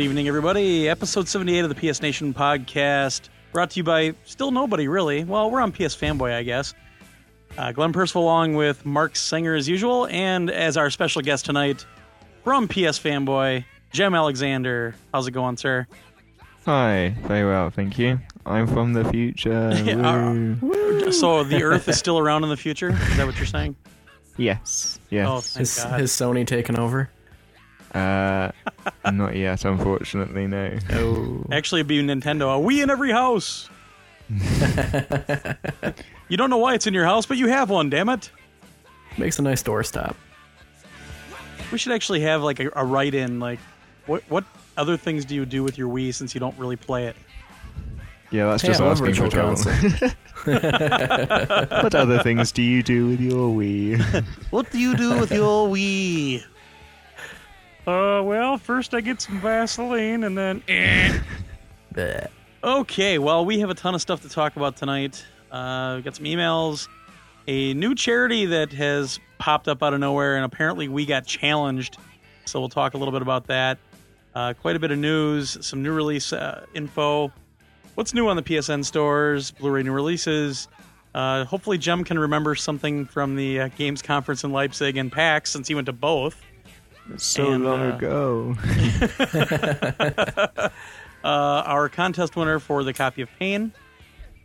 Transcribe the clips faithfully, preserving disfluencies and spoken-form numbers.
Good evening, everybody. Episode seventy-eight of the P S Nation podcast, brought to you by still nobody, really. Well, we're on P S Fanboy, I guess. Uh, Glenn Percival along with Mark Singer as usual, and as our special guest tonight from P S Fanboy, Jem Alexander. How's it going, sir? Hi, very well, thank you. I'm from the future. Woo. Uh, so the Earth is still around in the future? Is that what you're saying? Yes. Yes. Oh, thank has, God. Has Sony taken over? Uh, not yet, unfortunately, no. Oh. Actually, it'd be Nintendo. A Wii in every house! You don't know why it's in your house, but you have one, damn it! Makes a nice doorstop. We should actually have like a, a write-in, like, what what other things do you do with your Wii since you don't really play it? Yeah, that's hey, just I'm asking for trouble. What other things do you do with your Wii? What do you do with your Wii? Uh, well, first I get some Vaseline, and then... Eh. Okay, well, we have a ton of stuff to talk about tonight. Uh, we got some emails, a new charity that has popped up out of nowhere, and apparently we got challenged, so we'll talk a little bit about that. Uh, quite a bit of news, some new release uh, info. What's new on the P S N stores, Blu-ray new releases. Uh, hopefully Jem can remember something from the uh, games conference in Leipzig and PAX, since he went to both. It's so and, long uh, ago. uh, our contest winner for the copy of Pain,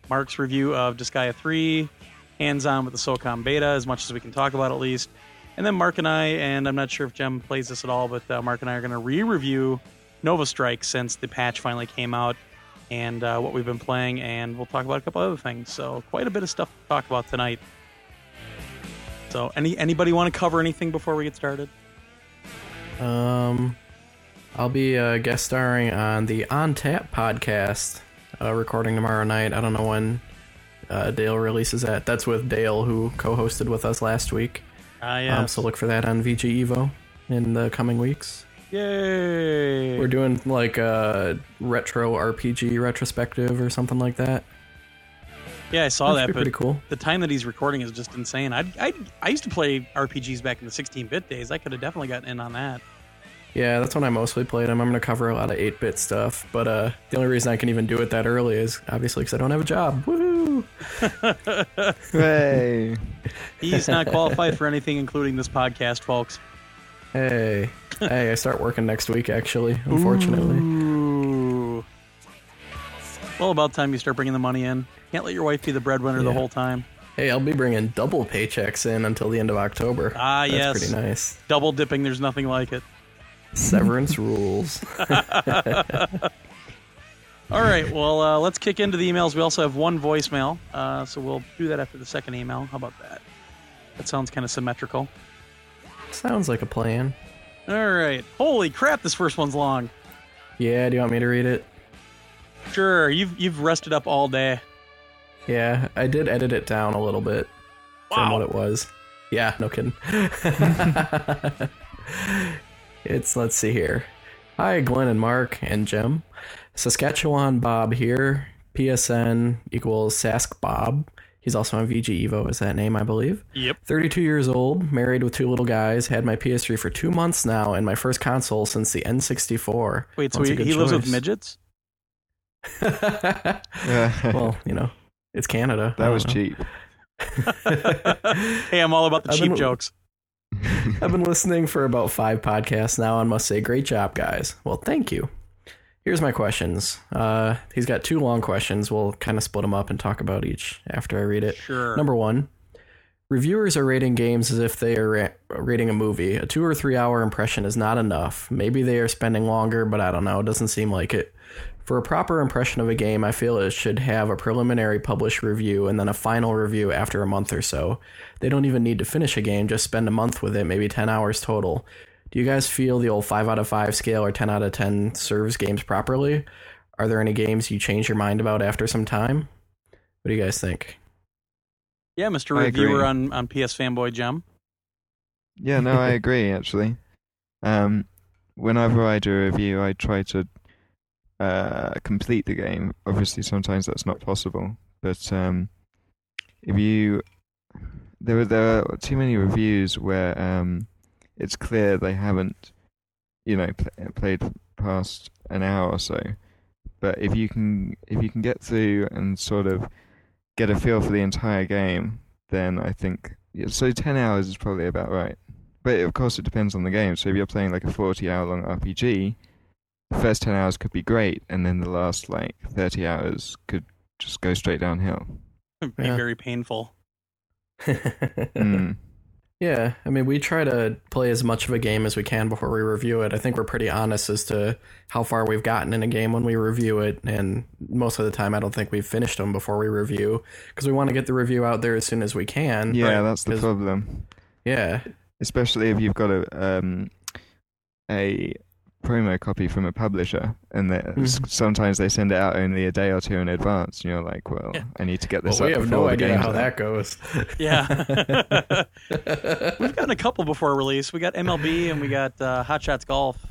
Mark's review of Disgaea three, hands-on with the SOCOM beta, as much as we can talk about at least. And then Mark and I, and I'm not sure if Jem plays this at all, but uh, Mark and I are going to re-review Nova Strike since the patch finally came out and uh, what we've been playing, and we'll talk about a couple other things. So quite a bit of stuff to talk about tonight. So any anybody want to cover anything before we get started? Um, I'll be uh, guest starring on the On Tap podcast, uh, recording tomorrow night. I don't know when uh, Dale releases that. That's with Dale, who co-hosted with us last week. Ah, yes. Um, so look for that on VGEvo in the coming weeks. Yay! We're doing like a retro R P G retrospective or something like that. Yeah, I saw That's that. But pretty cool. The time that he's recording is just insane. I I I used to play R P Gs back in the sixteen-bit days. I could have definitely gotten in on that. Yeah, that's when I mostly played them. I'm going to cover a lot of eight-bit stuff, but uh, the only reason I can even do it that early is obviously because I don't have a job. Woo! Hey, he's not qualified for anything, including this podcast, folks. Hey, hey, I start working next week, actually. Unfortunately. Ooh. Well, about time you start bringing the money in. Can't let your wife be the breadwinner yeah. the whole time. Hey, I'll be bringing double paychecks in until the end of October. Ah, that's yes. That's pretty nice. Double dipping, there's nothing like it. Severance rules. All right, well, uh, let's kick into the emails. We also have one voicemail, uh, so we'll do that after the second email. How about that? That sounds kind of symmetrical. Sounds like a plan. All right. Holy crap, this first one's long. Yeah, do you want me to read it? Sure, you've, you've rested up all day. Yeah, I did edit it down a little bit wow. from what it was. Yeah, no kidding. It's, let's see here. Hi, Glenn and Mark and Jem. Saskatchewan Bob here. P S N equals Sask Bob. He's also on VGEvo, is that name, I believe? Yep. thirty-two years old, married with two little guys, had my P S three for two months now, and my first console since the N sixty-four. Wait, so he, he lives with midgets? Well, you know, it's Canada. That was know. cheap. Hey, I'm all about the I've cheap been, jokes. I've been listening for about five podcasts now and must say, great job, guys. Well, thank you. Here's my questions. Uh, he's got two long questions. We'll kind of split them up and talk about each after I read it. Sure. Number one, reviewers are rating games as if they are ra- rating a movie. A two or three hour impression is not enough. Maybe they are spending longer, but I don't know. It doesn't seem like it. For a proper impression of a game, I feel it should have a preliminary published review and then a final review after a month or so. They don't even need to finish a game, just spend a month with it, maybe ten hours total. Do you guys feel the old five out of five scale or ten out of ten serves games properly? Are there any games you change your mind about after some time? What do you guys think? Yeah, Mister I Reviewer agree. on on P S Fanboy Jem. Yeah, no, I agree, actually. Um, whenever I do a review, I try to Uh, complete the game. Obviously, sometimes that's not possible. But um, if you, there are there are too many reviews where um, it's clear they haven't, you know, pl- played past an hour or so. But if you can if you can get through and sort of get a feel for the entire game, then I think so. Ten hours is probably about right. But of course, it depends on the game. So if you're playing like a forty-hour-long R P G, the first ten hours could be great, and then the last like thirty hours could just go straight downhill. It'd be yeah. very painful. mm. Yeah, I mean, we try to play as much of a game as we can before we review it. I think we're pretty honest as to how far we've gotten in a game when we review it, and most of the time I don't think we've finished them before we review, because we want to get the review out there as soon as we can. Yeah, right? That's the problem. Yeah. Especially if you've got a um, a promo copy from a publisher, and mm-hmm. sometimes they send it out only a day or two in advance, and you're like, well, yeah. I need to get this well, up. We have no idea how that goes. Yeah. We've gotten a couple before release. We got M L B and we got uh, Hot Shots Golf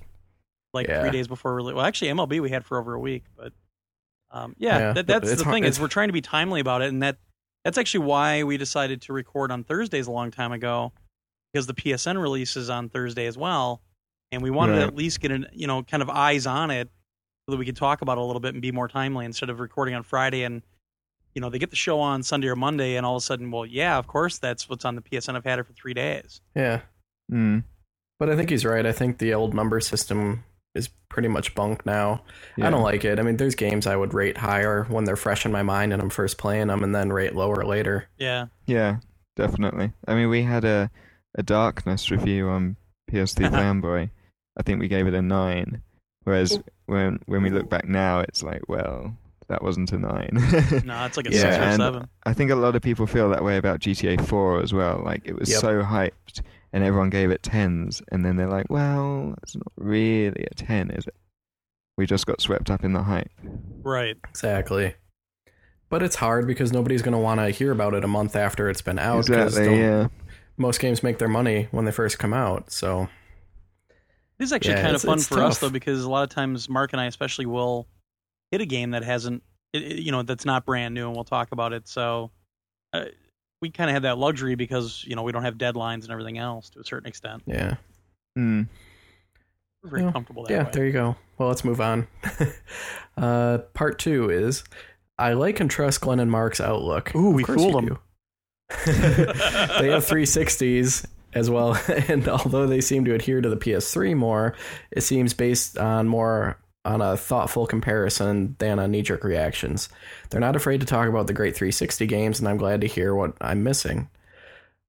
like yeah. three days before release. Well, actually, M L B we had for over a week. But um, yeah, yeah, that, that's the hard. thing it's... is we're trying to be timely about it, and that that's actually why we decided to record on Thursdays a long time ago, because the P S N release is on Thursday as well. And we wanted right. to at least get an, you know, kind of eyes on it so that we could talk about it a little bit and be more timely instead of recording on Friday. And, you know, they get the show on Sunday or Monday and all of a sudden, well, yeah, of course, that's what's on the P S N. I've had it for three days. Yeah. Mm. But I think he's right. I think the old number system is pretty much bunk now. Yeah. I don't like it. I mean, there's games I would rate higher when they're fresh in my mind and I'm first playing them, and then rate lower later. Yeah. Yeah, definitely. I mean, we had a, a Darkness review on P S three Fanboy. I think we gave it a nine, whereas when when we look back now, it's like, well, that wasn't a nine. No, it's like a yeah, six or a seven. I think a lot of people feel that way about G T A four as well. Like, it was yep. so hyped, and everyone gave it tens, and then they're like, well, it's not really a ten, is it? We just got swept up in the hype. Right. Exactly. But it's hard because nobody's going to want to hear about it a month after it's been out. Exactly, yeah. Most games make their money when they first come out, so... It is actually yeah, kind of fun for tough. us, though, because a lot of times Mark and I especially will hit a game that hasn't, you know, that's not brand new, and we'll talk about it. So uh, we kind of have that luxury because, you know, we don't have deadlines and everything else to a certain extent. Yeah. Mm. We're very well, comfortable that yeah, way. There you go. Well, let's move on. uh, part two is, I like and trust Glenn and Mark's outlook. Ooh, we fooled them. They have three sixties. As well, and although they seem to adhere to the P S three more, it seems based on more on a thoughtful comparison than on knee-jerk reactions. They're not afraid to talk about the great three sixty games, and I'm glad to hear what I'm missing.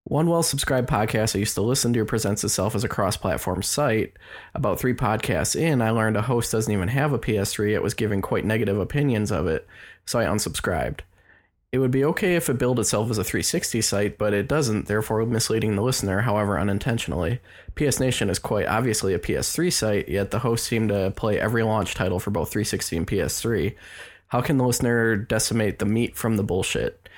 One well-subscribed podcast I used to listen to presents itself as a cross-platform site. About three podcasts in, I learned a host doesn't even have a P S three. It was giving quite negative opinions of it, so I unsubscribed. It would be okay if it billed itself as a three sixty site, but it doesn't, therefore misleading the listener, however unintentionally. P S Nation is quite obviously a P S three site, yet the hosts seem to play every launch title for both three sixty and P S three. How can the listener decimate the meat from the bullshit?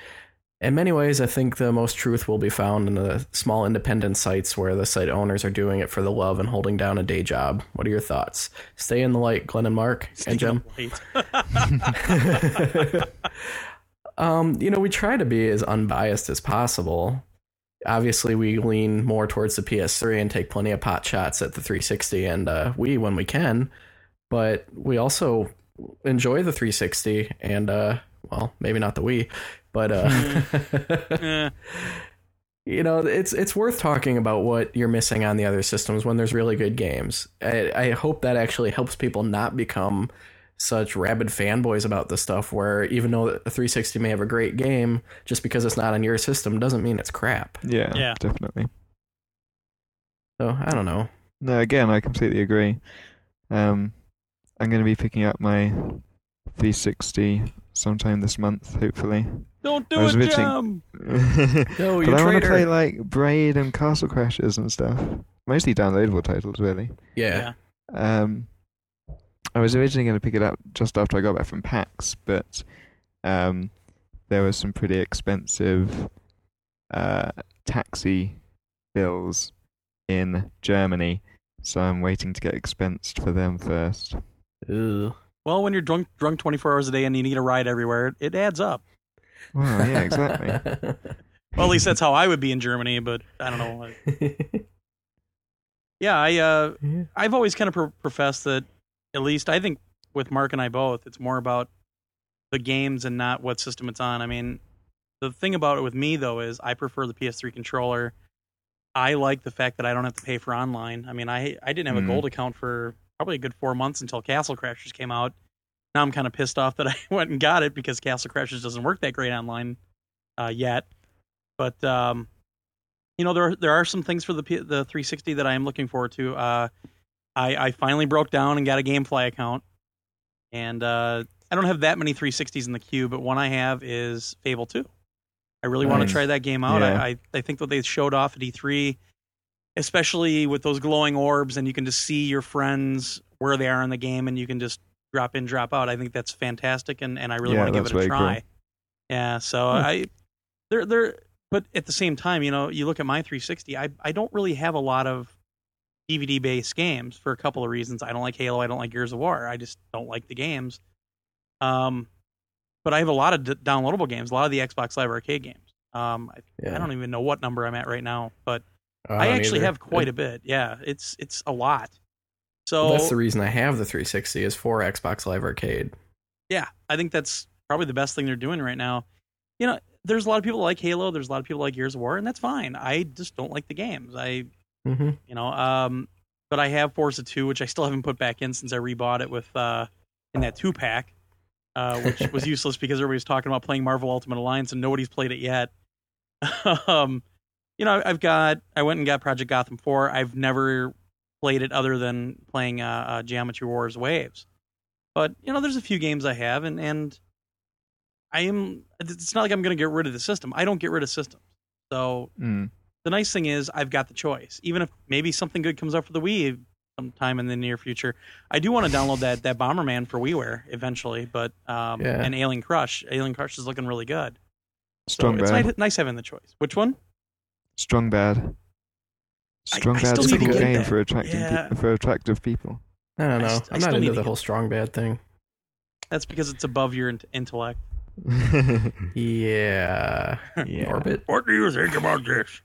In many ways, I think the most truth will be found in the small independent sites where the site owners are doing it for the love and holding down a day job. What are your thoughts? Stay in the light, Glenn and Mark. Stay and Jem. Um, you know, we try to be as unbiased as possible. Obviously, we lean more towards the P S three and take plenty of pot shots at the three sixty and uh, Wii when we can. But we also enjoy the three sixty and, uh, well, maybe not the Wii, but, uh, you know, it's it's worth talking about what you're missing on the other systems when there's really good games. I, I hope that actually helps people not become such rabid fanboys about the stuff where even though a three sixty may have a great game, just because it's not on your system doesn't mean it's crap. Yeah, yeah. Definitely. So, I don't know. No, again, I completely agree. Um, I'm going to be picking up my three sixty sometime this month, hopefully. Don't do it, Jem! No, you traitor! But I want to play, like, Braid and Castle Crashers and stuff. Mostly downloadable titles, really. Yeah. yeah. Um... I was originally going to pick it up just after I got back from PAX, but um, there were some pretty expensive uh, taxi bills in Germany, so I'm waiting to get expensed for them first. Ew. Well, when you're drunk drunk twenty-four hours a day and you need a ride everywhere, it adds up. Well, yeah, exactly. Well, at least that's how I would be in Germany, but I don't know. Yeah, I, uh, yeah. I've always kind of pro- professed that at least I think with Mark and I both, it's more about the games and not what system it's on. I mean, the thing about it with me, though, is I prefer the P S three controller. I like the fact that I don't have to pay for online. I mean, I, I didn't have mm-hmm. a gold account for probably a good four months until Castle Crashers came out. Now I'm kind of pissed off that I went and got it because Castle Crashers doesn't work that great online uh, yet. But, um, you know, there are, there are some things for the P- the three sixty that I am looking forward to. Uh, I, I finally broke down and got a GameFly account. And uh, I don't have that many three sixties in the queue, but one I have is Fable two. I really nice. want to try that game out. Yeah. I, I I think what they showed off at E three, especially with those glowing orbs, and you can just see your friends where they are in the game, and you can just drop in, drop out. I think that's fantastic, and, and I really yeah, want to give it a try. Cool. Yeah, so yeah. I, they're they're, but at the same time, you know, you look at my three sixty. I I don't really have a lot of D V D based games for a couple of reasons. I don't like Halo. I don't like Gears of War. I just don't like the games. Um. But I have a lot of d- downloadable games, a lot of the Xbox Live Arcade games. Um, I, yeah. I don't even know what number I'm at right now, but I, I actually either. have quite yeah. a bit. Yeah, it's it's a lot. So well, that's the reason I have the three sixty is for Xbox Live Arcade. Yeah, I think that's probably the best thing they're doing right now. You know, there's a lot of people like Halo. There's a lot of people like Gears of War, and that's fine. I just don't like the games. I, mm-hmm. you know, um, but I have Forza two, which I still haven't put back in since I rebought it with uh, in that two pack. Uh, which was useless because everybody was talking about playing Marvel Ultimate Alliance and nobody's played it yet. um, you know, I've got, I went and got Project Gotham four. I've never played it other than playing uh, uh, Geometry Wars Waves. But, you know, there's a few games I have, and, and I am, it's not like I'm going to get rid of the system. I don't get rid of systems. So mm. the nice thing is I've got the choice. Even if maybe something good comes up for the Wii sometime in the near future. I do want to download that that Bomberman for WiiWare eventually, but um, yeah. and Alien Crush. Alien Crush is looking really good. Strong so it's bad. Nice, nice having the choice. Which one? Strong Bad. Strong I, Bad I is a good game that. for attracting yeah. pe- for attractive people. I don't know. I st- I'm I not into the whole Strong Bad thing. That's because it's above your in- intellect. yeah. yeah. Orbit. What do you think about this?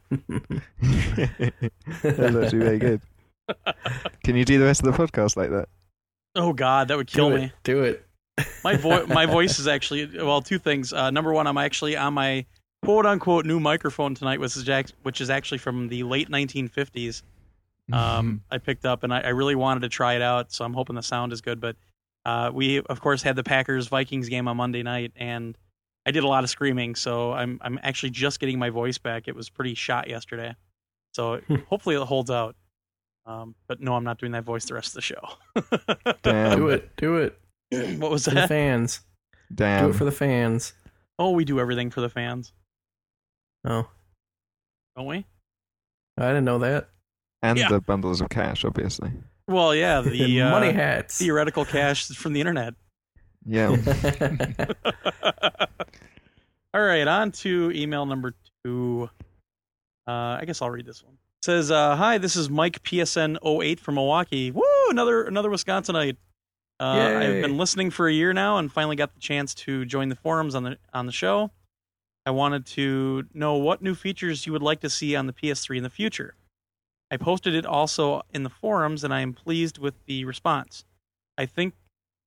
That's actually very good. Can you do the rest of the podcast like that? Oh God, that would kill do me. Do it. My voice, my voice is actually well. Two things. Uh, number one, I'm actually on my quote unquote new microphone tonight, which is which is actually from the late nineteen fifties. Um, mm-hmm. I picked up, and I, I really wanted to try it out, so I'm hoping the sound is good. But uh, we, of course, had the Packers Vikings game on Monday night, and I did a lot of screaming. So I'm I'm actually just getting my voice back. It was pretty shot yesterday, so hopefully it holds out. Um, but no, I'm not doing that voice the rest of the show. Damn. Do it. Do it. What was that? For the fans. Damn. Do it for the fans. Oh, we do everything for the fans. Oh. Don't we? I didn't know that. And yeah. the bundles of cash, obviously. Well, yeah. The uh, money hats. Theoretical cash from the internet. Yeah. All right. On to email number two. Uh, I guess I'll read this one. Says, uh, hi, this is Mike P S N oh eight from Milwaukee. Woo, another another Wisconsinite. Uh, I've been listening for a year now and finally got the chance to join the forums on the on the show. I wanted to know what new features you would like to see on the P S three in the future. I posted it also in the forums, and I am pleased with the response. I think,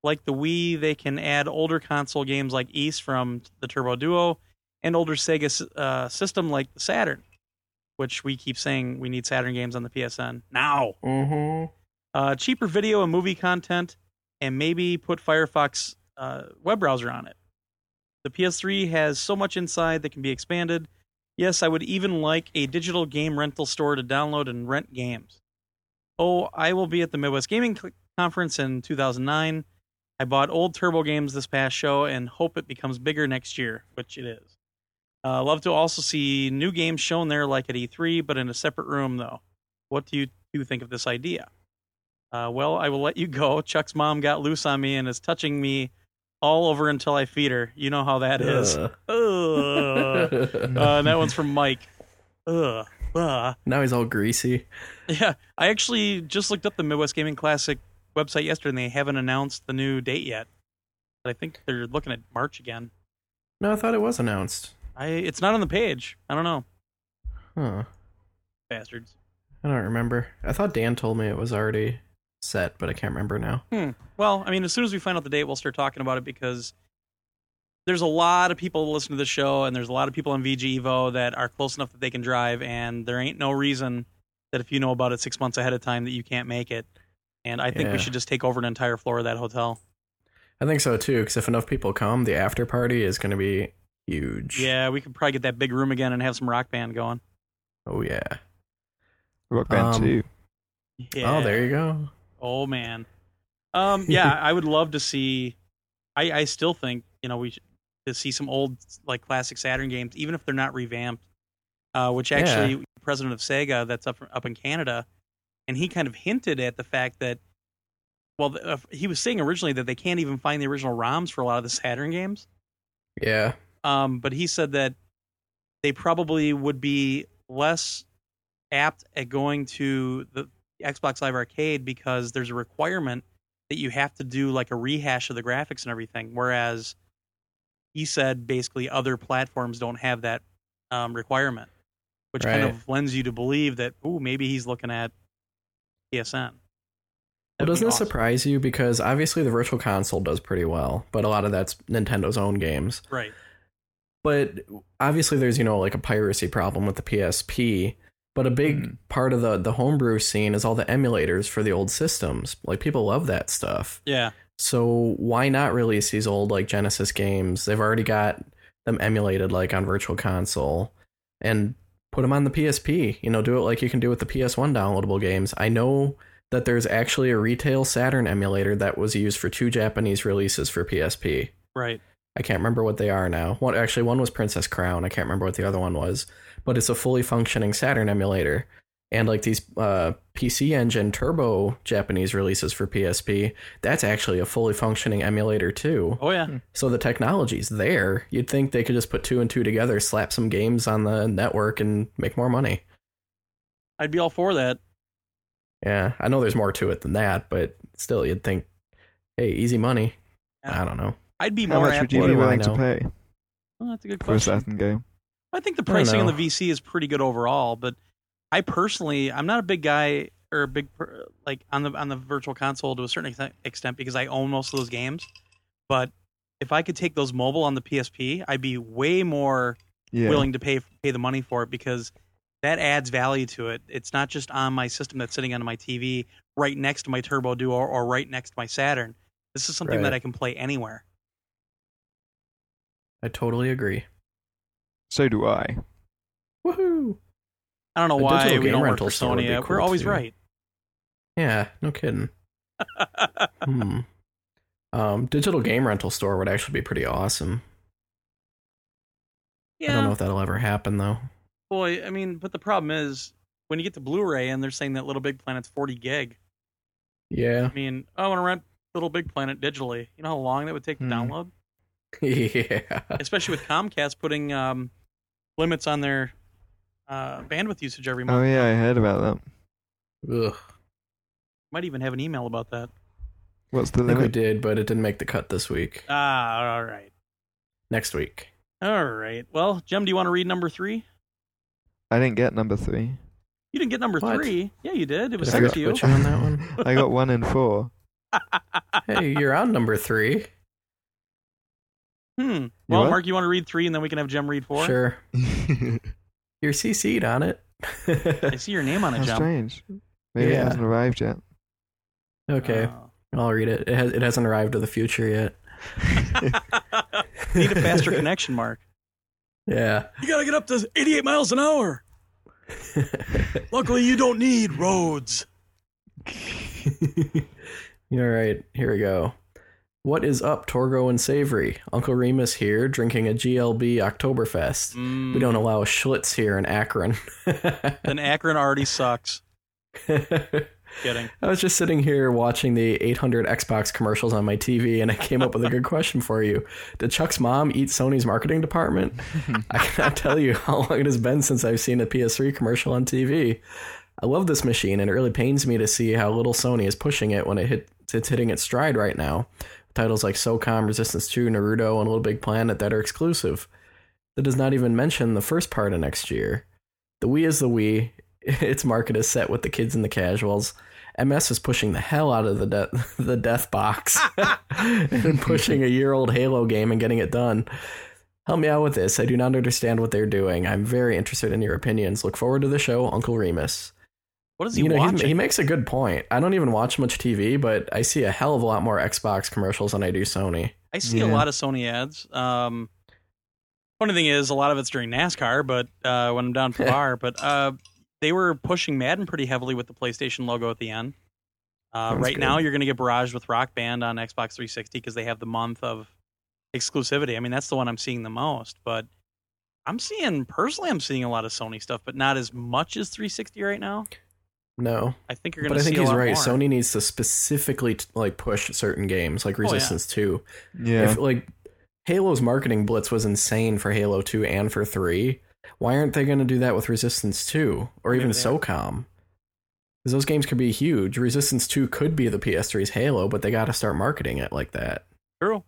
like the Wii, they can add older console games like East from the Turbo Duo and older Sega uh, system like the Saturn. Which we keep saying we need Saturn games on the P S N now. Mm-hmm. Uh, cheaper video and movie content, and maybe put Firefox uh, web browser on it. The P S three has so much inside that can be expanded. Yes, I would even like a digital game rental store to download and rent games. Oh, I will be at the Midwest Gaming Conference in two thousand nine. I bought old Turbo games this past show and hope it becomes bigger next year, which it is. Uh, love to also see new games shown there like at E three, but in a separate room, though. What do you do think of this idea? Uh, well, I will let you go. Chuck's mom got loose on me and is touching me all over until I feed her. You know how that is. Uh. Uh. Uh, and that one's from Mike. Uh. Uh. Now he's all greasy. Yeah, I actually just looked up the Midwest Gaming Classic website yesterday, and they haven't announced the new date yet. But I think they're looking at March again. No, I thought it was announced. I, it's not on the page. I don't know. Huh. Bastards. I don't remember. I thought Dan told me it was already set, but I can't remember now. Hmm. Well, I mean, as soon as we find out the date, we'll start talking about it, because there's a lot of people that listen to the show, and there's a lot of people on VGEvo that are close enough that they can drive, and there ain't no reason that if you know about it six months ahead of time that you can't make it. And I think yeah. we should just take over an entire floor of that hotel. I think so, too, because if enough people come, the after party is going to be huge. Yeah, we could probably get that big room again and have some Rock Band going. Oh, yeah. Rock Band um, two. Yeah. Oh, there you go. Oh, man. Um, yeah, I would love to see... I, I still think, you know, we should to see some old, like, classic Saturn games, even if they're not revamped, uh, which actually, yeah. the president of Sega, that's up up in Canada, and he kind of hinted at the fact that, well, uh, he was saying originally that they can't even find the original ROMs for a lot of the Saturn games. Yeah. Um, but he said that they probably would be less apt at going to the Xbox Live Arcade because there's a requirement that you have to do like a rehash of the graphics and everything, whereas he said basically other platforms don't have that um, requirement, which right. kind of lends you to believe that, ooh, maybe he's looking at P S N. Well, doesn't awesome. It surprise you? Because obviously the Virtual Console does pretty well, but a lot of that's Nintendo's own games. Right. But obviously there's, you know, like a piracy problem with the P S P, but a big mm. part of the, the homebrew scene is all the emulators for the old systems. Like, people love that stuff. Yeah. So why not release these old, like, Genesis games? They've already got them emulated, like, on Virtual Console, and put them on the P S P. You know, do it like you can do with the P S one downloadable games. I know that there's actually a retail Saturn emulator that was used for two Japanese releases for P S P. Right. I can't remember what they are now. One, actually, one was Princess Crown. I can't remember what the other one was. But it's a fully functioning Saturn emulator. And like these uh, P C Engine Turbo Japanese releases for P S P, that's actually a fully functioning emulator too. Oh, yeah. So the technology's there. You'd think they could just put two and two together, slap some games on the network, and make more money. I'd be all for that. Yeah, I know there's more to it than that, but still, you'd think, hey, easy money. Yeah. I don't know. I'd be How more much would you be willing to pay? Well, that's a good question. For a Saturn game. I think the pricing on the V C is pretty good overall, but I personally, I'm not a big guy or a big like on the on the Virtual Console to a certain extent because I own most of those games. But if I could take those mobile on the P S P, I'd be way more yeah. willing to pay pay the money for it because that adds value to it. It's not just on my system that's sitting on my T V right next to my Turbo Duo or right next to my Saturn. This is something right. that I can play anywhere. I totally agree. So do I. Woohoo! I don't know why we don't work for Sony. Cool We're always too. Right. Yeah, no kidding. hmm. Um, digital game rental store would actually be pretty awesome. Yeah. I don't know if that'll ever happen, though. Boy, I mean, but the problem is, when you get to Blu-ray, and they're saying that Little Big Planet's forty gig. Yeah. I mean, I want to rent Little Big Planet digitally. You know how long that would take to hmm. download? Yeah. Especially with Comcast putting um, limits on their... Uh, bandwidth usage every month. Oh yeah, I heard about that. Ugh. Might even have an email about that. What's the limit? I think we did, but it didn't make the cut this week. Ah, all right. Next week. All right. Well, Jem, do you want to read number three? I didn't get number three. You didn't get number what? three? Yeah, you did. It was sent to you. On that one? I got one and four. Hey, you're on number three. Hmm. Well, you Mark, you want to read three, and then we can have Jem read four? Sure. You're C C'd on it. I see your name on it, John. How strange. Maybe yeah. it hasn't arrived yet. Okay, oh. I'll read it. It, has, it hasn't arrived to the future yet. Need a faster connection, Mark. Yeah. You gotta get up to eighty-eight miles an hour. Luckily, you don't need roads. All right, here we go. What is up, Torgo and Savory? Uncle Remus here, drinking a G L B Oktoberfest. Mm. We don't allow Schlitz here in Akron. Then Akron already sucks. Kidding. I was just sitting here watching the eight hundred Xbox commercials on my T V, and I came up with a good question for you. Did Chuck's mom eat Sony's marketing department? I cannot tell you how long it has been since I've seen a P S three commercial on T V. I love this machine, and it really pains me to see how little Sony is pushing it when it hit, it's hitting its stride right now. Titles like SOCOM, Resistance two, Naruto, and Little Big Planet that are exclusive. That does not even mention the first part of next year. The Wii is the Wii. Its market is set with the kids and the casuals. M S is pushing the hell out of the de- the death box and pushing a year old Halo game and getting it done. Help me out with this. I do not understand what they're doing. I'm very interested in your opinions. Look forward to the show, Uncle Remus. What is he you know, watching? He, he makes a good point. I don't even watch much T V, but I see a hell of a lot more Xbox commercials than I do Sony. I see yeah. a lot of Sony ads. Um, funny thing is, a lot of it's during NASCAR, but uh, when I'm down at the bar. But uh, they were pushing Madden pretty heavily with the PlayStation logo at the end. Uh, right good. Now, you're going to get barraged with Rock Band on Xbox three sixty because they have the month of exclusivity. I mean, that's the one I'm seeing the most, but I'm seeing personally, I'm seeing a lot of Sony stuff, but not as much as three sixty right now. No, I think you're going to see a lot more. But I think he's right. Sony needs to specifically like push certain games like Resistance two. Yeah, if, like Halo's marketing blitz was insane for Halo two and for three. Why aren't they going to do that with Resistance two or even SOCOM? Because those games could be huge. Resistance two could be the P S three's Halo, but they got to start marketing it like that. True.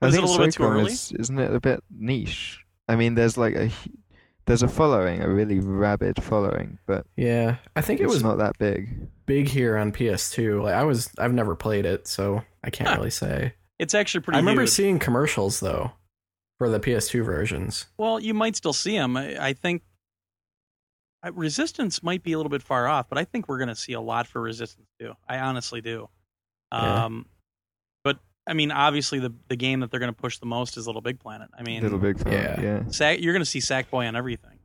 I think SOCOM is, isn't it a bit niche? I mean, there's like a there's a following, a really rabid following, but yeah, I think it was not that big. Big here on P S two. Like I was, I've never played it, so I can't huh. really say. It's actually pretty. I remember huge. seeing commercials though for the P S two versions. Well, you might still see them. I, I think uh, Resistance might be a little bit far off, but I think we're going to see a lot for Resistance too. I honestly do. Um, yeah. I mean, obviously, the, the game that they're going to push the most is Little Big Planet. I mean, Little Big Planet, yeah. yeah. Sack, you're going to see Sackboy on everything.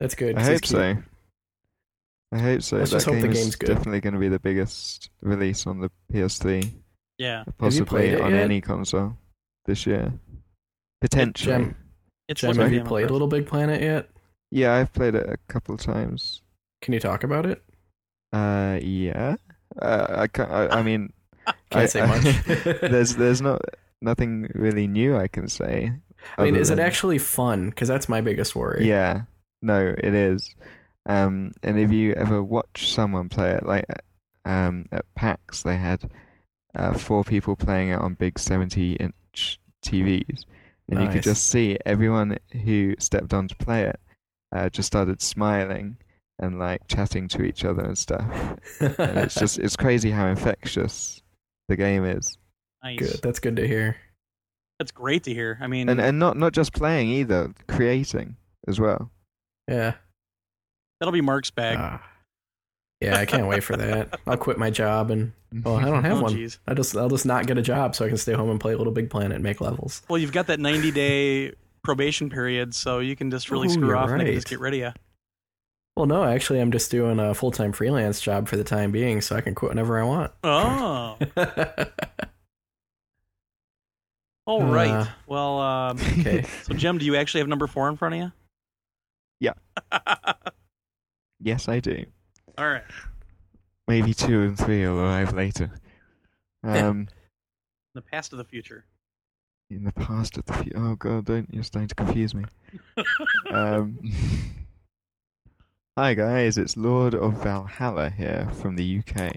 That's good. I hope so. I hope so. Let's that just game hope the game's good. Definitely going to be the biggest release on the P S three. Yeah. Possibly on yet? any console this year. Potentially. Jem, it's Jem, have you played Little Big Planet yet? Yeah, I've played it a couple of times. Can you talk about it? Uh, yeah. Uh, I can't. I, I mean. Can't I, say much. I, there's there's not nothing really new I can say. I mean, is than, it actually fun? Because that's my biggest worry. Yeah, no, it is. Um, and if you ever watch someone play it, like um, at PAX, they had uh, four people playing it on big seventy-inch T Vs, and nice. You could just see everyone who stepped on to play it uh, just started smiling and like chatting to each other and stuff. And it's just it's crazy how infectious the game is. Nice. Good. That's good to hear. That's great to hear. I mean, and and not not just playing either, creating as well. Yeah, that'll be Mark's bag. Uh, yeah, I can't wait for that. I'll quit my job and well, I don't have oh, one. Geez. I just I'll just not get a job so I can stay home and play Little Big Planet and make levels. Well, you've got that ninety day probation period, so you can just really Ooh, screw off right. and they can just get rid of you. Well, no, actually, I'm just doing a full-time freelance job for the time being, so I can quit whenever I want. Oh. All right. Uh, well, um, okay. So, Jem, do you actually have number four in front of you? Yeah. Yes, I do. All right. Maybe two and three will arrive later. Um, in the past of the future. In the past of the future. Oh, God, don't. You're starting to confuse me. um... Hi guys, it's Lord of Valhalla here from the U K.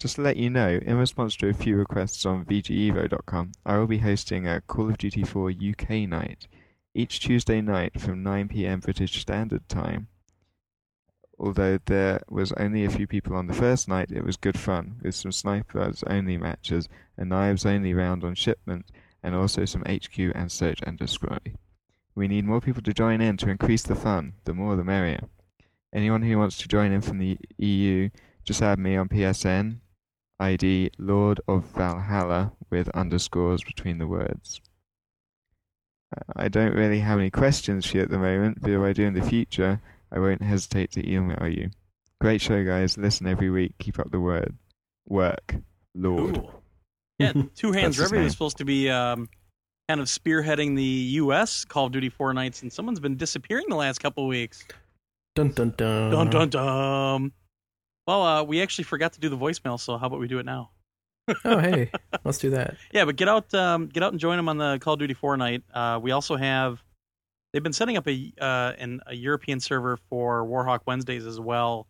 Just to let you know, in response to a few requests on V G Evo dot com, I will be hosting a Call of Duty four U K night, each Tuesday night from nine p.m. British Standard Time. Although there was only a few people on the first night, it was good fun, with some snipers only matches, a knives only round on shipment, and also some H Q and search and destroy. We need more people to join in to increase the fun, the more the merrier. Anyone who wants to join in from the E U, just add me on P S N, I D Lord of Valhalla, with underscores between the words. I don't really have any questions for you at the moment, but if I do in the future, I won't hesitate to email you. Great show, guys. Listen every week. Keep up the word. Work. Lord. Ooh. Yeah, two hands. Reverie was supposed to be um, kind of spearheading the U S Call of Duty four nights, and someone's been disappearing the last couple of weeks. Dun, dun, dun. Dun, dun, dun. Well, uh, we actually forgot to do the voicemail, so how about we do it now? Oh, hey, let's do that. Yeah, but get out um, get out and join them on the Call of Duty four night. Uh, we also have, they've been setting up a uh, an, a European server for Warhawk Wednesdays as well,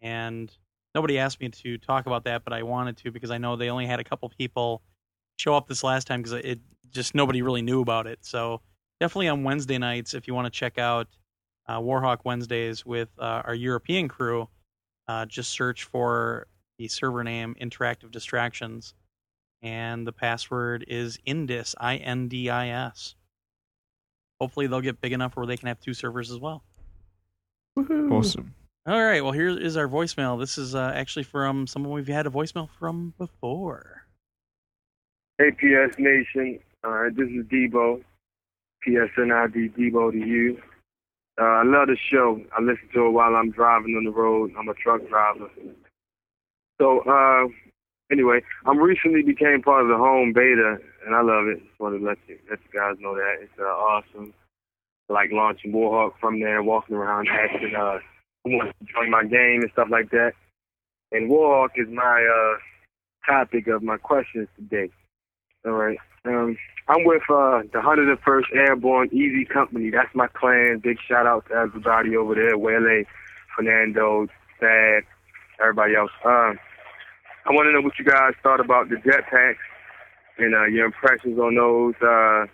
and nobody asked me to talk about that, but I wanted to because I know they only had a couple people show up this last time because it just nobody really knew about it. So definitely on Wednesday nights, if you want to check out Uh, Warhawk Wednesdays with uh, our European crew. Uh, just search for the server name, Interactive Distractions, and the password is Indis, I N D I S. Hopefully they'll get big enough where they can have two servers as well. Woohoo. Awesome. All right, well, here is our voicemail. This is uh, actually from someone we've had a voicemail from before. Hey, P S Nation. Uh, this is Debo. P S N I D Debo to you. Uh, I love the show. I listen to it while I'm driving on the road. I'm a truck driver. So, uh, anyway, I recently became part of the home beta, and I love it. Just want to let you, let you guys know that. It's uh, awesome. I like launching Warhawk from there, walking around, asking uh, who wants to join my game and stuff like that. And Warhawk is my uh, topic of my questions today. All right. Um, I'm with uh, the one hundred first Airborne Easy Company. That's my clan. Big shout out to everybody over there. Wele, Fernando, Thad, everybody else. Um, I want to know what you guys thought about the jetpacks and uh, your impressions on those. Uh,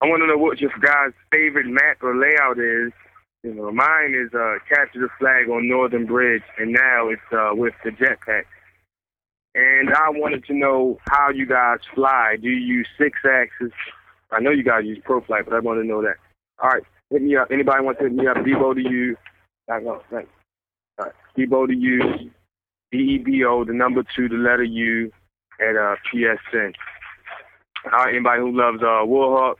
I want to know what your guys' favorite map or layout is. You know, mine is uh, Capture the Flag on Northern Bridge, and now it's uh, with the jetpacks. And I wanted to know how you guys fly. Do you use six axis? I know you guys use Pro Flight, but I want to know that. All right, hit me up. Anybody want to hit me up? Debo to you. I know. Thanks. All right, Debo to you. D E B O, the number two, the letter U, at uh, P S N. All right, anybody who loves uh, Warhawk,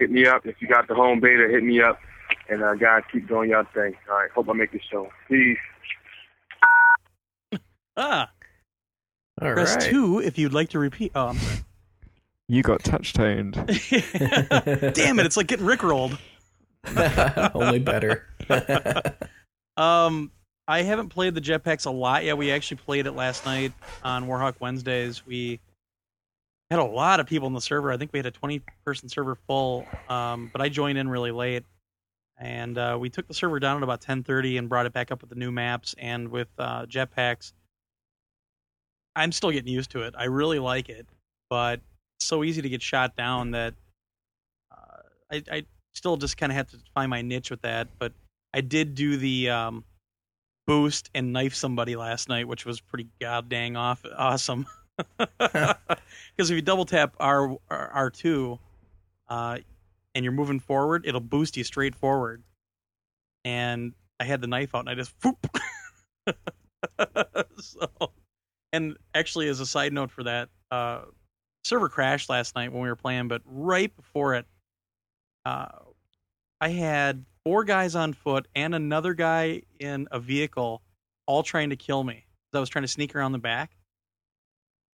hit me up. If you got the home beta, hit me up. And uh, guys, keep doing your thing. All right, hope I make this show. Peace. Ah. All Press right. two if you'd like to repeat. Oh, I'm sorry. You got touch-toned. Damn it, it's like getting rickrolled. Only better. um, I haven't played the jetpacks a lot yet. We actually played it last night on Warhawk Wednesdays. We had a lot of people in the server. I think we had a twenty-person server full, um, but I joined in really late. And uh, we took the server down at about ten thirty and brought it back up with the new maps and with uh, jetpacks. I'm still getting used to it. I really like it, but it's so easy to get shot down that uh, I, I still just kind of have to find my niche with that. But I did do the um, boost and knife somebody last night, which was pretty god dang off awesome. Because if you double tap R, R, R2 uh, and you're moving forward, it'll boost you straight forward. And I had the knife out and I just whoop. so... And actually, as a side note for that, uh, server crashed last night when we were playing, but right before it, uh, I had four guys on foot and another guy in a vehicle all trying to kill me. I was trying to sneak around the back.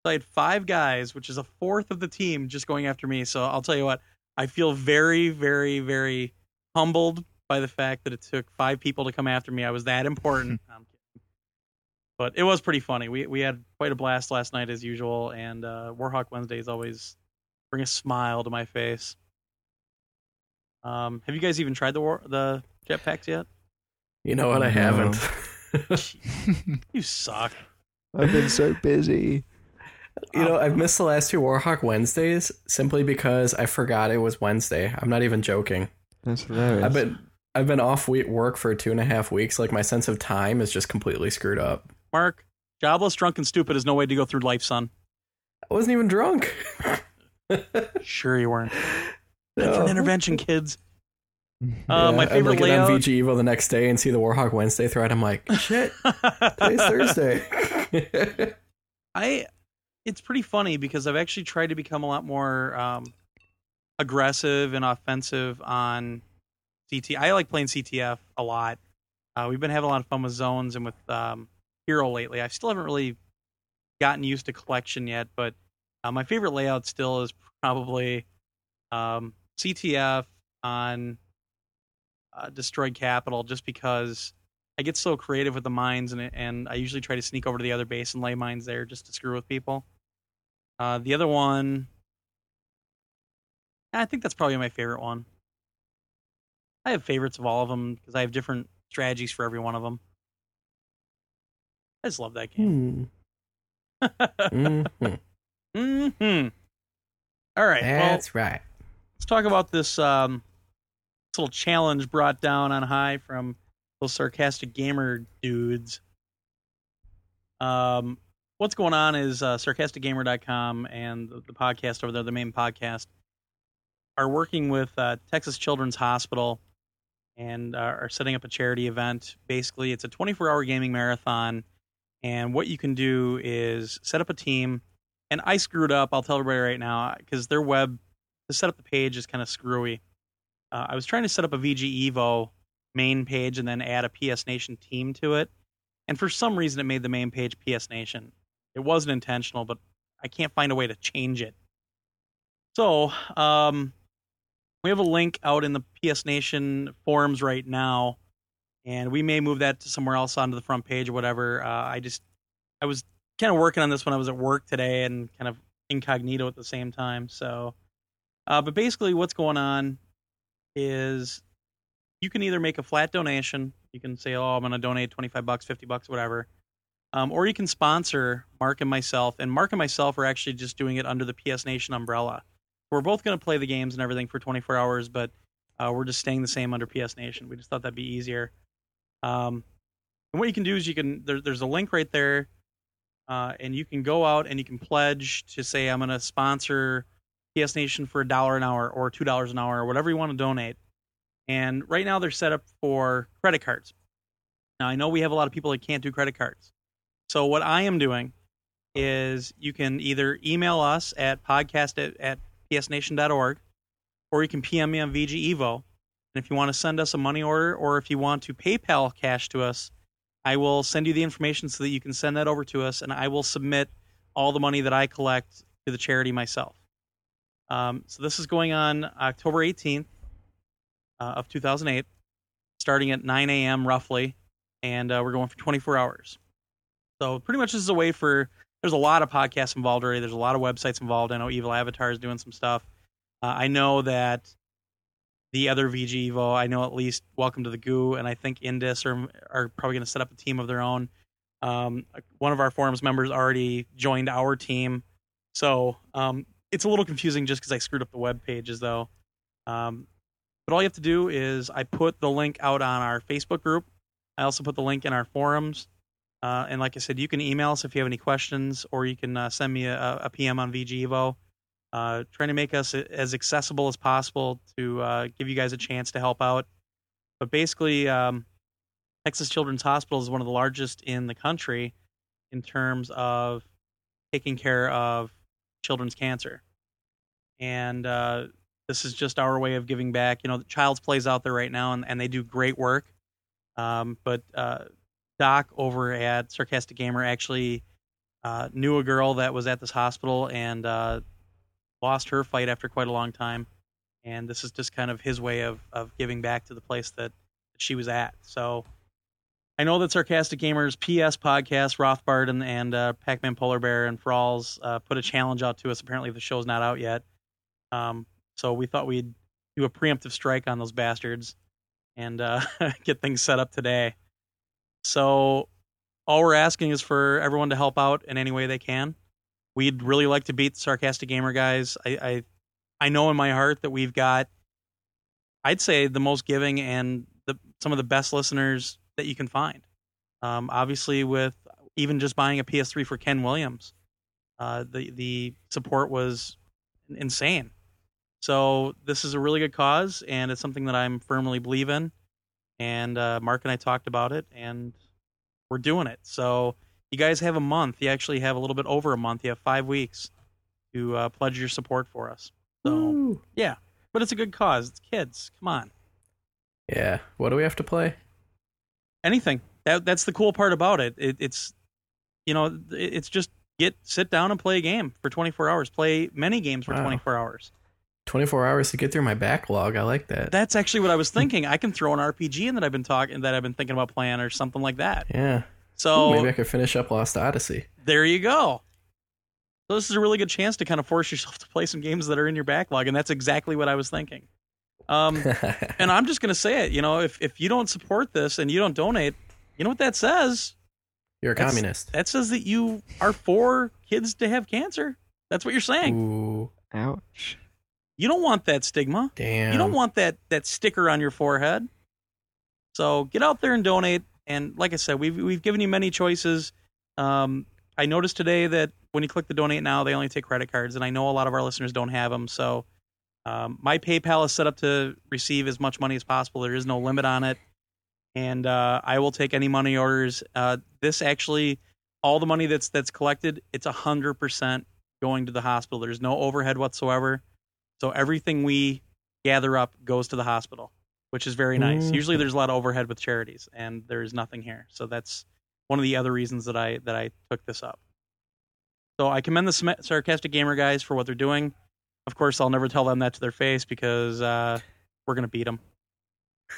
So I had five guys, which is a fourth of the team, just going after me. So I'll tell you what, I feel very, very, very humbled by the fact that it took five people to come after me. I was that important. um, But it was pretty funny. We we had quite a blast last night, as usual, and uh, Warhawk Wednesdays always bring a smile to my face. Um, have you guys even tried the war, the jetpacks yet? You know what? I haven't. You suck. I've been so busy. You know, I've missed the last two Warhawk Wednesdays simply because I forgot it was Wednesday. I'm not even joking. That's hilarious. I've been I've been off work for two and a half weeks. Like, my sense of time is just completely screwed up. Mark, jobless, drunk, and stupid is no way to go through life, son. I wasn't even drunk. Sure you weren't. No. That's an intervention, kids. Yeah, uh, my favorite I'd look layout. On VGEvo the next day and see the Warhawk Wednesday thread. I'm like, shit, today's Thursday. I. It's pretty funny because I've actually tried to become a lot more um, aggressive and offensive on C T. I like playing C T F a lot. Uh, we've been having a lot of fun with zones and with... Um, Hero lately. I still haven't really gotten used to collection yet, but uh, my favorite layout still is probably um, C T F on uh, Destroyed Capital, just because I get so creative with the mines, and and I usually try to sneak over to the other base and lay mines there just to screw with people. Uh, the other one, I think that's probably my favorite one. I have favorites of all of them because I have different strategies for every one of them. I just love that game. Mm. mm-hmm. Mm-hmm. All right. That's well, right. Let's talk about this, um, this little challenge brought down on high from those sarcastic gamer dudes. Um, what's going on is uh, sarcastic gamer dot com and the, the podcast over there, the main podcast, are working with uh, Texas Children's Hospital and uh, are setting up a charity event. Basically, it's a twenty-four hour gaming marathon, and what you can do is set up a team. And I screwed up, I'll tell everybody right now, because their web, to set up the page is kind of screwy. Uh, I was trying to set up a VGEvo main page and then add a P S Nation team to it. And for some reason, it made the main page P S Nation. It wasn't intentional, but I can't find a way to change it. So um, we have a link out in the P S Nation forums right now, and we may move that to somewhere else onto the front page or whatever. Uh, I just, I was kind of working on this when I was at work today and kind of incognito at the same time. So, uh, but basically what's going on is you can either make a flat donation. You can say, oh, I'm going to donate twenty-five bucks, fifty bucks, whatever. Um, or you can sponsor Mark and myself. And Mark and myself are actually just doing it under the P S Nation umbrella. We're both going to play the games and everything for twenty-four hours, but uh, we're just staying the same under P S Nation. We just thought that'd be easier. Um, and what you can do is you can, there, there's a link right there, uh, and you can go out and you can pledge to say, I'm going to sponsor P S Nation for a dollar an hour or two dollars an hour or whatever you want to donate. And right now they're set up for credit cards. Now, I know we have a lot of people that can't do credit cards. So what I am doing is you can either email us at podcast at, at p s nation dot org, or you can P M me on VGEvo. And if you want to send us a money order, or if you want to PayPal cash to us, I will send you the information so that you can send that over to us, and I will submit all the money that I collect to the charity myself. Um, so this is going on October eighteenth. Uh, of two thousand eight, starting at nine a.m. roughly, and uh, we're going for twenty-four hours. So pretty much this is a way for, there's a lot of podcasts involved already. There's a lot of websites involved. I know Evil Avatar is doing some stuff. Uh, I know that the other VGEvo, I know at least Welcome to the Goo, and I think Indus are, are probably going to set up a team of their own. Um, one of our forums members already joined our team. So um, it's a little confusing just because I screwed up the web pages, though. Um, But all you have to do is I put the link out on our Facebook group. I also put the link in our forums. Uh, and like I said, you can email us if you have any questions, or you can uh, send me a, a P M on VGEvo. Uh, trying to make us as accessible as possible to uh, give you guys a chance to help out. But basically, um, Texas Children's Hospital is one of the largest in the country in terms of taking care of children's cancer. And uh this is just our way of giving back. You know, the Child's Play's out there right now, and, and they do great work. Um, but uh, Doc over at Sarcastic Gamer actually uh, knew a girl that was at this hospital and uh, lost her fight after quite a long time. And this is just kind of his way of, of giving back to the place that, that she was at. So I know that Sarcastic Gamer's P S Podcast, Rothbard and, and uh, Pac-Man Polar Bear and Frawls uh, put a challenge out to us. Apparently the show's not out yet. Um, So we thought we'd do a preemptive strike on those bastards and uh, get things set up today. So all we're asking is for everyone to help out in any way they can. We'd really like to beat the Sarcastic Gamer guys. I, I I know in my heart that we've got, I'd say, the most giving and the, some of the best listeners that you can find. Um, obviously, with even just buying a P S three for Ken Williams, uh, the the support was insane. So this is a really good cause, and it's something that I'm firmly believe in. And uh, Mark and I talked about it, and we're doing it. So you guys have a month. You actually have a little bit over a month. You have five weeks to uh, pledge your support for us. So, Woo. yeah, but it's a good cause. It's kids. Come on. Yeah. What do we have to play? Anything. That That's the cool part about it. it it's, you know, it's just get sit down and play a game for twenty-four hours. Play many games for wow. twenty-four hours. twenty-four hours to get through my backlog. I like that. That's actually what I was thinking. I can throw an R P G in that I've been talking, that I've been thinking about playing, or something like that. Yeah. So ooh, maybe I could finish up Lost Odyssey. There you go. So this is a really good chance to kind of force yourself to play some games that are in your backlog, and that's exactly what I was thinking. Um, and I'm just going to say it. You know, if if you don't support this and you don't donate, you know what that says? You're a that's, communist. That says that you are for kids to have cancer. That's what you're saying. Ooh, ouch. You don't want that stigma. Damn. You don't want that, that sticker on your forehead. So get out there and donate. And like I said, we've we've given you many choices. Um, I noticed today that when you click the donate now, they only take credit cards, and I know a lot of our listeners don't have them. So um, my PayPal is set up to receive as much money as possible. There is no limit on it, and uh, I will take any money orders. Uh, this actually, all the money that's that's collected, it's a hundred percent going to the hospital. There's no overhead whatsoever. So everything we gather up goes to the hospital, which is very nice. Mm. Usually there's a lot of overhead with charities, and there is nothing here. So that's one of the other reasons that I that I took this up. So I commend the Sarcastic Gamer guys for what they're doing. Of course, I'll never tell them that to their face because uh, we're going to beat them.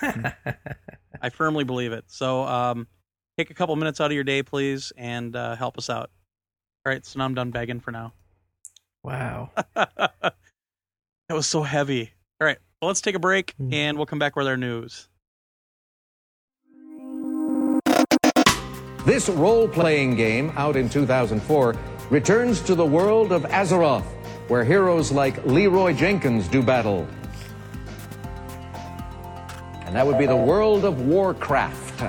I firmly believe it. So um, take a couple minutes out of your day, please, and uh, help us out. All right, so now I'm done begging for now. Wow. That was so heavy. All right, well, let's take a break, and we'll come back with our news. This role-playing game, out in two thousand four, returns to the world of Azeroth, where heroes like Leroy Jenkins do battle. And that would be the world of Warcraft.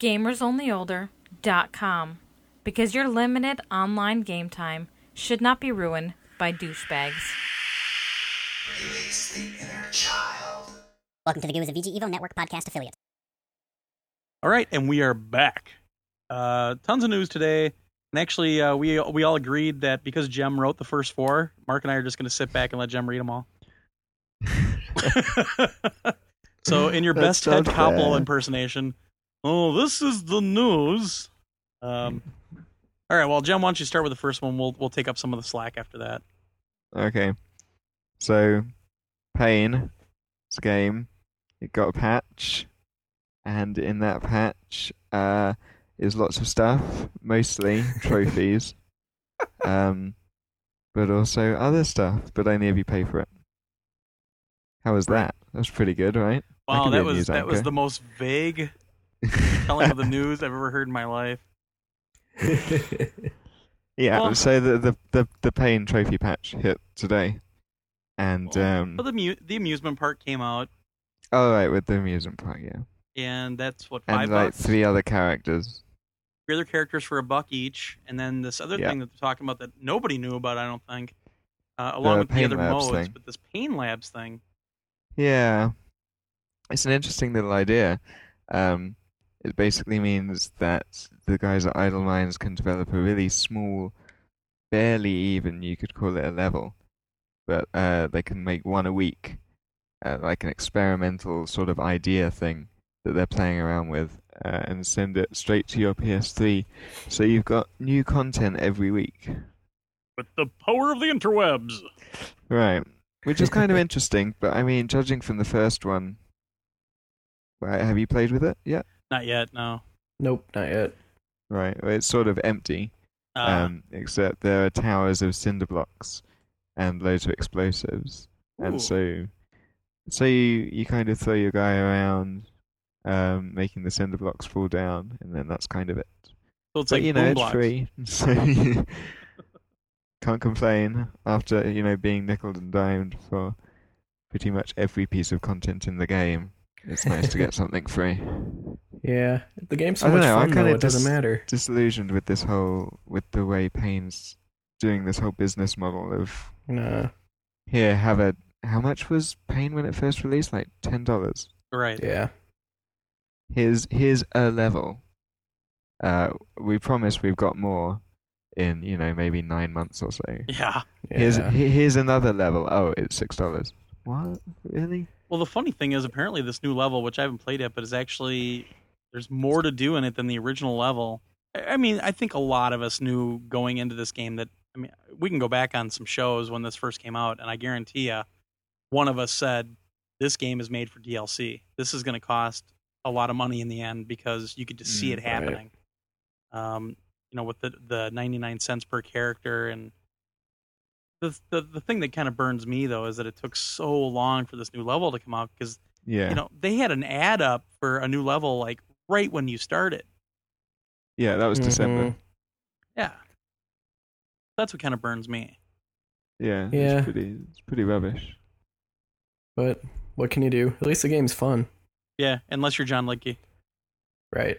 Gamers Only Older dot com, because your limited online game time should not be ruined by douchebags. Release the inner child. Welcome to the Goo is a VGEvo Network podcast affiliate. All right, and we are back. Uh, tons of news today, and actually, uh, we we all agreed that because Jem wrote the first four, Mark and I are just going to sit back and let Jem read them all. So, in your best so Ted Koppel impersonation, oh, this is the news. Um, all right, well, Jem, why don't you start with the first one? We'll we'll take up some of the slack after that. Okay. So, Pain, this game, it got a patch, and in that patch uh, is lots of stuff, mostly trophies, um, but also other stuff, but only if you pay for it. How was that? That was pretty good, right? Wow, that was that was the most vague telling of the news I've ever heard in my life. Yeah, well, so the, the, the, the Pain trophy patch hit today. And well, um, well, the mu- the amusement park came out. Oh, right, with the amusement park, yeah. And that's what five. And like bucks? three other characters. Three other characters for a buck each, and then this other yeah. thing that they're talking about that nobody knew about, I don't think, uh, along the with the other modes, thing. But this Pain Labs thing. Yeah, it's an interesting little idea. Um, it basically means that the guys at Idle Minds can develop a really small, barely even you could call it a level. But uh, they can make one a week, uh, like an experimental sort of idea thing that they're playing around with, uh, and send it straight to your P S three. So you've got new content every week. With the power of the interwebs! Right. Which is kind of interesting, but I mean, judging from the first one, right, have you played with it yet? Not yet, no. Nope, not yet. Right, well, it's sort of empty, uh. um, except there are towers of cinder blocks. And loads of explosives. Ooh. And so so you, you kind of throw your guy around, um, making the cinder blocks fall down, and then that's kind of it. So it's but, like you know, it's blocks. Free, so you can't complain after, you know, being nickeled and dimed for pretty much every piece of content in the game. It's nice to get something free. Yeah. The game's so I don't much know, fun, I though, it dis- doesn't matter. Disillusioned with this whole, with the way Pain's doing this whole business model of No. Here, have a. How much was Pain when it first released? Like ten dollars. Right. Yeah. Here's here's a level. Uh, we promise we've got more in you know maybe nine months or so. Yeah. yeah. Here's here's another level. Oh, it's six dollars. What really? Well, the funny thing is, apparently this new level, which I haven't played yet, but is actually there's more to do in it than the original level. I, I mean, I think a lot of us knew going into this game that. I mean, we can go back on some shows when this first came out, and I guarantee you, one of us said, this game is made for D L C. This is going to cost a lot of money in the end because you could just see it happening. Right. Um, you know, with the, the ninety-nine cents per character. And the, the the thing that kind of burns me, though, is that it took so long for this new level to come out because, yeah. you know, they had an ad up for a new level, like, right when you started. Yeah, that was mm-hmm. December. Yeah. That's what kind of burns me. Yeah, yeah. It's pretty, it's pretty rubbish. But what can you do? At least the game's fun. Yeah, unless you're John Lidke. Right.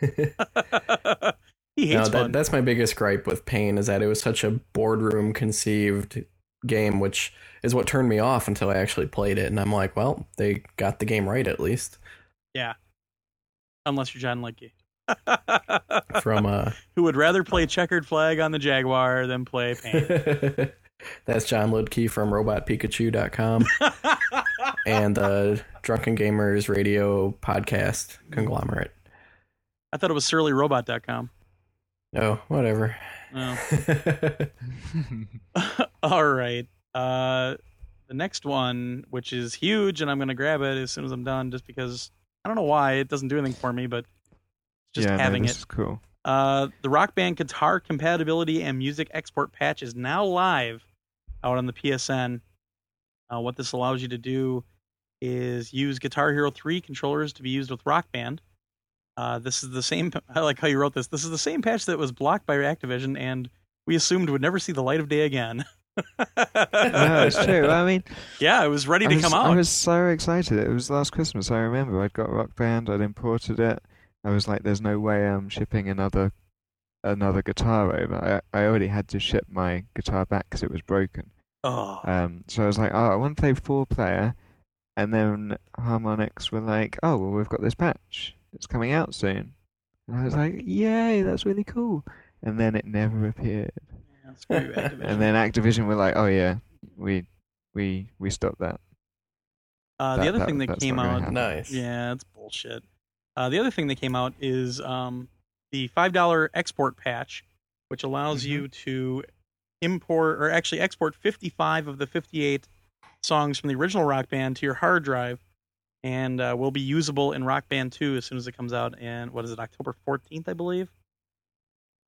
He hates no, that, fun. That's my biggest gripe with Pain, is that it was such a boardroom-conceived game, which is what turned me off until I actually played it, and I'm like, well, they got the game right, at least. Yeah. Unless you're John Lidke. From uh, who would rather play Checkered Flag on the Jaguar than play Pain. That's John Lidke from robot pikachu dot com and the Drunken Gamers radio podcast conglomerate. I thought it was surly robot dot com. Oh, whatever. Oh. All right. Uh, the next one, which is huge, and I'm going to grab it as soon as I'm done, just because I don't know why it doesn't do anything for me, but just yeah, having no, it. Cool. Uh, the Rock Band guitar compatibility and music export patch is now live out on the P S N. Uh, what this allows you to do is use Guitar Hero three controllers to be used with Rock Band. Uh, this is the same. I like how you wrote this. This is the same patch that was blocked by Activision and we assumed would never see the light of day again. No, it's true. I mean, yeah, it was ready I to was, come out. I was so excited. It was last Christmas. I remember I'd got Rock Band. I'd imported it. I was like, there's no way I'm shipping another another guitar over. I, I already had to ship my guitar back because it was broken. Oh. Um, so I was like, oh, I want to play four-player. And then Harmonix were like, oh, well, we've got this patch. It's coming out soon. And I was like, yay, that's really cool. And then it never appeared. Yeah, screw Activision. And then Activision were like, oh, yeah, we we we stopped that. Uh, that the other that, thing that came out, nice. Yeah, that's bullshit. Uh, the other thing that came out is um, the five dollars export patch, which allows mm-hmm. you to import or actually export fifty-five of the fifty-eight songs from the original Rock Band to your hard drive, and uh, will be usable in Rock Band two as soon as it comes out. And what is it, October fourteenth, I believe?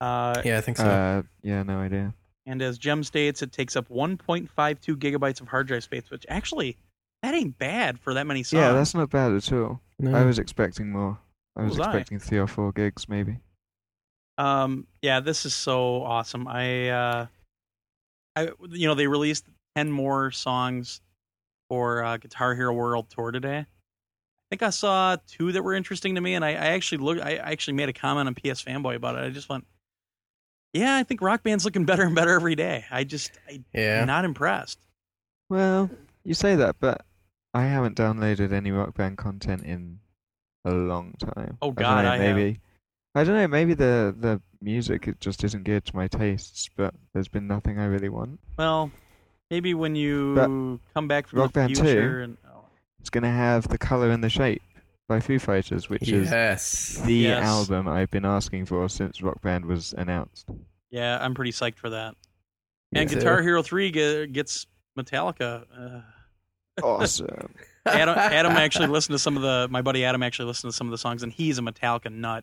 Uh, yeah, I think so. Uh, yeah, no idea. And as Jem states, it takes up one point five two gigabytes of hard drive space, which actually that ain't bad for that many songs. Yeah, that's not bad at all. No. I was expecting more. I was, was expecting I? three or four gigs, maybe. Um, yeah, this is so awesome. I, uh, I, you know, they released ten more songs for uh, Guitar Hero World Tour today. I think I saw two that were interesting to me, and I, I actually looked. I actually made a comment on P S Fanboy about it. I just went, "Yeah, I think Rock Band's looking better and better every day." I just, I, yeah. I'm not impressed. Well, you say that, but I haven't downloaded any Rock Band content in a long time. Oh God, I don't know, I maybe have. I don't know. Maybe the, the music it just isn't geared to my tastes, but there's been nothing I really want. Well, maybe when you but come back from Rock the Band future, two, and, oh. it's gonna have The Color and the Shape by Foo Fighters, which yes. is the yes. album I've been asking for since Rock Band was announced. Yeah, I'm pretty psyched for that. And yeah. Guitar Hero three ge- gets Metallica. Uh, Awesome. Adam, Adam actually listened to some of the. My buddy Adam actually listened to some of the songs, and he's a Metallica nut.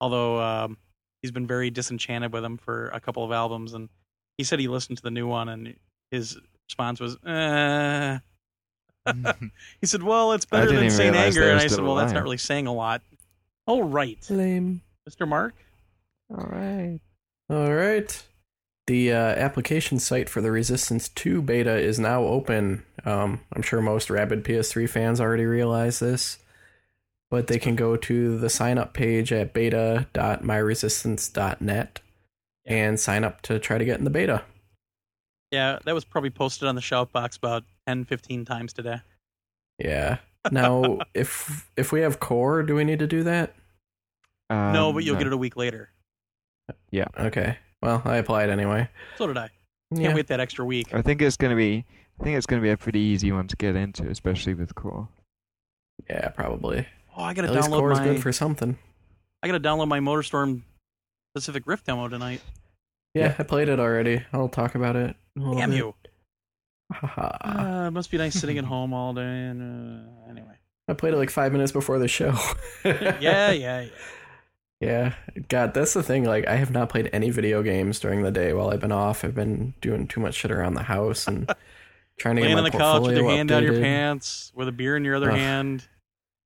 Although um, he's been very disenchanted with them for a couple of albums, and he said he listened to the new one, and his response was, eh. He said, "Well, it's better than Saint Anger," and I said, "Well, lying. That's not really saying a lot." All right, lame, Mister Mark. All right, all right. The uh, application site for the Resistance two beta is now open. Um, I'm sure most rabid P S three fans already realize this, but they can go to the sign-up page at beta dot my resistance dot net yeah. and sign up to try to get in the beta. Yeah, that was probably posted on the shoutbox about ten, fifteen times today. Yeah. Now, if if we have core, do we need to do that? Um, no, but you'll no. get it a week later. Yeah. Okay. Well, I applied anyway. So did I. Can't yeah. wait that extra week. I think it's gonna be. I think it's gonna be a pretty easy one to get into, especially with core. Yeah, probably. Oh, I gotta At download least core's my. Good for something. I gotta download my MotorStorm Pacific Rift demo tonight. Yeah, yeah. I played it already. I'll talk about it. Damn bit. You! uh, it must be nice sitting at home all day. And uh, anyway, I played it like five minutes before the show. yeah, yeah, yeah. Yeah, God, that's the thing. Like, I have not played any video games during the day while I've been off. I've been doing too much shit around the house and trying to get my portfolio updated. Laying on the couch with your hand down your pants, with a beer in your other Ugh, hand.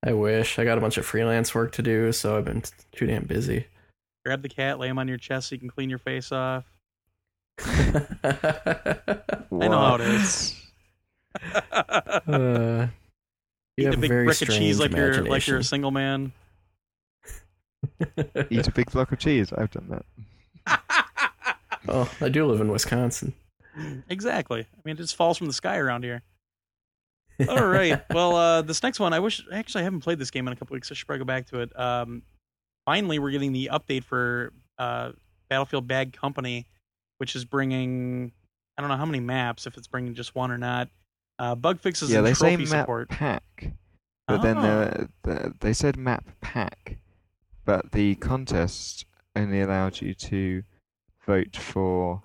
I wish. I got a bunch of freelance work to do, so I've been too damn busy. Grab the cat, lay him on your chest so you can clean your face off. I know how it is. uh, You eat a big brick of cheese like you're like you're a single man. Eat a big block of cheese. I've done that. Oh, I do live in Wisconsin. Exactly. I mean, it just falls from the sky around here. All right. Well, uh, this next one, I wish actually I haven't played this game in a couple weeks. So I should probably go back to it. Um, finally, we're getting the update for uh, Battlefield Bad Company, which is bringing I don't know how many maps. If it's bringing just one or not. Uh, bug fixes yeah, and trophy map support. Pack, but oh. then the, the, they said map pack, but the contest only allowed you to vote for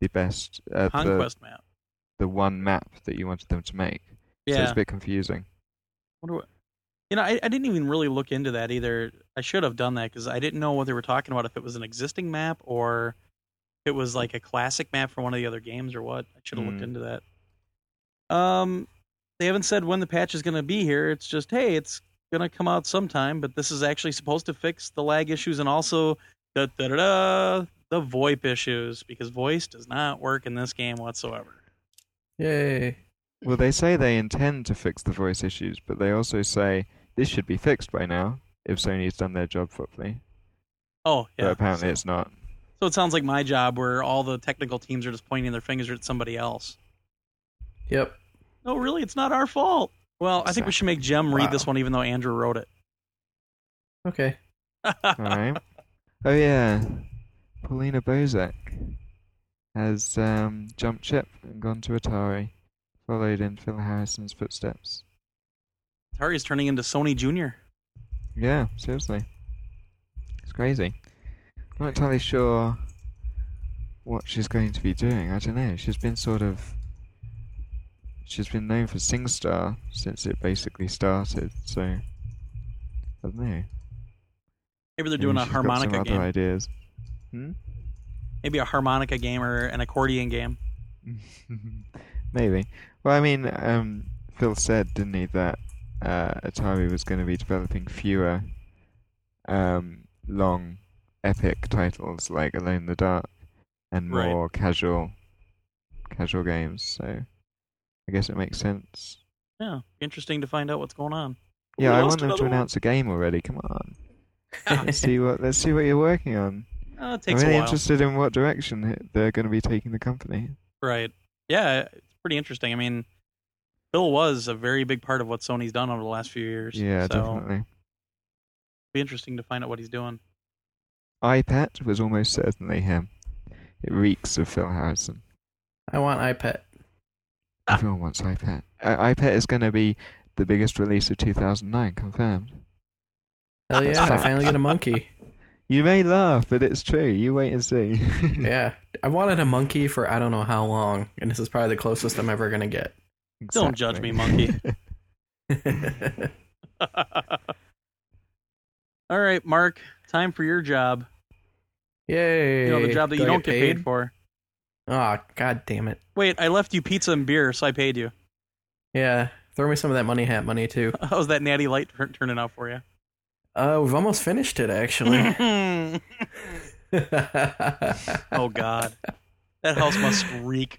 the best uh, conquest the, map, the one map that you wanted them to make. Yeah. So it's a bit confusing. Wonder what, you know, I, I didn't even really look into that either. I should have done that because I didn't know what they were talking about. If it was an existing map or if it was like a classic map from one of the other games or what. I should have mm. looked into that. Um, they haven't said when the patch is going to be here. It's just, hey, it's going to come out sometime, but this is actually supposed to fix the lag issues and also da, da, da, da, the VoIP issues, because voice does not work in this game whatsoever. Yay. Well, they say they intend to fix the voice issues, but they also say this should be fixed by now if Sony's done their job properly. Oh, yeah. But apparently so, it's not. So it sounds like my job where all the technical teams are just pointing their fingers at somebody else. Yep. No, really, it's not our fault. Well, exactly. I think we should make Jem read wow. this one, even though Andrew wrote it. Okay. All right. Oh, yeah. Paulina Bozek has um, jumped ship and gone to Atari, followed in Phil Harrison's footsteps. Atari is turning into Sony Junior Yeah, seriously. It's crazy. I'm not entirely sure what she's going to be doing. I don't know. She's been sort of... She's been known for SingStar since it basically started, so I don't know. Maybe they're doing Maybe a harmonica got some game. Other ideas. Hmm? Maybe a harmonica game or an accordion game. Maybe. Well, I mean, um, Phil said, didn't he, that uh, Atari was going to be developing fewer um, long, epic titles like Alone in the Dark and more right. casual, casual games. So. I guess it makes sense. Yeah, interesting to find out what's going on. Yeah, I want them to announce a game already. Come on, let's see what let's see what you're working on. Uh, it takes I'm really a while. Interested in what direction they're going to be taking the company. Right. Yeah, it's pretty interesting. I mean, Phil was a very big part of what Sony's done over the last few years. Yeah, so definitely. It'll be interesting to find out what he's doing. iPad was almost certainly him. It reeks of Phil Harrison. I want iPad. Everyone wants iPad. Uh, iPad is going to be the biggest release of two thousand nine, confirmed. Hell yeah, I finally get a monkey. You may laugh, but it's true. You wait and see. Yeah. I wanted a monkey for I don't know how long, and this is probably the closest I'm ever going to get. Exactly. Don't judge me, monkey. All right, Mark, time for your job. Yay. You know, the job that Do you I don't get paid, get paid for. Oh, God damn it. Wait, I left you pizza and beer, so I paid you. Yeah, throw me some of that Money Hat money, too. How's that Natty Light turn- turning out for you? Uh, we've almost finished it, actually. Oh, God. That house must reek.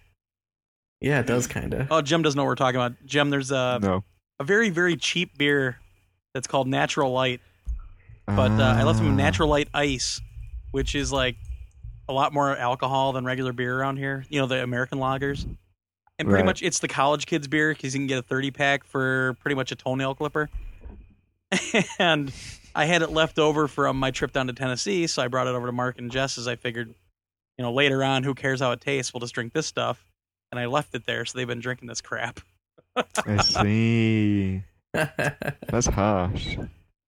Yeah, it does, kind of. Oh, Jem doesn't know what we're talking about. Jem, there's a, no. a very, very cheap beer that's called Natural Light. But uh, I left him Natural Light Ice, which is like a lot more alcohol than regular beer around here. You know, the American lagers. And pretty right. much it's the college kids beer because you can get a thirty pack for pretty much a toenail clipper. And I had it left over from my trip down to Tennessee, so I brought it over to Mark and Jess as I figured, you know, later on, who cares how it tastes? We'll just drink this stuff. And I left it there, so they've been drinking this crap. I see. That's harsh.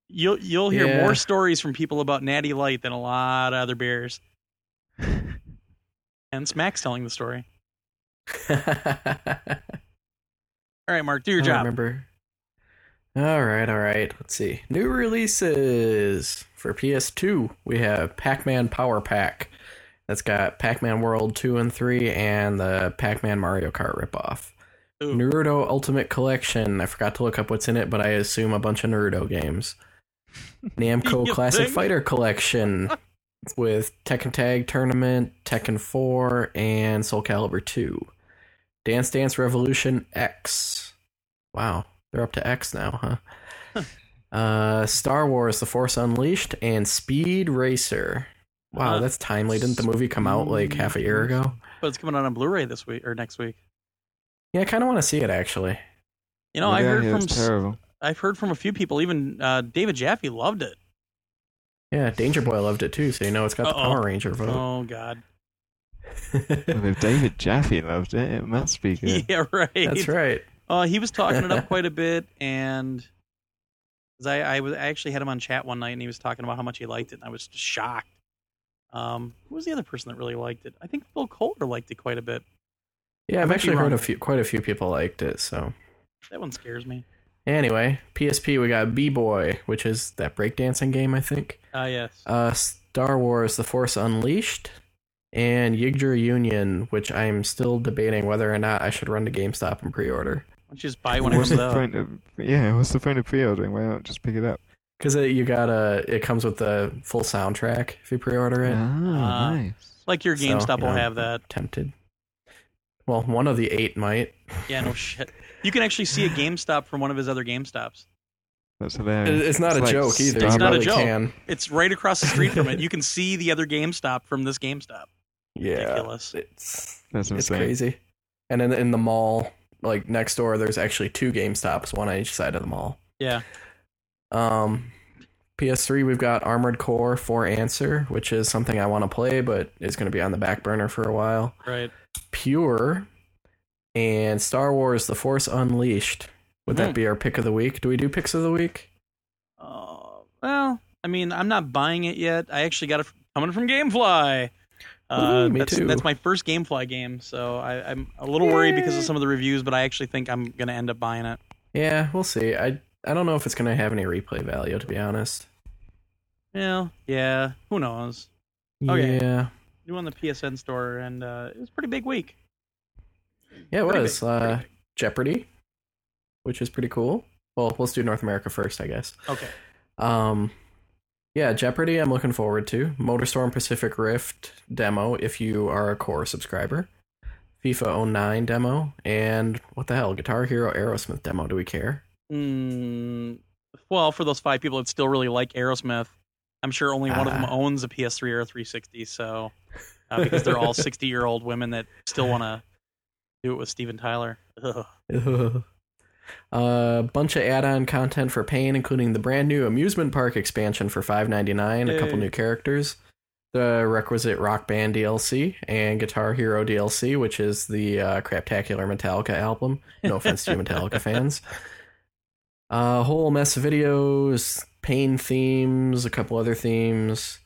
You'll, you'll hear yeah. more stories from people about Natty Light than a lot of other beers. And Smack's telling the story. All right, Mark, do your I job. Remember. All right, all right. Let's see. New releases for P S two. We have Pac-Man Power Pack. That's got Pac-Man World two and three and the Pac-Man Mario Kart ripoff. Ooh. Naruto Ultimate Collection. I forgot to look up what's in it, but I assume a bunch of Naruto games. Namco Classic think? Fighter Collection. With Tekken Tag Tournament, Tekken four, and Soul Calibur two. Dance Dance Revolution X. Wow. They're up to X now, huh? huh. Uh, Star Wars: The Force Unleashed and Speed Racer. Wow, uh, that's timely. Didn't the movie come out like half a year ago? But it's coming out on Blu-ray this week or next week. Yeah, I kind of want to see it actually. You know, yeah, I heard yeah, from terrible. I've heard from a few people. Even uh, David Jaffe loved it. Yeah, Danger Boy loved it too. So you know, it's got Uh-oh. the Power Ranger vote. Oh God. Well, if David Jaffe loved it, it must be good. Yeah, right. That's right. Uh, he was talking it up quite a bit, and I, I, was, I actually had him on chat one night, and he was talking about how much he liked it, and I was just shocked. Um, who was the other person that really liked it? I think Phil Coulter liked it quite a bit. Yeah, I've actually heard a few, quite a few people liked it, so... That one scares me. Anyway, P S P, we got B-Boy, which is that breakdancing game, I think. Ah, uh, yes. Uh, Star Wars: The Force Unleashed, and Yigger Union, which I'm still debating whether or not I should run to GameStop and pre-order. Why don't you just buy one of them? Yeah, what's the point of pre-ordering? Why not just pick it up? Because you got a, it comes with the full soundtrack if you pre-order it. Oh, uh, nice. Like your GameStop so, you know, will have that. Tempted. Well, one of the eight might. Yeah, no shit. You can actually see a GameStop from one of his other GameStops. That's hilarious. It's not it's a like joke either. It's you not really a joke. Can. It's right across the street from it. You can see the other GameStop from this GameStop. Yeah, ridiculous. It's That's it's crazy. And then in, in the mall. Like next door, there's actually two GameStops, one on each side of the mall. Yeah. Um, P S three, we've got Armored Core four Answer, which is something I want to play, but it's going to be on the back burner for a while. Right. Pure and Star Wars: The Force Unleashed. Would mm-hmm. that be our pick of the week? Do we do picks of the week? Uh, well, I mean, I'm not buying it yet. I actually got it coming from GameFly. Uh, Ooh, me that's, too. That's my first GameFly game, so I, I'm a little Yay. worried because of some of the reviews, but I actually think I'm going to end up buying it. Yeah, we'll see. I I don't know if it's going to have any replay value, to be honest. Well, yeah, who knows? Okay. Yeah. New on the P S N store, and uh, it was a pretty big week. Yeah, it pretty was. Big, uh, Jeopardy, which is pretty cool. Well, let's do North America first, I guess. Okay. Um... Yeah, Jeopardy I'm looking forward to. MotorStorm Pacific Rift demo if you are a core subscriber. FIFA oh nine demo. And what the hell, Guitar Hero Aerosmith demo. Do we care? Mm, well, for those five people that still really like Aerosmith, I'm sure only one ah. of them owns a P S three or a three sixty. So, uh, because they're all sixty-year-old women that still want to do it with Steven Tyler. Ugh. A uh, bunch of add-on content for Pain, including the brand new amusement park expansion for five ninety-nine, a couple new characters, the requisite Rock Band D L C, and Guitar Hero D L C, which is the uh, craptacular Metallica album. No offense to you Metallica fans. A uh, whole mess of videos, Pain themes, a couple other themes,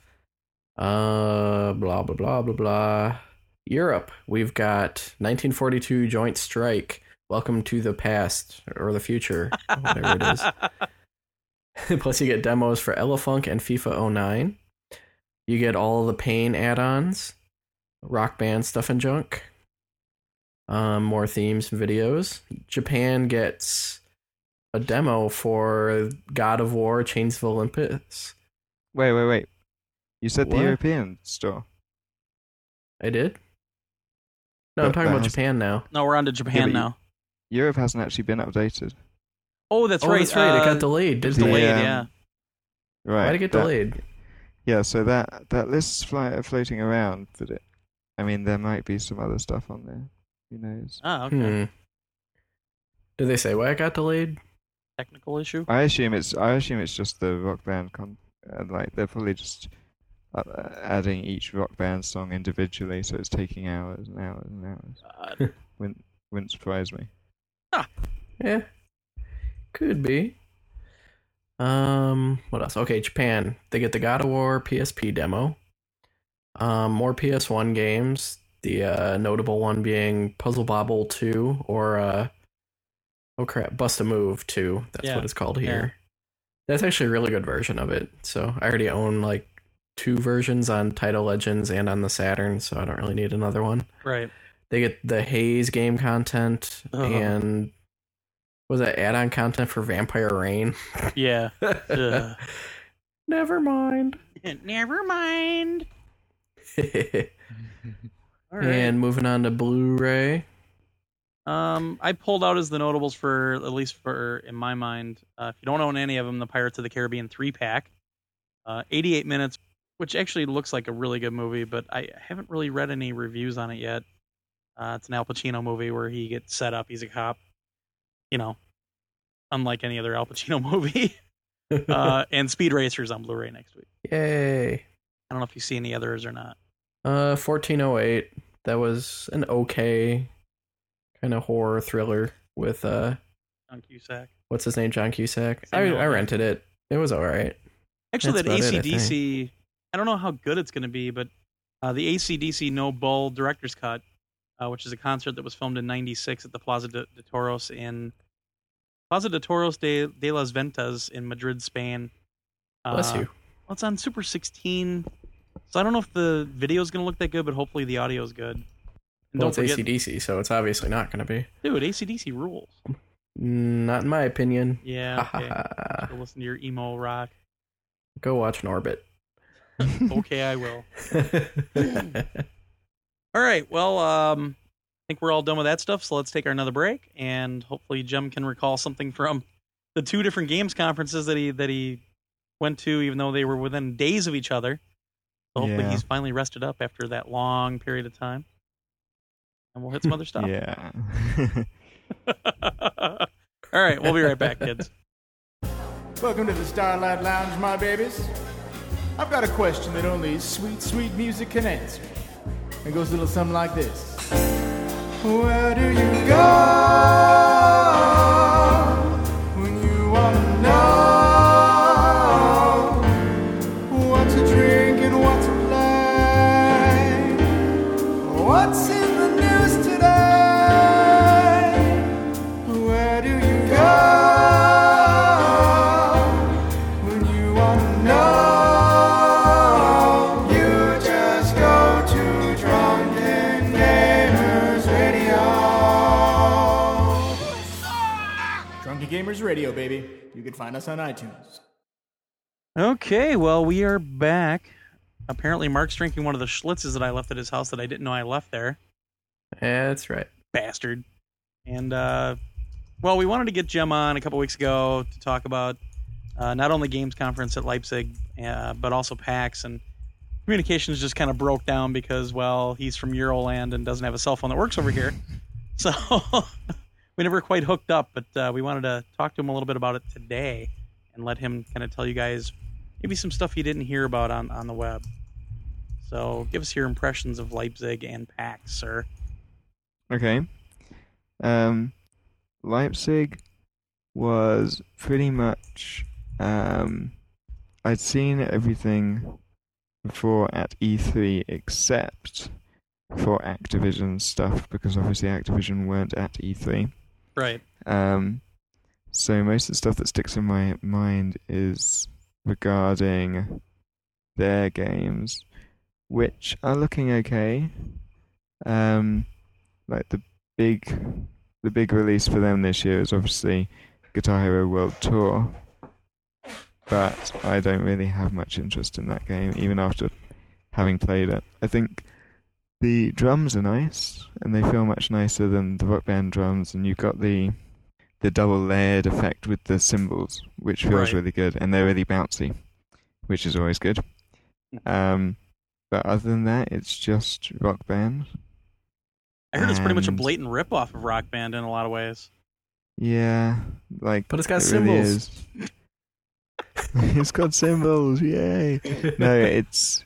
uh, blah, blah, blah, blah, blah. Europe, we've got nineteen forty-two Joint Strike. Welcome to the past or the future, whatever it is. Plus you get demos for Elefunk and FIFA oh nine. You get all the Pain add-ons, Rock Band stuff and junk, um, more themes and videos. Japan gets a demo for God of War, Chains of Olympus. Wait, wait, wait. You said what? The European store. I did? No, but I'm talking about has... Japan now. No, we're on to Japan yeah, now. You... Europe hasn't actually been updated. Oh, that's oh, right. That's right. Uh, it got delayed. Didn't it? Delayed, um, yeah. Right. Why did it get that, delayed? Yeah, so that that list fly, floating around that it. I mean, there might be some other stuff on there. Who knows? Ah, okay. Hmm. Did they say why it got delayed? Technical issue. I assume it's. I assume it's just the Rock Band. Con- uh, like they're probably just uh, adding each Rock Band song individually, so it's taking hours and hours and hours. God. Wouldn't, wouldn't surprise me. Huh. Yeah, could be. Um, what else? Okay, Japan. They get the God of War P S P demo. Um, more P S one games. The uh, notable one being Puzzle Bobble two or uh, oh crap, Bust a Move two. That's yeah. what it's called here. Yeah. That's actually a really good version of it. So I already own like two versions on Tidal Legends and on the Saturn, so I don't really need another one. Right. They get the Haze game content uh-huh. and what was that add-on content for Vampire Reign? Yeah. yeah. Never mind. Never mind. All right. And moving on to Blu-ray, Um, I pulled out as the notables for, at least for, in my mind, uh, if you don't own any of them, the Pirates of the Caribbean three-pack. Uh, eighty-eight minutes, which actually looks like a really good movie, but I haven't really read any reviews on it yet. Uh, it's an Al Pacino movie where he gets set up. He's a cop, you know, unlike any other Al Pacino movie. uh, and Speed Racer's on Blu-ray next week. Yay. I don't know if you see any others or not. Uh, fourteen oh eight. That was an okay kind of horror thriller with uh, John Cusack. What's his name? John Cusack. I, I rented it. It was all right. Actually, that's that A C D C, I, I don't know how good it's going to be, but uh, the A C D C No Bull Director's Cut, uh, which is a concert that was filmed in ninety-six at the Plaza de, de Toros in Plaza de Toros de, de las Ventas in Madrid, Spain. Uh, Bless you. Well, it's on Super sixteen. So I don't know if the video is going to look that good, but hopefully the audio is good. And well, don't it's forget, A C D C, so it's obviously not going to be. Dude, A C D C rules. Not in my opinion. Yeah, okay. So listen to your emo rock. Go watch Norbit. Okay, I will. All right, well, um, I think we're all done with that stuff, so let's take our another break, and hopefully Jem can recall something from the two different games conferences that he that he went to, even though they were within days of each other. So hopefully yeah. he's finally rested up after that long period of time. And we'll hit some other stuff. Yeah. All right, we'll be right back, kids. Welcome to the Starlight Lounge, my babies. I've got a question that only sweet, sweet music can answer. It goes a little something like this. Where do you go when you want to know? What's in the news today? Where do you go when you want to know? You just go to Drunk and Gamers Radio. Drunk and Gamers Radio, baby. You can find us on iTunes. Okay, well, we are back. Apparently, Mark's drinking one of the schlitzes that I left at his house that I didn't know I left there. Yeah, that's right. Bastard. And, uh, well, we wanted to get Jem on a couple weeks ago to talk about uh, not only Games Conference at Leipzig, uh, but also PAX. And communications just kind of broke down because, well, he's from Euroland and doesn't have a cell phone that works over here. So we never quite hooked up, but uh, we wanted to talk to him a little bit about it today and let him kind of tell you guys maybe some stuff you didn't hear about on, on the web. So give us your impressions of Leipzig and PAX, sir. Okay. Um, Leipzig was pretty much... Um, I'd seen everything before at E three except for Activision stuff, because obviously Activision weren't at E three. Right. Um, so most of the stuff that sticks in my mind is regarding their games, which are looking okay. Um, like the big, the big release for them this year is obviously Guitar Hero World Tour, but I don't really have much interest in that game, even after having played it. I think the drums are nice, and they feel much nicer than the Rock Band drums, and you've got the the double-layered effect with the cymbals, which feels right. really good, and they're really bouncy, which is always good. Um, but other than that, it's just Rock Band. I heard and... it's pretty much a blatant rip-off of Rock Band in a lot of ways. Yeah, like but it's got it cymbals. Really it's got cymbals, yay! No, it's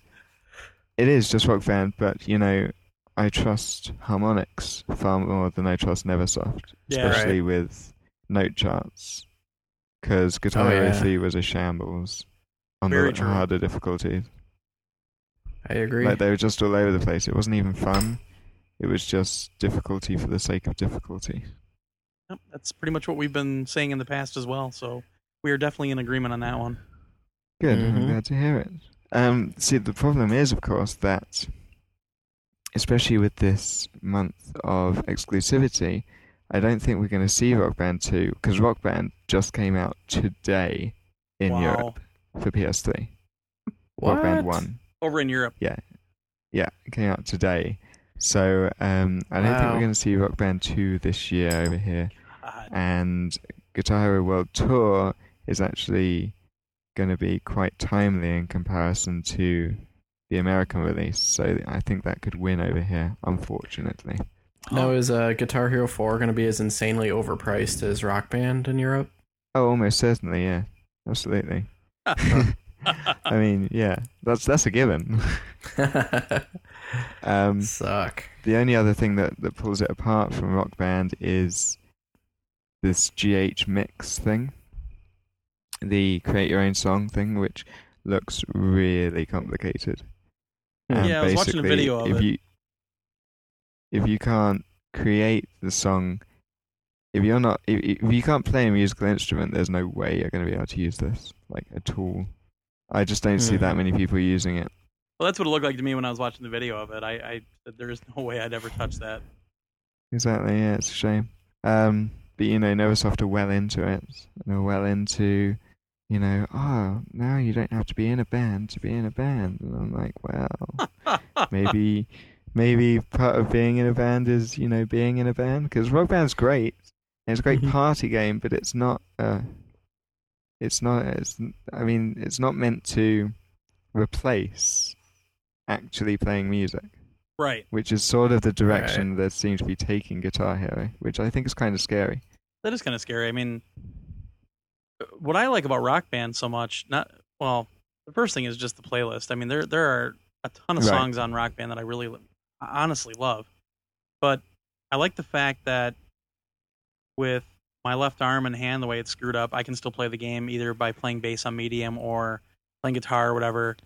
it is just Rock Band, but you know, I trust Harmonix far more than I trust Neversoft, yeah, especially right. with note charts, because Guitar Hero oh, yeah. three was a shambles on Very the true. harder difficulties. I agree. Like they were just all over the place. It wasn't even fun. It was just difficulty for the sake of difficulty. Yep, that's pretty much what we've been saying in the past as well. So we are definitely in agreement on that one. Good. Mm-hmm. I'm glad to hear it. Um, see, the problem is, of course, that especially with this month of exclusivity, I don't think we're going to see Rock Band two, because Rock Band just came out today in wow. Europe for P S three. What? Rock Band one. Over in Europe. Yeah. Yeah, it came out today. So um, I don't wow. think we're going to see Rock Band two this year over here. God. And Guitar Hero World Tour is actually going to be quite timely in comparison to the American release. So I think that could win over here, unfortunately. Now, is uh, Guitar Hero four going to be as insanely overpriced as Rock Band in Europe? Oh, almost certainly, yeah. Absolutely. I mean, yeah, that's that's a given. um, Suck. The only other thing that, that pulls it apart from Rock Band is this G H mix thing, the create your own song thing, which looks really complicated. And yeah, I was watching a video of if it. You, if you can't create the song, if you're not, if, if you can't play a musical instrument, there's no way you're going to be able to use this like at all. I just don't see that many people using it. Well, that's what it looked like to me when I was watching the video of it. I, I there is no way I'd ever touch that. Exactly, yeah, it's a shame. Um, but, you know, Novasoft are well into it. They're well into, you know, oh, now you don't have to be in a band to be in a band. And I'm like, well, maybe maybe part of being in a band is, you know, being in a band. Because Rock Band's great. It's a great party game, but it's not... Uh, It's not. It's, I mean, it's not meant to replace actually playing music, right? Which is sort of the direction right. that seems to be taking Guitar Hero, which I think is kind of scary. That is kind of scary. I mean, what I like about Rock Band so much, not well. The first thing is just the playlist. I mean, there there are a ton of right. songs on Rock Band that I really, I honestly love, but I like the fact that with my left arm and hand, the way it's screwed up, I can still play the game either by playing bass on medium or playing guitar or whatever,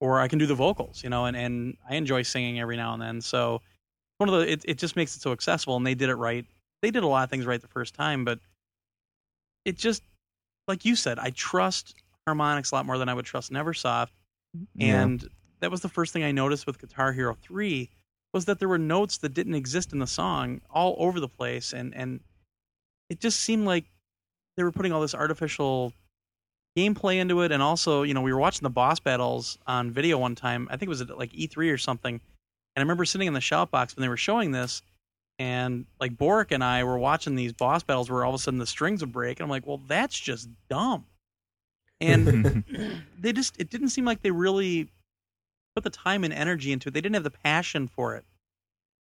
or I can do the vocals, you know, and, and I enjoy singing every now and then. So one of the, it, it just makes it so accessible, and they did it right. They did a lot of things right the first time, but it just, like you said, I trust Harmonix a lot more than I would trust Neversoft. Yeah. And that was the first thing I noticed with Guitar Hero three was that there were notes that didn't exist in the song all over the place. And, and, it just seemed like they were putting all this artificial gameplay into it. And also, you know, we were watching the boss battles on video one time. I think it was at like E three or something. And I remember sitting in the shout box when they were showing this. And like Boric and I were watching these boss battles where all of a sudden the strings would break. And I'm like, well, that's just dumb. And they just, it didn't seem like they really put the time and energy into it. They didn't have the passion for it.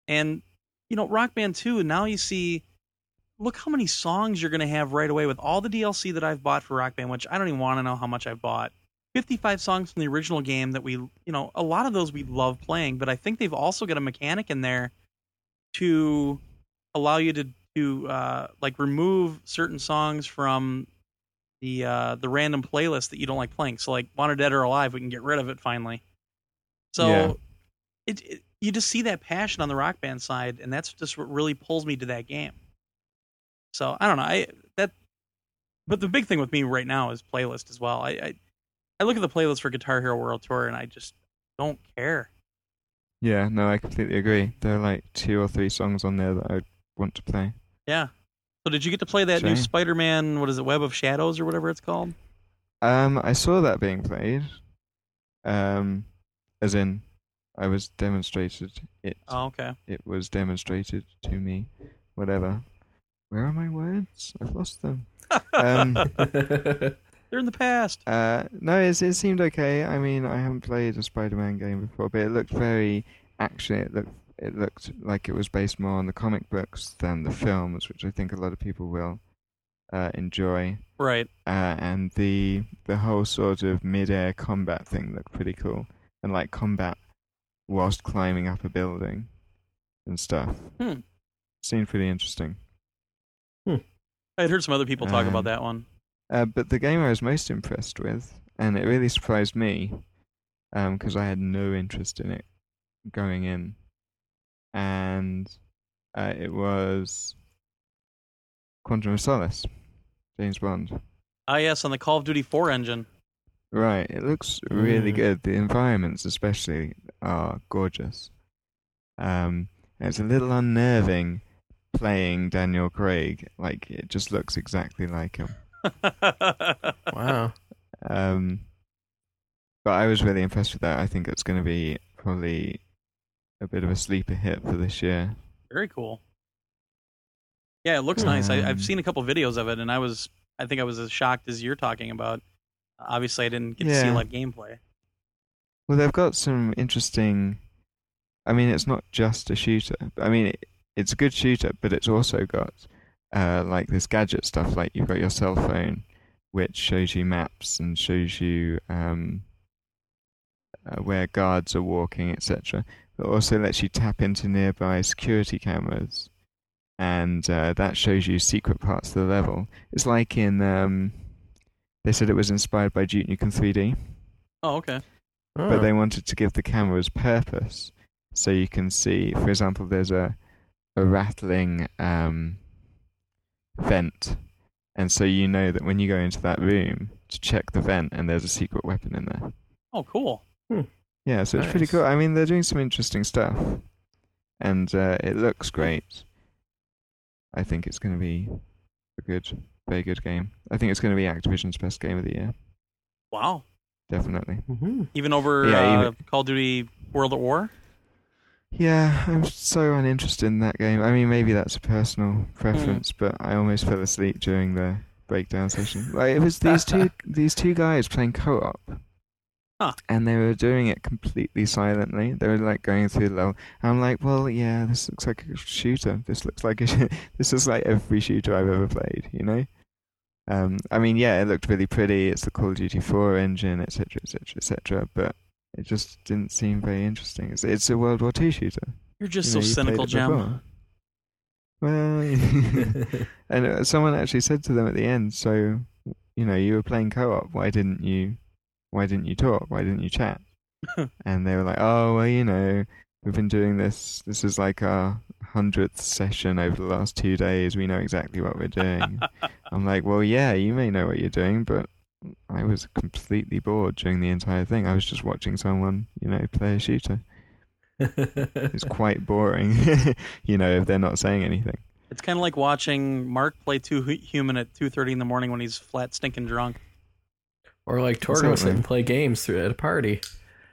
And, you know, Rock Band two, now you see... Look how many songs you're going to have right away with all the D L C that I've bought for Rock Band, which I don't even want to know how much I've bought. fifty-five songs from the original game that we, you know, a lot of those we love playing, but I think they've also got a mechanic in there to allow you to, to uh, like, remove certain songs from the uh, the random playlist that you don't like playing. So, like, Wanted Dead or Alive, we can get rid of it finally. So, yeah. it, it you just see that passion on the Rock Band side, and that's just what really pulls me to that game. So I don't know. I that, but the big thing with me right now is playlist as well. I, I I look at the playlist for Guitar Hero World Tour and I just don't care. Yeah, no, I completely agree. There are like two or three songs on there that I want to play. Yeah. So did you get to play that Sorry. new Spider-Man? What is it, Web of Shadows or whatever it's called? Um, I saw that being played. Um, as in, I was demonstrated it. Oh, okay. It was demonstrated to me. Whatever. Where are my words? I've lost them. Um, They're in the past. Uh, no, it's, it seemed okay. I mean, I haven't played a Spider-Man game before, but it looked very action. It looked, it looked like it was based more on the comic books than the films, which I think a lot of people will uh, enjoy. Right. Uh, and the the whole sort of mid-air combat thing looked pretty cool, and like combat whilst climbing up a building and stuff. Hmm. Seemed pretty interesting. Hmm. I'd heard some other people talk um, about that one. Uh, but the game I was most impressed with, and it really surprised me, because um, I had no interest in it going in, and uh, it was Quantum of Solace, James Bond. Ah, yes, on the Call of Duty four engine. Right, it looks really mm. good. The environments especially are gorgeous. Um, it's a little unnerving playing Daniel Craig. Like, it just looks exactly like him. Wow. Um, but I was really impressed with that. I think it's going to be probably a bit of a sleeper hit for this year. Very cool. Yeah, it looks um, nice. I, I've seen a couple videos of it, and I was, I think I was as shocked as you're talking about. Obviously, I didn't get yeah. to see like gameplay. Well, they've got some interesting. I mean, it's not just a shooter. I mean, it, it's a good shooter, but it's also got uh, like this gadget stuff. Like you've got your cell phone, which shows you maps and shows you um, uh, where guards are walking, et cetera. But also lets you tap into nearby security cameras. And uh, that shows you secret parts of the level. It's like in, um, they said it was inspired by Duke Nukem three D. Oh, okay. Oh. But they wanted to give the cameras purpose. So you can see, for example, there's a, a rattling um, vent. And so you know that when you go into that room to check the vent, and there's a secret weapon in there. Oh, cool. Hmm. Yeah, so nice. It's pretty cool. I mean, they're doing some interesting stuff. And uh, it looks great. I think it's going to be a good, very good game. I think it's going to be Activision's best game of the year. Wow. Definitely. Mm-hmm. Even over yeah, uh, even... Call of Duty World at War? Yeah, I'm so uninterested in that game. I mean, maybe that's a personal preference, mm. but I almost fell asleep during the breakdown session. Like, it was these two these two guys playing co-op. Huh. And they were doing it completely silently. They were like going through the level. And I'm like, well, yeah, this looks like a shooter. This looks like a sh- this is like every shooter I've ever played, you know? Um, I mean, yeah, it looked really pretty. It's the Call of Duty four engine, et cetera, et cetera, et cetera. But it just didn't seem very interesting. It's, it's a World War Two shooter. You're just you know, so you cynical, Jem. Well, and someone actually said to them at the end, so, you know, you were playing co-op. Why didn't you... Why didn't you talk? Why didn't you chat? And they were like, oh, well, you know, we've been doing this. This is like our hundredth session over the last two days. We know exactly what we're doing. I'm like, well, yeah, you may know what you're doing, but I was completely bored during the entire thing. I was just watching someone, you know, play a shooter. It's quite boring, you know, if they're not saying anything. It's kind of like watching Mark play Too Human at two thirty in the morning when he's flat stinking drunk. Or like Torgo sit and play games through at a party.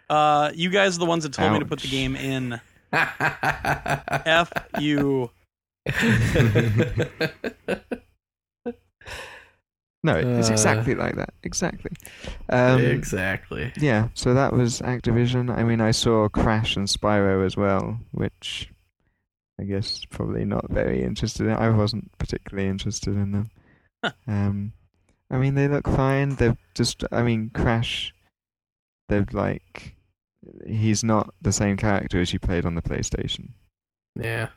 Uh, you guys are the ones that told Ouch. me to put the game in. F you. No, it's uh, exactly like that. Exactly. Um, exactly. Yeah, so that was Activision. I mean, I saw Crash and Spyro as well, which I guess probably not very interested in. I wasn't particularly interested in them. Huh. Um. I mean, they look fine. They've just, I mean, Crash, they've like, he's not the same character as you played on the PlayStation. Yeah.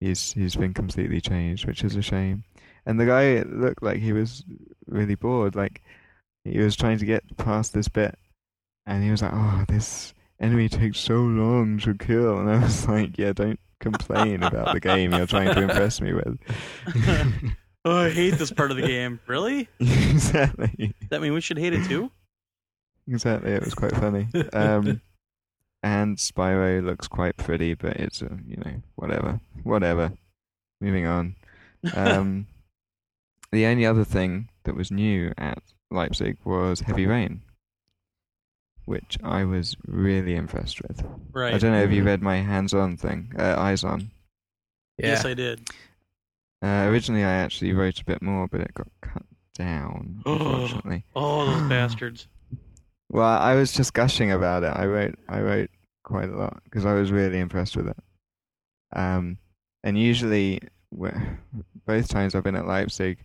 He's He's been completely changed, which is a shame. And the guy looked like he was really bored. Like, he was trying to get past this bit, and he was like, oh, this enemy takes so long to kill. And I was like, yeah, don't complain about the game you're trying to impress me with. Oh, I hate this part of the game. Really? Exactly. Does that mean we should hate it too? Exactly. It was quite funny. Um, and Spyro looks quite pretty, but it's, a, you know, whatever. Whatever. Moving on. Um, the only other thing that was new at Leipzig was Heavy Rain, which I was really impressed with. Right. I don't know if you read my hands-on thing, uh, eyes-on. Yeah. Yes, I did. Uh, originally, I actually wrote a bit more, but it got cut down, unfortunately. Oh, those bastards! Well, I was just gushing about it. I wrote, I wrote quite a lot because I was really impressed with it. Um, and usually, both times I've been at Leipzig,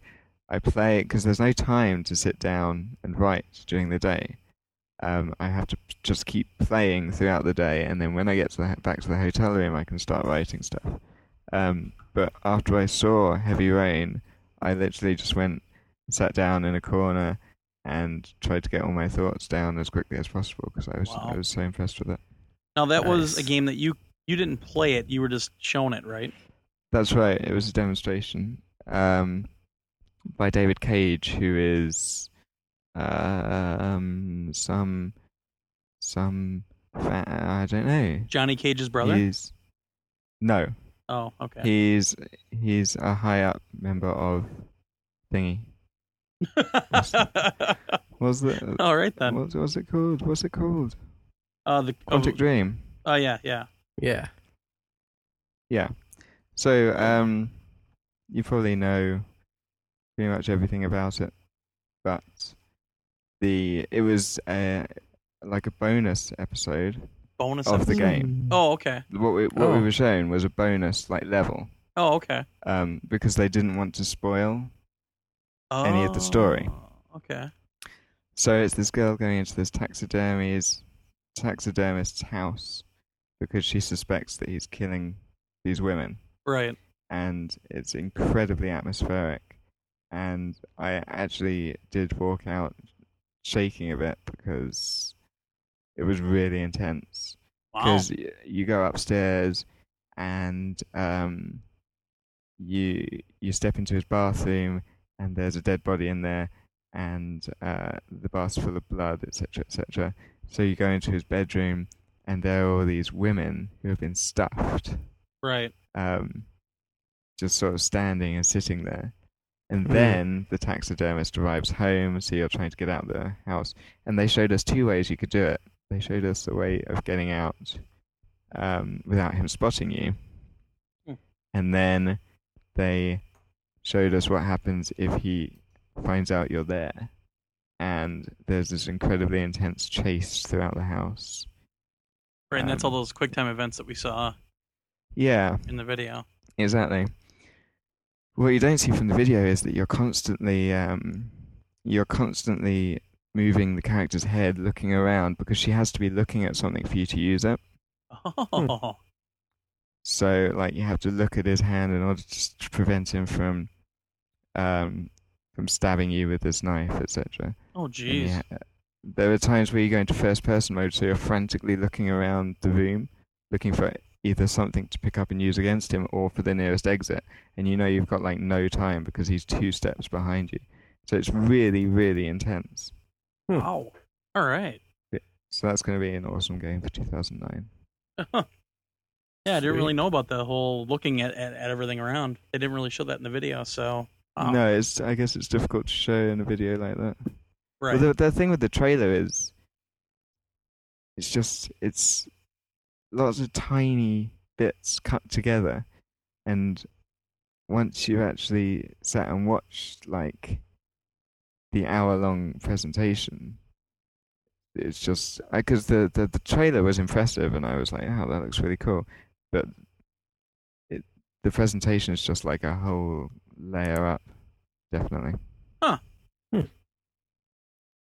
I play it because there's no time to sit down and write during the day. Um, I have to just keep playing throughout the day, and then when I get to the, back to the hotel room, I can start writing stuff. Um, but after I saw Heavy Rain, I literally just went, sat down in a corner, and tried to get all my thoughts down as quickly as possible because I was wow. I was so impressed with it. Now that nice. was a game that you you didn't play it; you were just shown it, right? That's right. It was a demonstration um, by David Cage, who is uh, um, some some fan, I don't know Johnny Cage's brother. He's, no. Oh, okay. He's he's a high up member of Thingy. What's the, what's the, All right then. What's, what's it called? What's it called? Uh, the Quantic oh, Dream. Oh uh, yeah, yeah. Yeah. Yeah. So, um, you probably know pretty much everything about it, but the it was a, like a bonus episode bonus of episode? the game. Oh, okay. What we what oh. we were shown was a bonus like level. Oh, okay. Um, because they didn't want to spoil oh, any of the story. Okay. So it's this girl going into this taxidermy's taxidermist's house because she suspects that he's killing these women. Right. And it's incredibly atmospheric. And I actually did walk out shaking a bit because it was really intense. Wow. Because you go upstairs and um, you you step into his bathroom and there's a dead body in there. And uh, the bath's full of blood, et cetera, et cetera. So you go into his bedroom, and there are all these women who have been stuffed, right? Um, just sort of standing and sitting there. And mm. then the taxidermist arrives home, so you're trying to get out of the house. And they showed us two ways you could do it. They showed us the way of getting out um, without him spotting you, mm. and then they showed us what happens if he finds out you're there, and there's this incredibly intense chase throughout the house. Right, and um, that's all those quick time events that we saw. Yeah. In the video. Exactly. What you don't see from the video is that you're constantly, um, you're constantly moving the character's head, looking around, because she has to be looking at something for you to use it. Oh. So, like, you have to look at his hand in order to prevent him from, um. from stabbing you with his knife, et cetera. Oh, jeez. Yeah, there are times where you go into first-person mode, so you're frantically looking around the room, looking for either something to pick up and use against him or for the nearest exit, and you know you've got, like, no time because he's two steps behind you. So it's really, really intense. Wow. All right. Yeah, so that's going to be an awesome game for two thousand nine. Yeah, I didn't Sweet. really know about the whole looking at, at, at everything around. They didn't really show that in the video, so... Wow. No, it's. I guess it's difficult to show in a video like that. Right. But the, the thing with the trailer is, it's just it's lots of tiny bits cut together, and once you actually sat and watched like the hour-long presentation, it's just because the, the the trailer was impressive, and I was like, "Oh, that looks really cool," but it the presentation is just like a whole layer up, definitely. Huh. Hmm. Is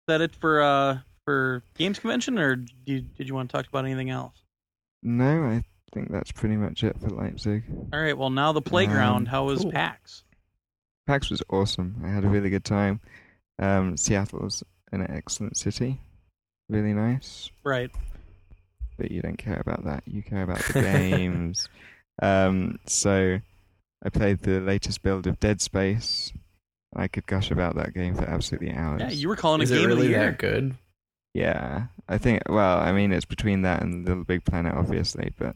that it for uh for Games Convention, or do you, did you want to talk about anything else? No, I think that's pretty much it for Leipzig. All right. Well, now the playground. Um, How was cool. PAX? PAX was awesome. I had a really good time. Um, Seattle's an excellent city. Really nice. Right. But you don't care about that. You care about the games. Um. So. I played the latest build of Dead Space. I could gush about that game for absolutely hours. Yeah, you were calling it a game really that good. Yeah, I think. Well, I mean, it's between that and Little Big Planet, obviously, but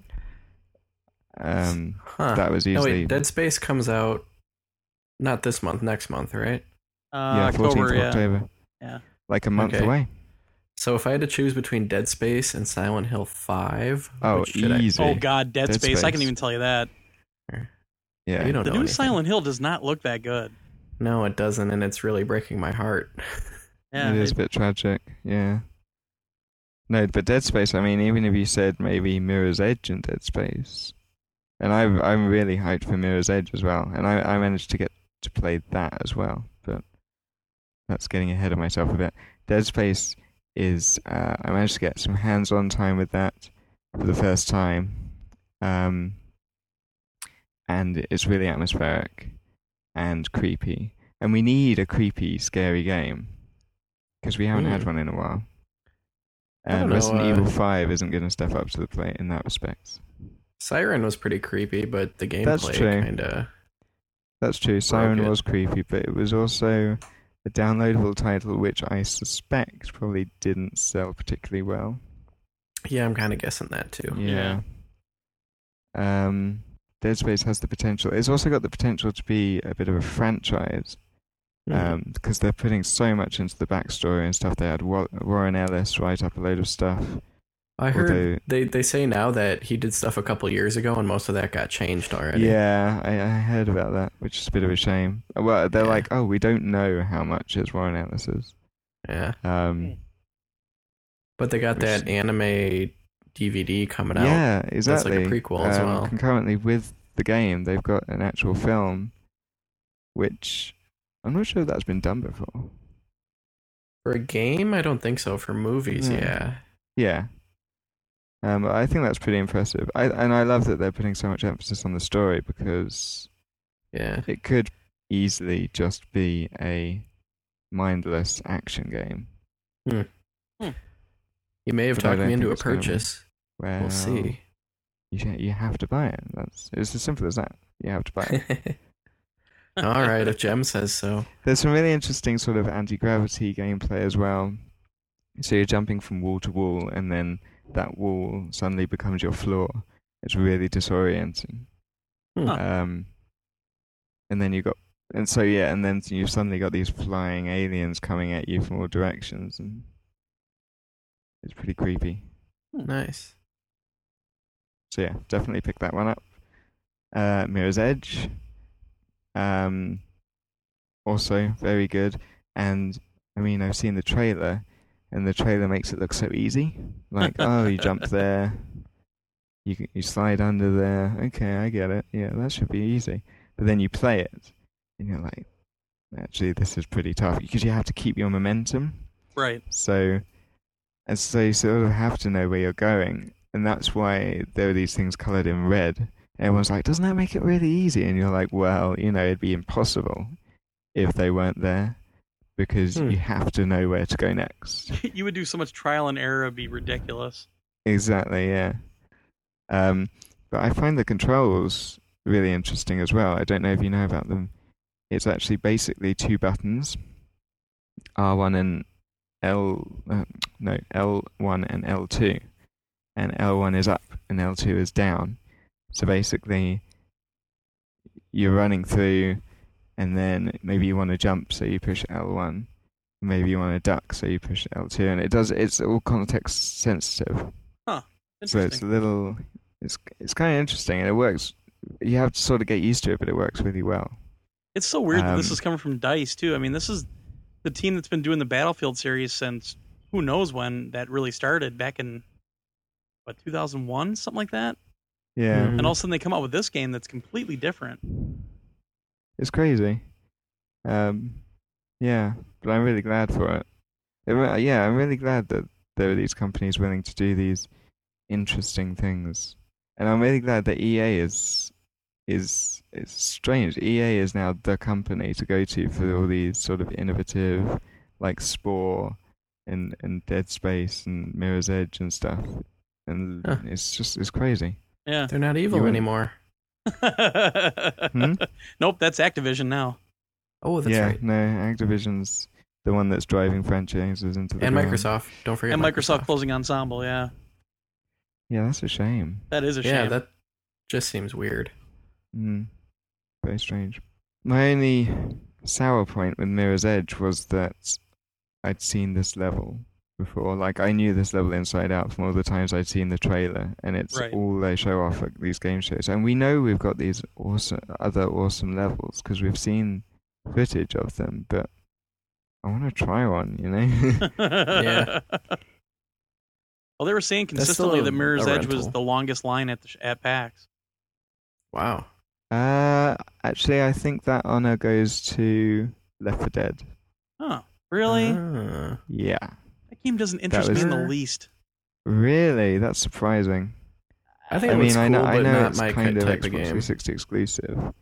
um, huh. that was easily. No, wait, Dead Space comes out not this month, next month, right? Uh, yeah, fourteenth of October. Yeah. yeah, like a month okay. away. So if I had to choose between Dead Space and Silent Hill Five, oh, which should easy. I... Oh God, Dead, Dead Space. Space! I can even tell you that. Sure. Yeah, the new anything. Silent Hill does not look that good. No, it doesn't, and it's really breaking my heart. yeah, it is a bit tragic, yeah. No, but Dead Space, I mean, even if you said maybe Mirror's Edge and Dead Space, and I've, I'm really hyped for Mirror's Edge as well, and I, I managed to get to play that as well, but that's getting ahead of myself a bit. Dead Space is, uh, I managed to get some hands-on time with that for the first time. Um... And it's really atmospheric and creepy. And we need a creepy, scary game. Because we haven't mm. had one in a while. And know, Resident uh, Evil five isn't going to step up to the plate in that respect. Siren was pretty creepy, but the gameplay kind of... That's true. Siren was creepy, but it was also a downloadable title, which I suspect probably didn't sell particularly well. Yeah, I'm kind of guessing that, too. Yeah. yeah. Um... Dead Space has the potential. It's also got the potential to be a bit of a franchise because um, they're putting so much into the backstory and stuff. They had Warren Ellis write up a load of stuff I heard they, they they say now that he did stuff a couple years ago and most of that got changed already. Yeah, I, I heard about that, which is a bit of a shame. Well, they're yeah. like, oh, we don't know how much his Warren Atlas is. Yeah. Um, but they got which, that anime D V D coming out. Yeah, exactly. That's like a prequel um, as well. Concurrently with the game, they've got an actual film, which I'm not sure that's been done before. For a game? I don't think so. For movies, yeah. Yeah. yeah. Um, I think that's pretty impressive. I and I love that they're putting so much emphasis on the story because yeah. it could easily just be a mindless action game. Hmm. Hmm. You may have but talked me into a purchase. Gonna, well, we'll see. You you have to buy it. That's it's as simple as that. You have to buy it. All right, if Jem says so. There's some really interesting sort of anti-gravity gameplay as well. So you're jumping from wall to wall, and then that wall suddenly becomes your floor. It's really disorienting. Huh. Um, and then you got, and so yeah, and then you've suddenly got these flying aliens coming at you from all directions, and it's pretty creepy. Nice. So yeah, definitely pick that one up. Uh, Mirror's Edge, um, also very good. And I mean, I've seen the trailer. And the trailer makes it look so easy. Like, oh, you jump there, you you slide under there. Okay, I get it. Yeah, that should be easy. But then you play it, and you're like, actually, this is pretty tough because you have to keep your momentum. Right. So, and so you sort of have to know where you're going, and that's why there are these things colored in red. Everyone's like, doesn't that make it really easy? And you're like, well, you know, it'd be impossible if they weren't there. Because hmm. you have to know where to go next. You would do so much trial and error, it'd be ridiculous. Exactly, yeah. Um, but I find the controls really interesting as well. I don't know if you know about them. It's actually basically two buttons, R one and L. Uh, no, L one and L two, and L one is up and L two is down. So basically, you're running through. And then maybe you want to jump, so you push L one. Maybe you want to duck, so you push L two. And it does. It's all context sensitive. Huh. So it's a little. It's it's kind of interesting, and it works. You have to sort of get used to it, but it works really well. It's so weird um, that this is coming from DICE too. I mean, this is the team that's been doing the Battlefield series since who knows when that really started. Back in what two thousand one, something like that. Yeah. And all of a sudden they come out with this game that's completely different. It's crazy. Um, yeah, but I'm really glad for it. it. Yeah, I'm really glad that there are these companies willing to do these interesting things. And I'm really glad that E A is, is, it's strange. E A is now the company to go to for all these sort of innovative, like Spore and, and Dead Space and Mirror's Edge and stuff. And huh. it's just, it's crazy. Yeah, they're not evil anymore. hmm? Nope, that's Activision now. Oh, that's yeah, right. No, Activision's the one that's driving franchises into the and ground. Microsoft. Don't forget and Microsoft, Microsoft closing Ensemble. Yeah, yeah, that's a shame. That is a yeah, shame. Yeah, that just seems weird. Mm. Very strange. My only sour point with Mirror's Edge was that I'd seen this level before. Like, I knew this level inside out from all the times I'd seen the trailer, and it's right. all they show off at these game shows. And we know we've got these awesome, other awesome levels because we've seen footage of them, but I want to try one, you know? yeah. Well, they were saying consistently that Mirror's Edge was the longest line at the sh- at PAX. Wow. Uh, actually, I think that honor goes to Left four Dead. Oh, really? Uh, yeah. Game doesn't interest was, me in the least. Really? That's surprising. I think I it mean, cool, I know, I know it's kind of Xbox three sixty exclusive. Well,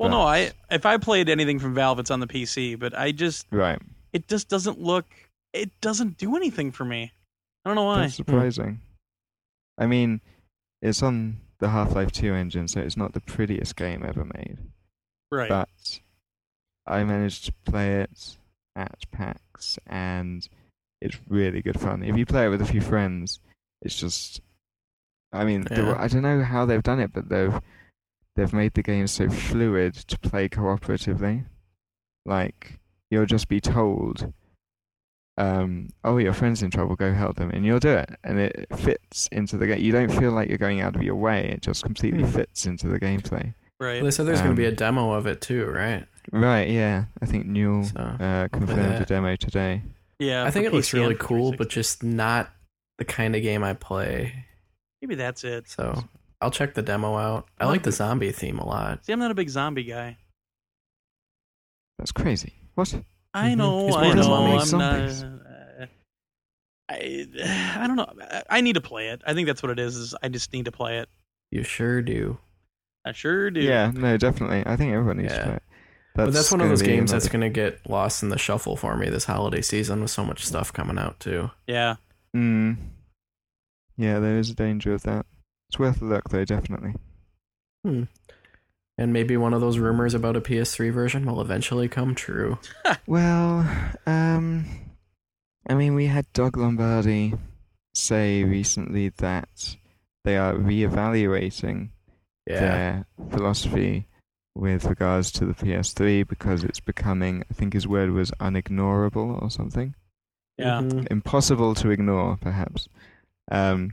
but... no, I if I played anything from Valve, it's on the P C, but I just... Right. It just doesn't look... It doesn't do anything for me. I don't know why. That's surprising. Hmm. I mean, it's on the Half-Life two engine, so it's not the prettiest game ever made. Right. But I managed to play it at PAX, and... it's really good fun. If you play it with a few friends, it's just... I mean, yeah. I don't know how they've done it, but they've they've made the game so fluid to play cooperatively. Like, you'll just be told um, oh, your friend's in trouble, go help them, and you'll do it. And it fits into the game. You don't feel like you're going out of your way. It just completely fits into the gameplay. Right. Well, they said there's um, going to be a demo of it too, right? Right, yeah. I think Newell so, uh, confirmed a demo today. Yeah, I think it looks really cool, but just not the kind of game I play. Maybe that's it. So I'll check the demo out. I like the zombie theme a lot. See, I'm not a big zombie guy. That's crazy. What? I know, I know. I'm not, uh, I, I don't know. I need to play it. I think that's what it is, is I just need to play it. You sure do. I sure do. Yeah, no, definitely. I think everyone needs yeah. to play it. That's but that's one of those games another... that's going to get lost in the shuffle for me this holiday season with so much stuff coming out, too. Yeah. Mm. Yeah, there is a danger of that. It's worth a look, though, definitely. Hmm. And maybe one of those rumors about a P S three version will eventually come true. Well, um, I mean, we had Doug Lombardi say recently that they are reevaluating yeah. their philosophy with regards to the P S three because it's becoming, I think his word was unignorable or something. Yeah. Mm-hmm. Impossible to ignore, perhaps. Um,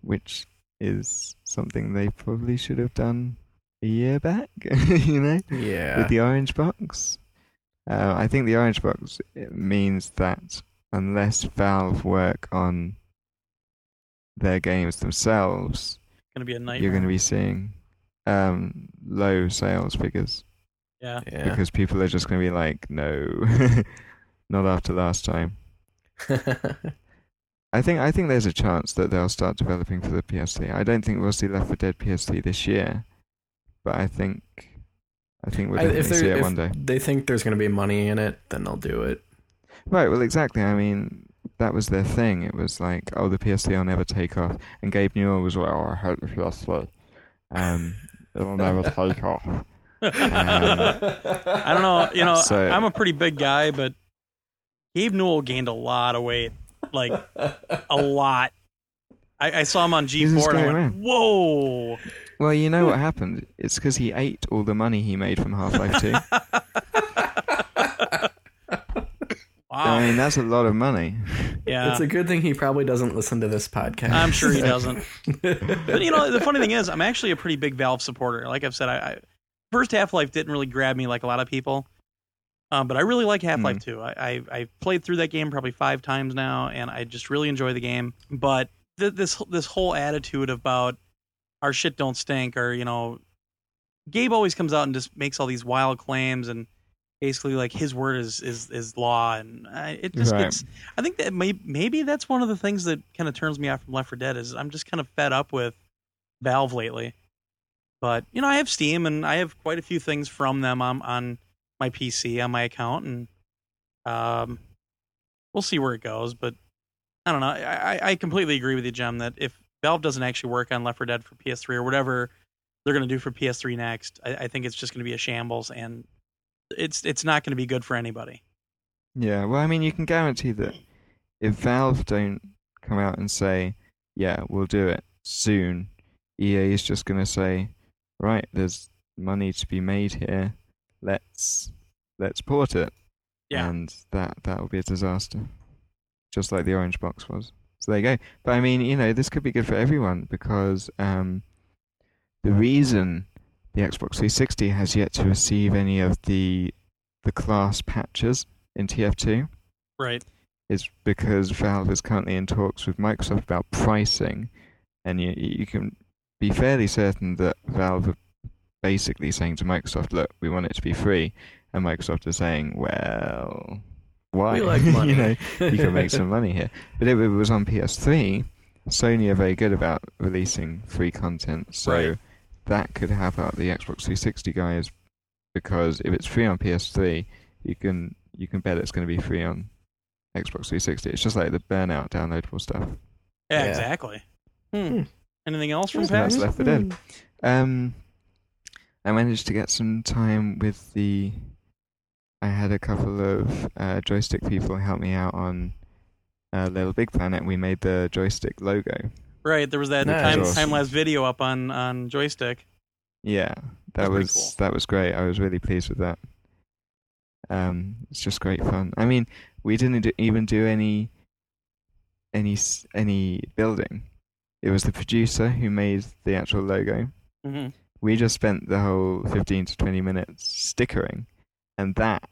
which is something they probably should have done a year back, you know? Yeah. With the orange box. Uh, I think the orange box it means that unless Valve work on their games themselves, it's gonna be a nightmare. You're going to be seeing um, low sales figures. Yeah. yeah. Because people are just going to be like, no, not after last time. I think I think there's a chance that they'll start developing for the P S three. I don't think we'll see Left four Dead P S three this year. But I think, I think we'll definitely if see it if one day. They think there's going to be money in it, then they'll do it. Right. Well, exactly. I mean, that was their thing. It was like, oh, the P S three will never take off, and Gabe Newell was like, oh, I hope the P S three, um, it'll never take off. Um, I don't know. You know, so, I'm a pretty big guy, but Gabe Newell gained a lot of weight, like a lot. I, I saw him on G four, and I went, man. Whoa. Well, you know what happened? It's because he ate all the money he made from Half-Life two. Wow. I mean, that's a lot of money. Yeah. It's a good thing he probably doesn't listen to this podcast. I'm sure he doesn't. But, you know, the funny thing is, I'm actually a pretty big Valve supporter. Like I've said, I, I first Half-Life didn't really grab me like a lot of people. Um, but I really like Half-Life mm. two. I, I, I've played through that game probably five times now, and I just really enjoy the game. But th- this this whole attitude about our shit don't stink, or, you know, Gabe always comes out and just makes all these wild claims, and basically like his word is is, is law, and I, it just right. gets. I think that may, maybe that's one of the things that kind of turns me off from Left four Dead is I'm just kind of fed up with Valve lately. But you know, I have Steam and I have quite a few things from them on on my P C on my account, and um, we'll see where it goes. But I don't know. I I completely agree with you, Jem, that if Valve doesn't actually work on Left four Dead for P S three or whatever they're going to do for P S three next, I, I think it's just going to be a shambles, and it's it's not going to be good for anybody. Yeah, well, I mean, you can guarantee that if Valve don't come out and say, yeah, we'll do it soon, E A is just going to say, right, there's money to be made here, let's let's port it. Yeah. And that, that will be a disaster, just like the orange box was. So there you go. But I mean, you know, this could be good for everyone because um, the reason the Xbox three sixty has yet to receive any of the the class patches in T F two right. is because Valve is currently in talks with Microsoft about pricing. And you, you can be fairly certain that Valve are basically saying to Microsoft, look, we want it to be free. And Microsoft is saying, well, why? We like money. You know, you can make some money here. But if it was on P S three, Sony are very good about releasing free content, so right. that could help out the Xbox three sixty guys, because if it's free on P S three, you can you can bet it's going to be free on Xbox three sixty. It's just like the Burnout downloadable stuff. Yeah, yeah. exactly. Hmm. Anything else from so PAX? That's Left four Dead. Um, I managed to get some time with the... I had a couple of uh, joystick people help me out on uh, Little Big Planet. We made the joystick logo. Right, there was that nice. time, awesome. time-lapse video up on, on joystick. Yeah, that, that was, was cool. That was great. I was really pleased with that. Um, it's just great fun. I mean, we didn't do, even do any any any building. It was the producer who made the actual logo. Mm-hmm. We just spent the whole fifteen to twenty minutes stickering, and that,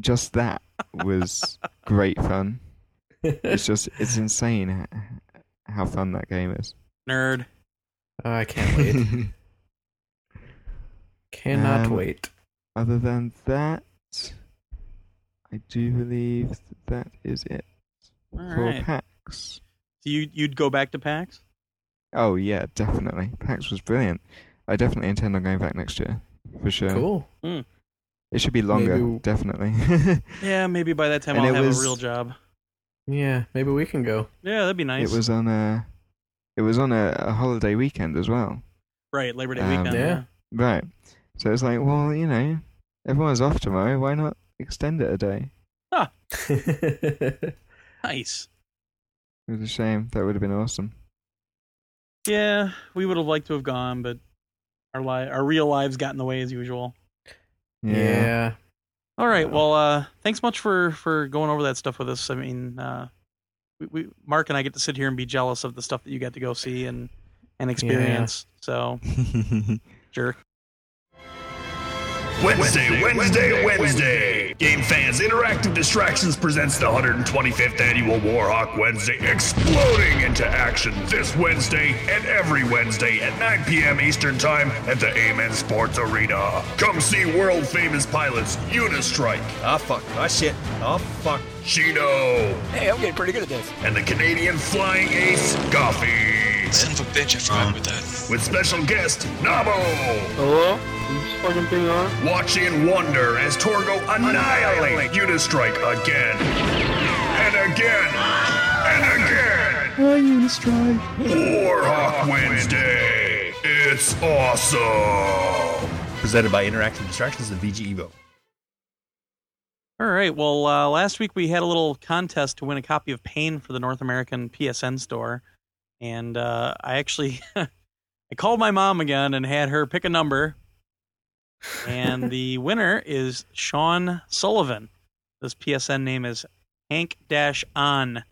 just that, was great fun. It's just, it's insane how fun that game is. Nerd. Oh, I can't wait. Cannot um, wait. Other than that, I do believe that, that is it All for right. PAX. So you, you'd go back to PAX? Oh, yeah, definitely. PAX was brilliant. I definitely intend on going back next year, for sure. Cool. Mm. It should be longer, maybe... definitely. Yeah, maybe by that time and I'll have was... a real job. Yeah, maybe we can go. Yeah, that'd be nice. It was on a, it was on a, a holiday weekend as well. Right, Labor Day um, weekend. Yeah. Right. So it's like, well, you know, everyone's off tomorrow. Why not extend it a day? Huh. Nice. It was a shame. That would have been awesome. Yeah, we would have liked to have gone, but our li- our real lives got in the way as usual. Yeah. yeah. All right. Well, uh, thanks much for, for going over that stuff with us. I mean, uh, we, we Mark and I get to sit here and be jealous of the stuff that you got to go see and, and experience. Yeah. So, jerk. Wednesday, Wednesday, Wednesday! Game fans, Interactive Distractions presents the one hundred twenty-fifth Annual Warhawk Wednesday, exploding into action this Wednesday and every Wednesday at nine p.m. Eastern Time at the Amen Sports Arena. Come see world-famous pilots Unistrike. Ah, oh, fuck. Ah, oh, shit. Ah, oh, fuck. Chino. Hey, I'm getting pretty good at this. And the Canadian flying ace, Goffy. Son of a bitch, I forgot about that. With special guest, Nabo. Hello? Watch in wonder as Torgo annihilate Unistrike again. And again. And again. Hi, Unistrike. Warhawk Wednesday. It's awesome. Presented by Interactive Distractions and VGEvo. All right. Well, uh, last week we had a little contest to win a copy of Pain for the North American P S N store. And uh, I actually I called my mom again and had her pick a number. And the winner is Sean Sullivan. This P S N name is Hank-On.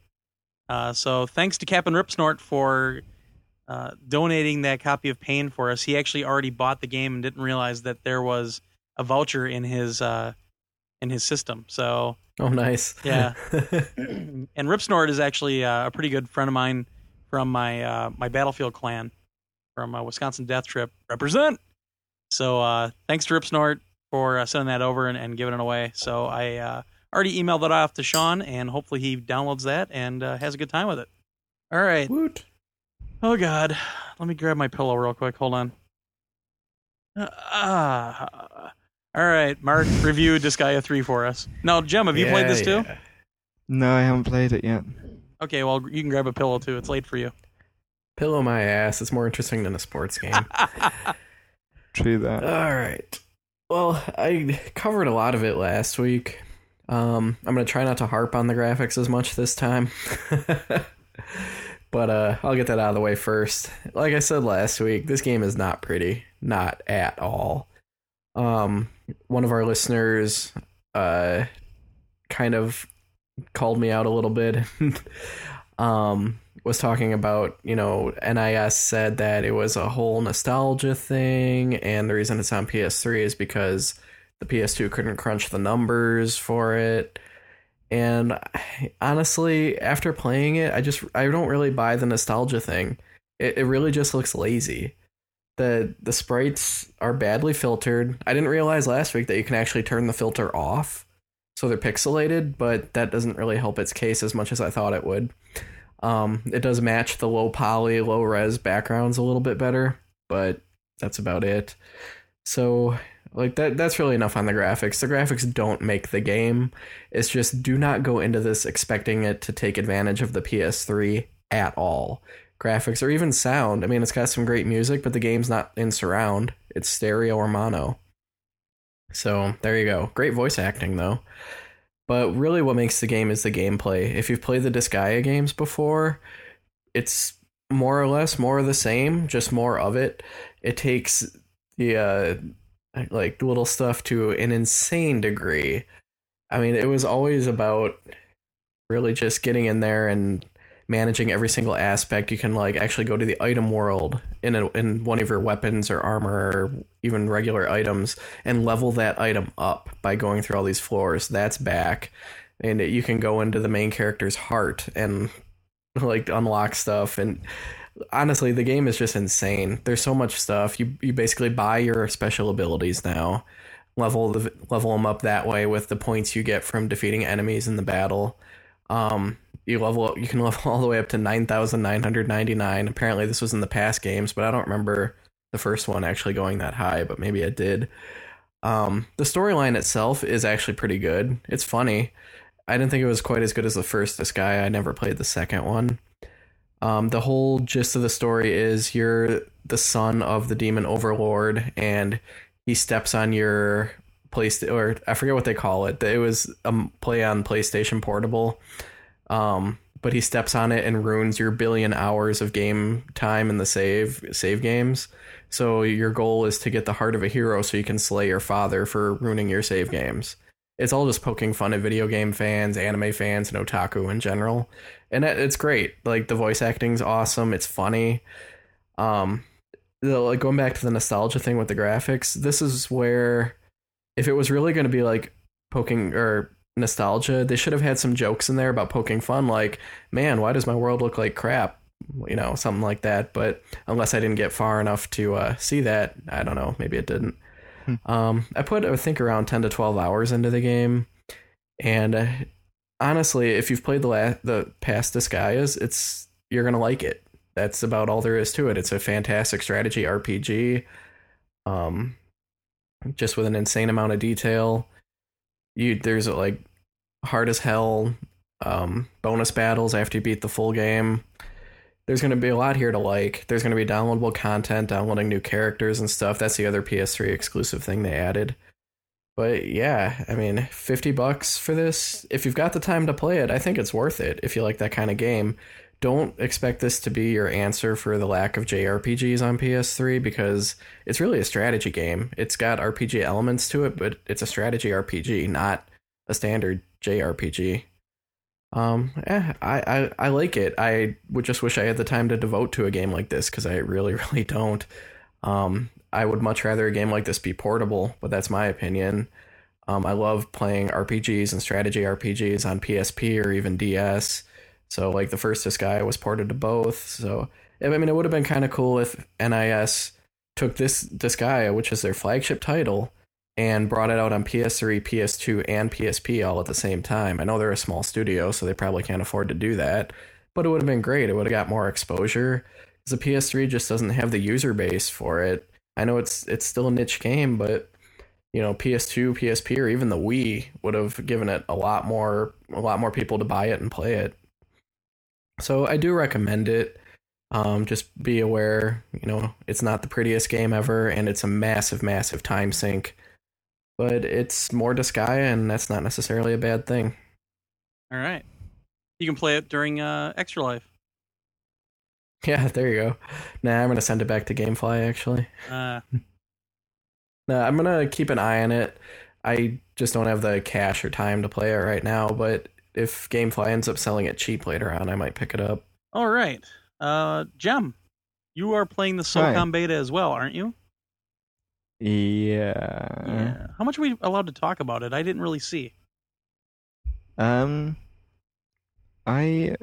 Uh, so thanks to Captain Ripsnort for uh, donating that copy of Pain for us. He actually already bought the game and didn't realize that there was a voucher in his uh, in his system. So oh, nice. Yeah. And Ripsnort is actually uh, a pretty good friend of mine from my uh, my Battlefield clan from uh, Wisconsin Death Trip. Represent! So uh, thanks to Ripsnort for uh, sending that over and, and giving it away. So I uh, already emailed that off to Sean, and hopefully he downloads that and uh, has a good time with it. All right. Woot. Oh, God. Let me grab my pillow real quick. Hold on. Uh, uh, all right. Mark, review Disgaea three for us. Now, Jem, have you yeah, played this yeah. too? No, I haven't played it yet. Okay, well, you can grab a pillow too. It's late for you. Pillow my ass. It's more interesting than a sports game. True that. All right. Well, I covered a lot of it last week. Um, I'm going to try not to harp on the graphics as much this time. But uh, I'll get that out of the way first. Like I said last week, this game is not pretty. Not at all. Um, one of our listeners uh, kind of called me out a little bit. um was talking about, you know, N I S said that it was a whole nostalgia thing, and the reason it's on P S three is because the P S two couldn't crunch the numbers for it. And I, honestly, after playing it, I just I don't really buy the nostalgia thing. It, it really just looks lazy. The the sprites are badly filtered. I didn't realize last week that you can actually turn the filter off, so they're pixelated, but that doesn't really help its case as much as I thought it would. Um, it does match the low poly, low res backgrounds a little bit better, but that's about it. So like that, that's really enough on the graphics. The graphics don't make the game. It's just do not go into this expecting it to take advantage of the P S three at all. Graphics or even sound. I mean, it's got some great music, but the game's not in surround. It's stereo or mono. So there you go. Great voice acting, though. But really what makes the game is the gameplay. If you've played the Disgaea games before, it's more or less more of the same, just more of it. It takes the uh, like little stuff to an insane degree. I mean, it was always about really just getting in there and managing every single aspect. You can like actually go to the item world in a, in one of your weapons or armor or even regular items and level that item up by going through all these floors. That's back. And it, you can go into the main character's heart and like unlock stuff. And honestly, the game is just insane. There's so much stuff. You you basically buy your special abilities now, level the, level them up that way with the points you get from defeating enemies in the battle. Um, you level you can level all the way up to nine thousand nine hundred ninety-nine. Apparently this was in the past games, but I don't remember the first one actually going that high, but maybe it did. Um, the storyline itself is actually pretty good. It's funny. I didn't think it was quite as good as the first Disgaea. I never played the second one. Um, the whole gist of the story is you're the son of the demon overlord, and he steps on your place, or I forget what they call it. It was a play on PlayStation Portable, um, but he steps on it and ruins your billion hours of game time in the save save games. So your goal is to get the heart of a hero so you can slay your father for ruining your save games. It's all just poking fun at video game fans, anime fans, and otaku in general. And it's great. Like, the voice acting's awesome. It's funny. Um, the, like, going back to the nostalgia thing with the graphics, this is where, if it was really going to be, like, poking or nostalgia, they should have had some jokes in there about poking fun. Like, man, why does my world look like crap? You know, something like that. But unless I didn't get far enough to uh, see that, I don't know. Maybe it didn't. Um, I put, I think, around ten to twelve hours into the game, and uh, honestly, if you've played the last, the past Disgaeas, it's you're gonna like it. That's about all there is to it. It's a fantastic strategy R P G, um, just with an insane amount of detail. You there's like hard as hell um, bonus battles after you beat the full game. There's going to be a lot here to like. There's going to be downloadable content, downloading new characters and stuff. That's the other P S three exclusive thing they added. But yeah, I mean, fifty bucks for this. If you've got the time to play it, I think it's worth it if you like that kind of game. Don't expect this to be your answer for the lack of J R P Gs on P S three, because it's really a strategy game. It's got R P G elements to it, but it's a strategy R P G, not a standard J R P G. Um, eh, I, I, I like it. I would just wish I had the time to devote to a game like this, because I really, really don't. Um, I would much rather a game like this be portable, but that's my opinion. Um, I love playing R P Gs and strategy R P Gs on P S P or even D S. So, like, the first Disgaea was ported to both. So, I mean, it would have been kind of cool if N I S took this Disgaea, which is their flagship title, and brought it out on P S three, P S two, and P S P all at the same time. I know they're a small studio, so they probably can't afford to do that, but it would have been great. It would have got more exposure, because the P S three just doesn't have the user base for it. I know it's it's still a niche game, but you know, P S two, P S P, or even the Wii would have given it a lot more a lot more people to buy it and play it. So I do recommend it. Um, just be aware, you know, it's not the prettiest game ever, and it's a massive, massive time sink. But it's more Disgaea, and that's not necessarily a bad thing. All right. You can play it during uh, Extra Life. Yeah, there you go. Nah, I'm going to send it back to Gamefly, actually. Uh. Nah, I'm going to keep an eye on it. I just don't have the cash or time to play it right now, but if Gamefly ends up selling it cheap later on, I might pick it up. All right. Uh, Jem, you are playing the SOCOM beta as well, aren't you? Yeah. yeah. How much are we allowed to talk about it? I didn't really see. Um, I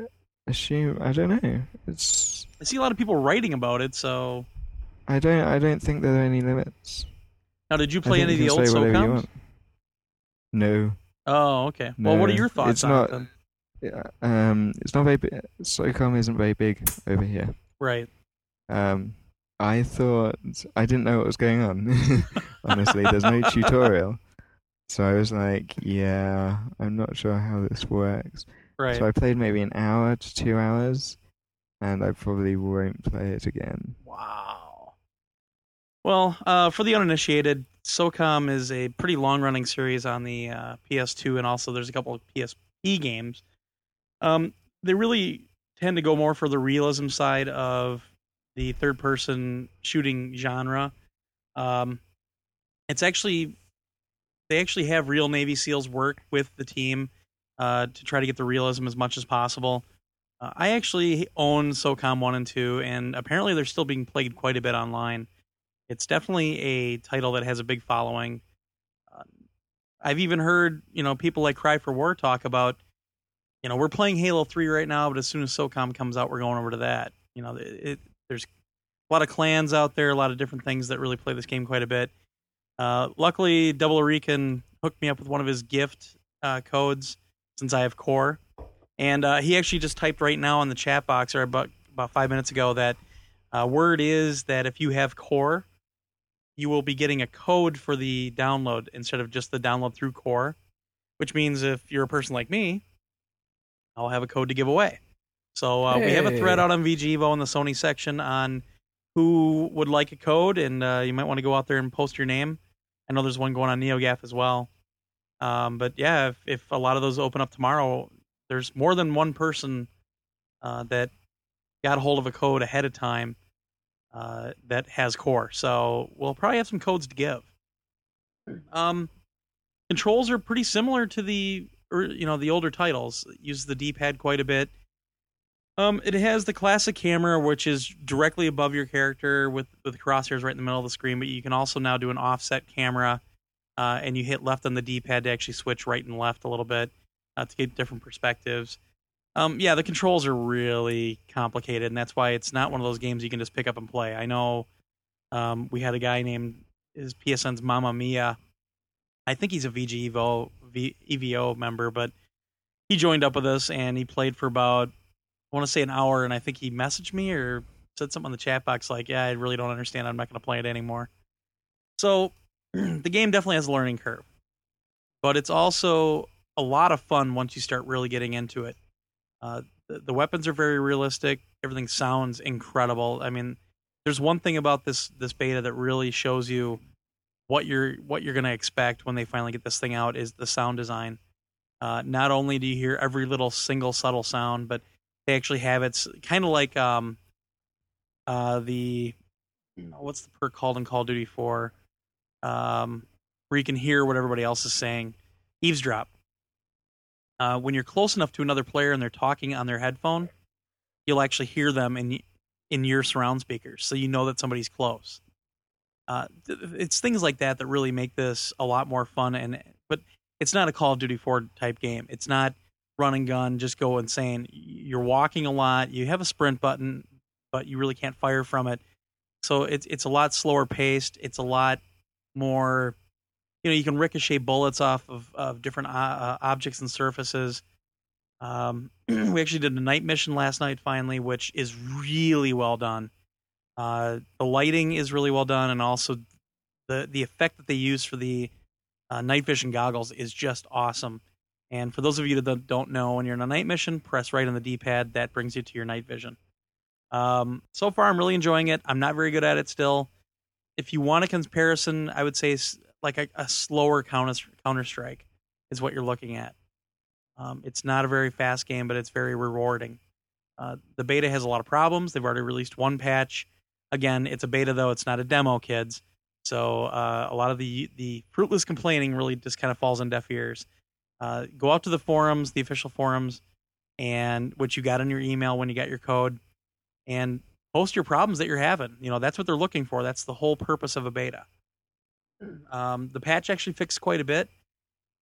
assume I don't know. It's I see a lot of people writing about it, so I don't. I don't think there are any limits. Now, did you play any of the old SOCOMs? No. Oh, okay. No. Well, what are your thoughts it's on not, it? Then? Um, it's not very big. SOCOM isn't very big over here. Right. Um. I thought I didn't know what was going on. Honestly, there's no tutorial, so I was like, "Yeah, I'm not sure how this works." Right. So I played maybe an hour to two hours, and I probably won't play it again. Wow. Well, uh, for the uninitiated, SOCOM is a pretty long-running series on the uh, P S two, and also there's a couple of P S P games. Um, they really tend to go more for the realism side of the third-person shooting genre. Um, it's actually, they actually have real Navy SEALs work with the team uh, to try to get the realism as much as possible. Uh, I actually own SOCOM one and two, and apparently they're still being played quite a bit online. It's definitely a title that has a big following. Uh, I've even heard, you know, people like Cry for War talk about, you know, we're playing Halo three right now, but as soon as SOCOM comes out, we're going over to that. You know, it, it, there's a lot of clans out there, a lot of different things that really play this game quite a bit. Uh, luckily, Double Arican hooked me up with one of his gift uh, codes since I have Core. And uh, he actually just typed right now in the chat box, or about, about five minutes ago, that uh, word is that if you have Core, you will be getting a code for the download instead of just the download through Core, which means if you're a person like me, I'll have a code to give away. So uh, hey. we have a thread out on VGEvo in the Sony section on who would like a code, and uh, you might want to go out there and post your name. I know there's one going on NeoGAF as well. Um, but yeah, if, if a lot of those open up tomorrow, there's more than one person uh, that got a hold of a code ahead of time uh, that has Core. So we'll probably have some codes to give. Um, controls are pretty similar to the or, you know the older titles. It uses the D-pad quite a bit. Um, it has the classic camera, which is directly above your character with, with crosshairs right in the middle of the screen, but you can also now do an offset camera, uh, and you hit left on the D-pad to actually switch right and left a little bit uh, to get different perspectives. Um, yeah, the controls are really complicated, and that's why it's not one of those games you can just pick up and play. I know um, we had a guy named, his P S N's Mama Mia. I think he's a VGEvo, v, EVO member, but he joined up with us, and he played for about... I want to say an hour, and I think he messaged me or said something in the chat box like, yeah, I really don't understand. I'm not going to play it anymore. So the game definitely has a learning curve, but it's also a lot of fun once you start really getting into it. Uh, the, the weapons are very realistic. Everything sounds incredible. I mean, there's one thing about this this beta that really shows you what you're what you're going to expect when they finally get this thing out is the sound design. Uh, not only do you hear every little single subtle sound, but they actually have it's kind of like um, uh, the what's the perk called in Call of Duty four, um, where you can hear what everybody else is saying. Eavesdrop. Uh, when you're close enough to another player and they're talking on their headphone, you'll actually hear them in in your surround speakers, so you know that somebody's close. Uh, it's things like that that really make this a lot more fun. And but it's not a Call of Duty four type game. It's not run and gun, just go insane. You're walking a lot. You have a sprint button, but you really can't fire from it. So it's it's a lot slower paced. It's a lot more, you know, you can ricochet bullets off of, of different uh, objects and surfaces. Um, we actually did a night mission last night, finally, which is really well done. Uh, the lighting is really well done, and also the, the effect that they use for the uh, night vision goggles is just awesome. And for those of you that don't know, when you're in a night mission, press right on the D-pad. That brings you to your night vision. Um, so far, I'm really enjoying it. I'm not very good at it still. If you want a comparison, I would say like a, a slower counter, Counter-Strike is what you're looking at. Um, it's not a very fast game, but it's very rewarding. Uh, the beta has a lot of problems. They've already released one patch. Again, it's a beta, though. It's not a demo, kids. So uh, a lot of the, the fruitless complaining really just kind of falls on deaf ears. Uh, go out to the forums, the official forums, and what you got in your email when you got your code, and post your problems that you're having. You know, that's what they're looking for. That's the whole purpose of a beta. Um, the patch actually fixed quite a bit,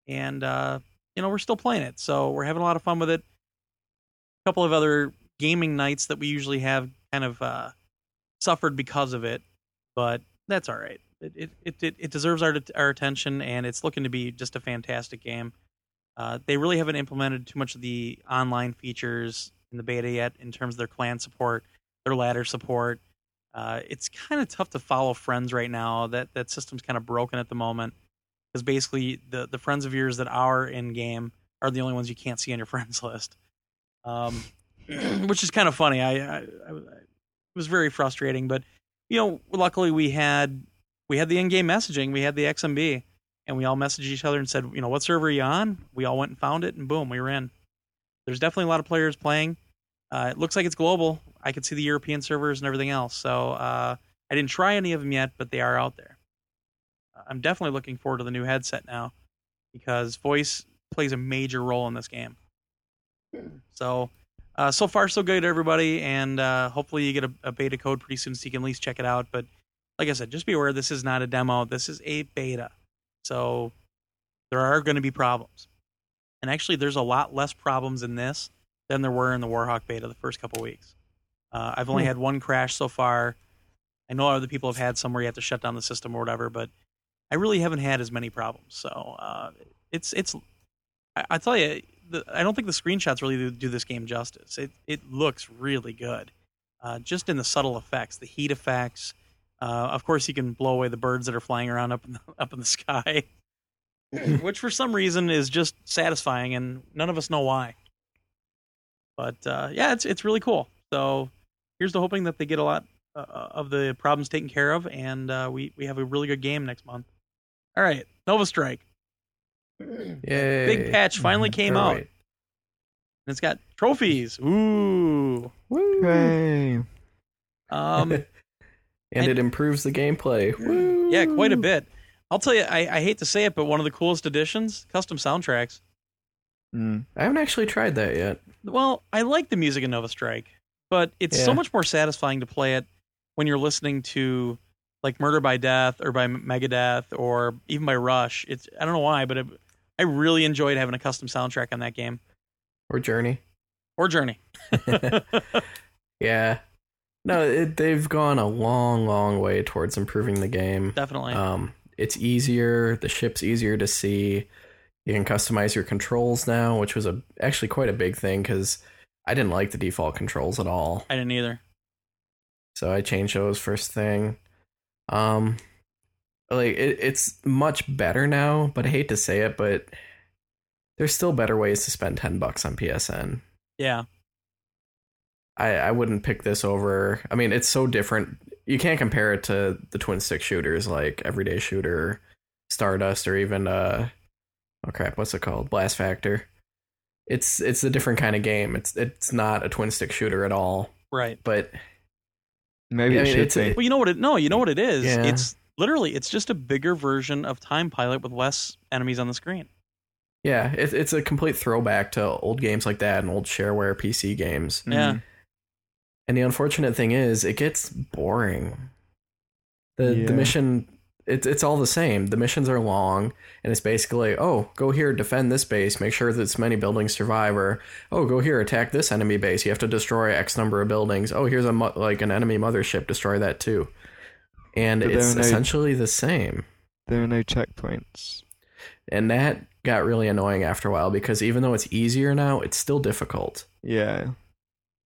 and, uh, you know, we're still playing it, so we're having a lot of fun with it. A couple of other gaming nights that we usually have kind of uh, suffered because of it, but that's all right. It it it, it deserves our, our attention, and it's looking to be just a fantastic game. Uh, they really haven't implemented too much of the online features in the beta yet in terms of their clan support, their ladder support. Uh, it's kind of tough to follow friends right now. That that system's kind of broken at the moment because basically the, the friends of yours that are in-game are the only ones you can't see on your friends list, um, which is kind of funny. I, I, I It was very frustrating, but you know, luckily we had we had the in-game messaging. We had the X M B. And we all messaged each other and said, you know, what server are you on? We all went and found it, and boom, we were in. There's definitely a lot of players playing. Uh, it looks like it's global. I could see the European servers and everything else. So uh, I didn't try any of them yet, but they are out there. I'm definitely looking forward to the new headset now. because voice plays a major role in this game. So, uh, so far so good, everybody, and uh, hopefully you get a, a beta code pretty soon so you can at least check it out. But like I said, just be aware this is not a demo. This is a beta, so there are going to be problems. And actually, there's a lot less problems in this than there were in the Warhawk beta the first couple weeks. Uh, I've only hmm. had one crash so far. I know other people have had some where you have to shut down the system or whatever, but I really haven't had as many problems. So uh, it's it's. I, I tell you, the, I don't think the screenshots really do, do this game justice. It it looks really good, uh, just in the subtle effects, the heat effects. Uh, of course, you can blow away the birds that are flying around up in the, up in the sky, which for some reason is just satisfying, and none of us know why. But uh, yeah, it's it's really cool. So here's to hoping that they get a lot uh, of the problems taken care of, and uh, we, we have a really good game next month. All right, Nova Strike. Yay. Big patch finally came out. And it's got trophies. Ooh. Woo. Hey. Um, and, and it improves the gameplay. Woo. Yeah, quite a bit. I'll tell you, I, I hate to say it, but one of the coolest additions, custom soundtracks. Mm. I haven't actually tried that yet. Well, I like the music in Nova Strike, but it's yeah. so much more satisfying to play it when you're listening to like Murder by Death or by Megadeth or even by Rush. It's I don't know why, but it, I really enjoyed having a custom soundtrack on that game. Or Journey. Or Journey. yeah. No, it, they've gone a long, long way towards improving the game. Definitely. Um, it's easier. The ship's easier to see. You can customize your controls now, which was a, actually quite a big thing because I didn't like the default controls at all. I didn't either. So I changed those first thing. Um, like it, it's much better now, but I hate to say it, but there's still better ways to spend ten bucks on P S N. Yeah. I, I wouldn't pick this over. I mean, it's so different. You can't compare it to the twin stick shooters like Everyday Shooter, Stardust, or even, uh, oh crap, what's it called? Blast Factor. It's it's a different kind of game. It's it's not a twin stick shooter at all. Right. But maybe I mean, it should be. Well, you know what it no, you know what it is? Yeah. It's literally it's just a bigger version of Time Pilot with less enemies on the screen. Yeah, it's it's a complete throwback to old games like that and old shareware P C games. Yeah. And the unfortunate thing is it gets boring. The yeah. the mission It's it's all the same. The missions are long, and it's basically, oh, go here, defend this base, make sure that as many buildings survive, or, oh, go here, attack this enemy base. You have to destroy X number of buildings. Oh, here's a mo- like an enemy mothership. Destroy that too. And but it's no, essentially the same. There are no checkpoints. And that got really annoying after a while, because even though it's easier now, it's still difficult. Yeah,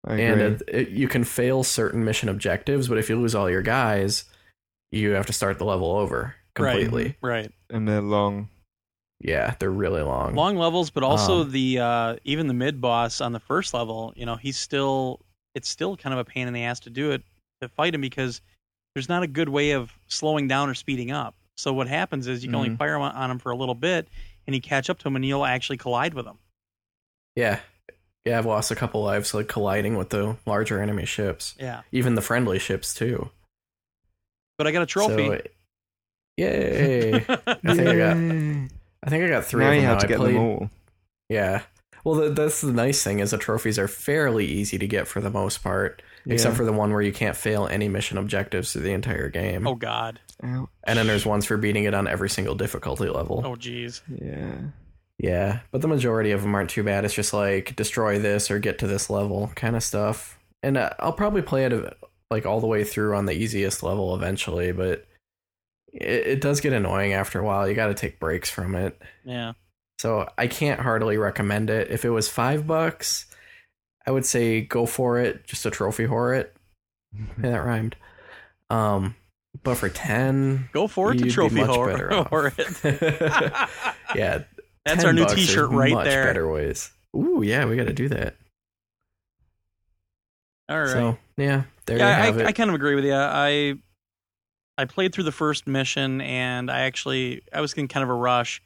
I agree. And it, it, you can fail certain mission objectives, but if you lose all your guys... you have to start the level over completely. Right, right. And they're long. Yeah, they're really long. Long levels, but also um, the uh, even the mid-boss on the first level, you know, he's still, it's still kind of a pain in the ass to do it, to fight him, because there's not a good way of slowing down or speeding up. So what happens is you can mm-hmm. only fire on him for a little bit, and you catch up to him, and you'll actually collide with him. Yeah. Yeah, I've lost a couple lives, like, colliding with the larger enemy ships. Yeah. Even the friendly ships, too. But I got a trophy. So, yay. I think yay. I got I think I got three now of them. You have to I get played. Them all. Yeah. Well, the, that's the nice thing is the trophies are fairly easy to get for the most part, yeah. except for the one where you can't fail any mission objectives through the entire game. Oh, God. Ouch. And then there's ones for beating it on every single difficulty level. Oh, geez. Yeah. Yeah. But the majority of them aren't too bad. It's just like destroy this or get to this level kind of stuff. And uh, I'll probably play it a, like all the way through on the easiest level eventually, but it, it does get annoying after a while. You got to take breaks from it. Yeah. So I can't heartily recommend it. If it was five bucks, I would say go for it. Just a trophy whore it. Yeah, that rhymed. Um, but for ten, go for it. To trophy whore, whore it. yeah. That's our new T-shirt right much there. Better ways. Ooh, yeah, we got to do that. All right. So, yeah. There yeah, you have I, it. I kind of agree with you. I I played through the first mission, and I actually I was in kind of a rush,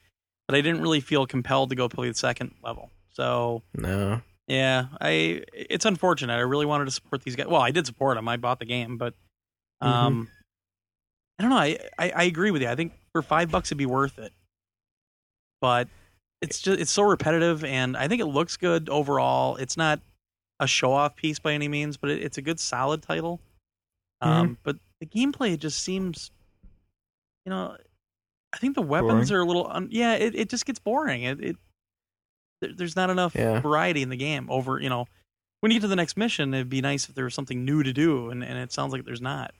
but I didn't really feel compelled to go play the second level. So no, yeah, I it's unfortunate. I really wanted to support these guys. Well, I did support them. I bought the game, but um, mm-hmm. I don't know. I, I I agree with you. I think for five bucks it'd be worth it. but it's just it's so repetitive, and I think it looks good overall. It's not a show-off piece by any means, but it, it's a good, solid title. Um, mm-hmm. But the gameplay just seems, you know, I think the weapons boring. are a little, un- yeah, it, it just gets boring. It, it There's not enough yeah. variety in the game over, you know, when you get to the next mission, it'd be nice if there was something new to do, and, and it sounds like there's not.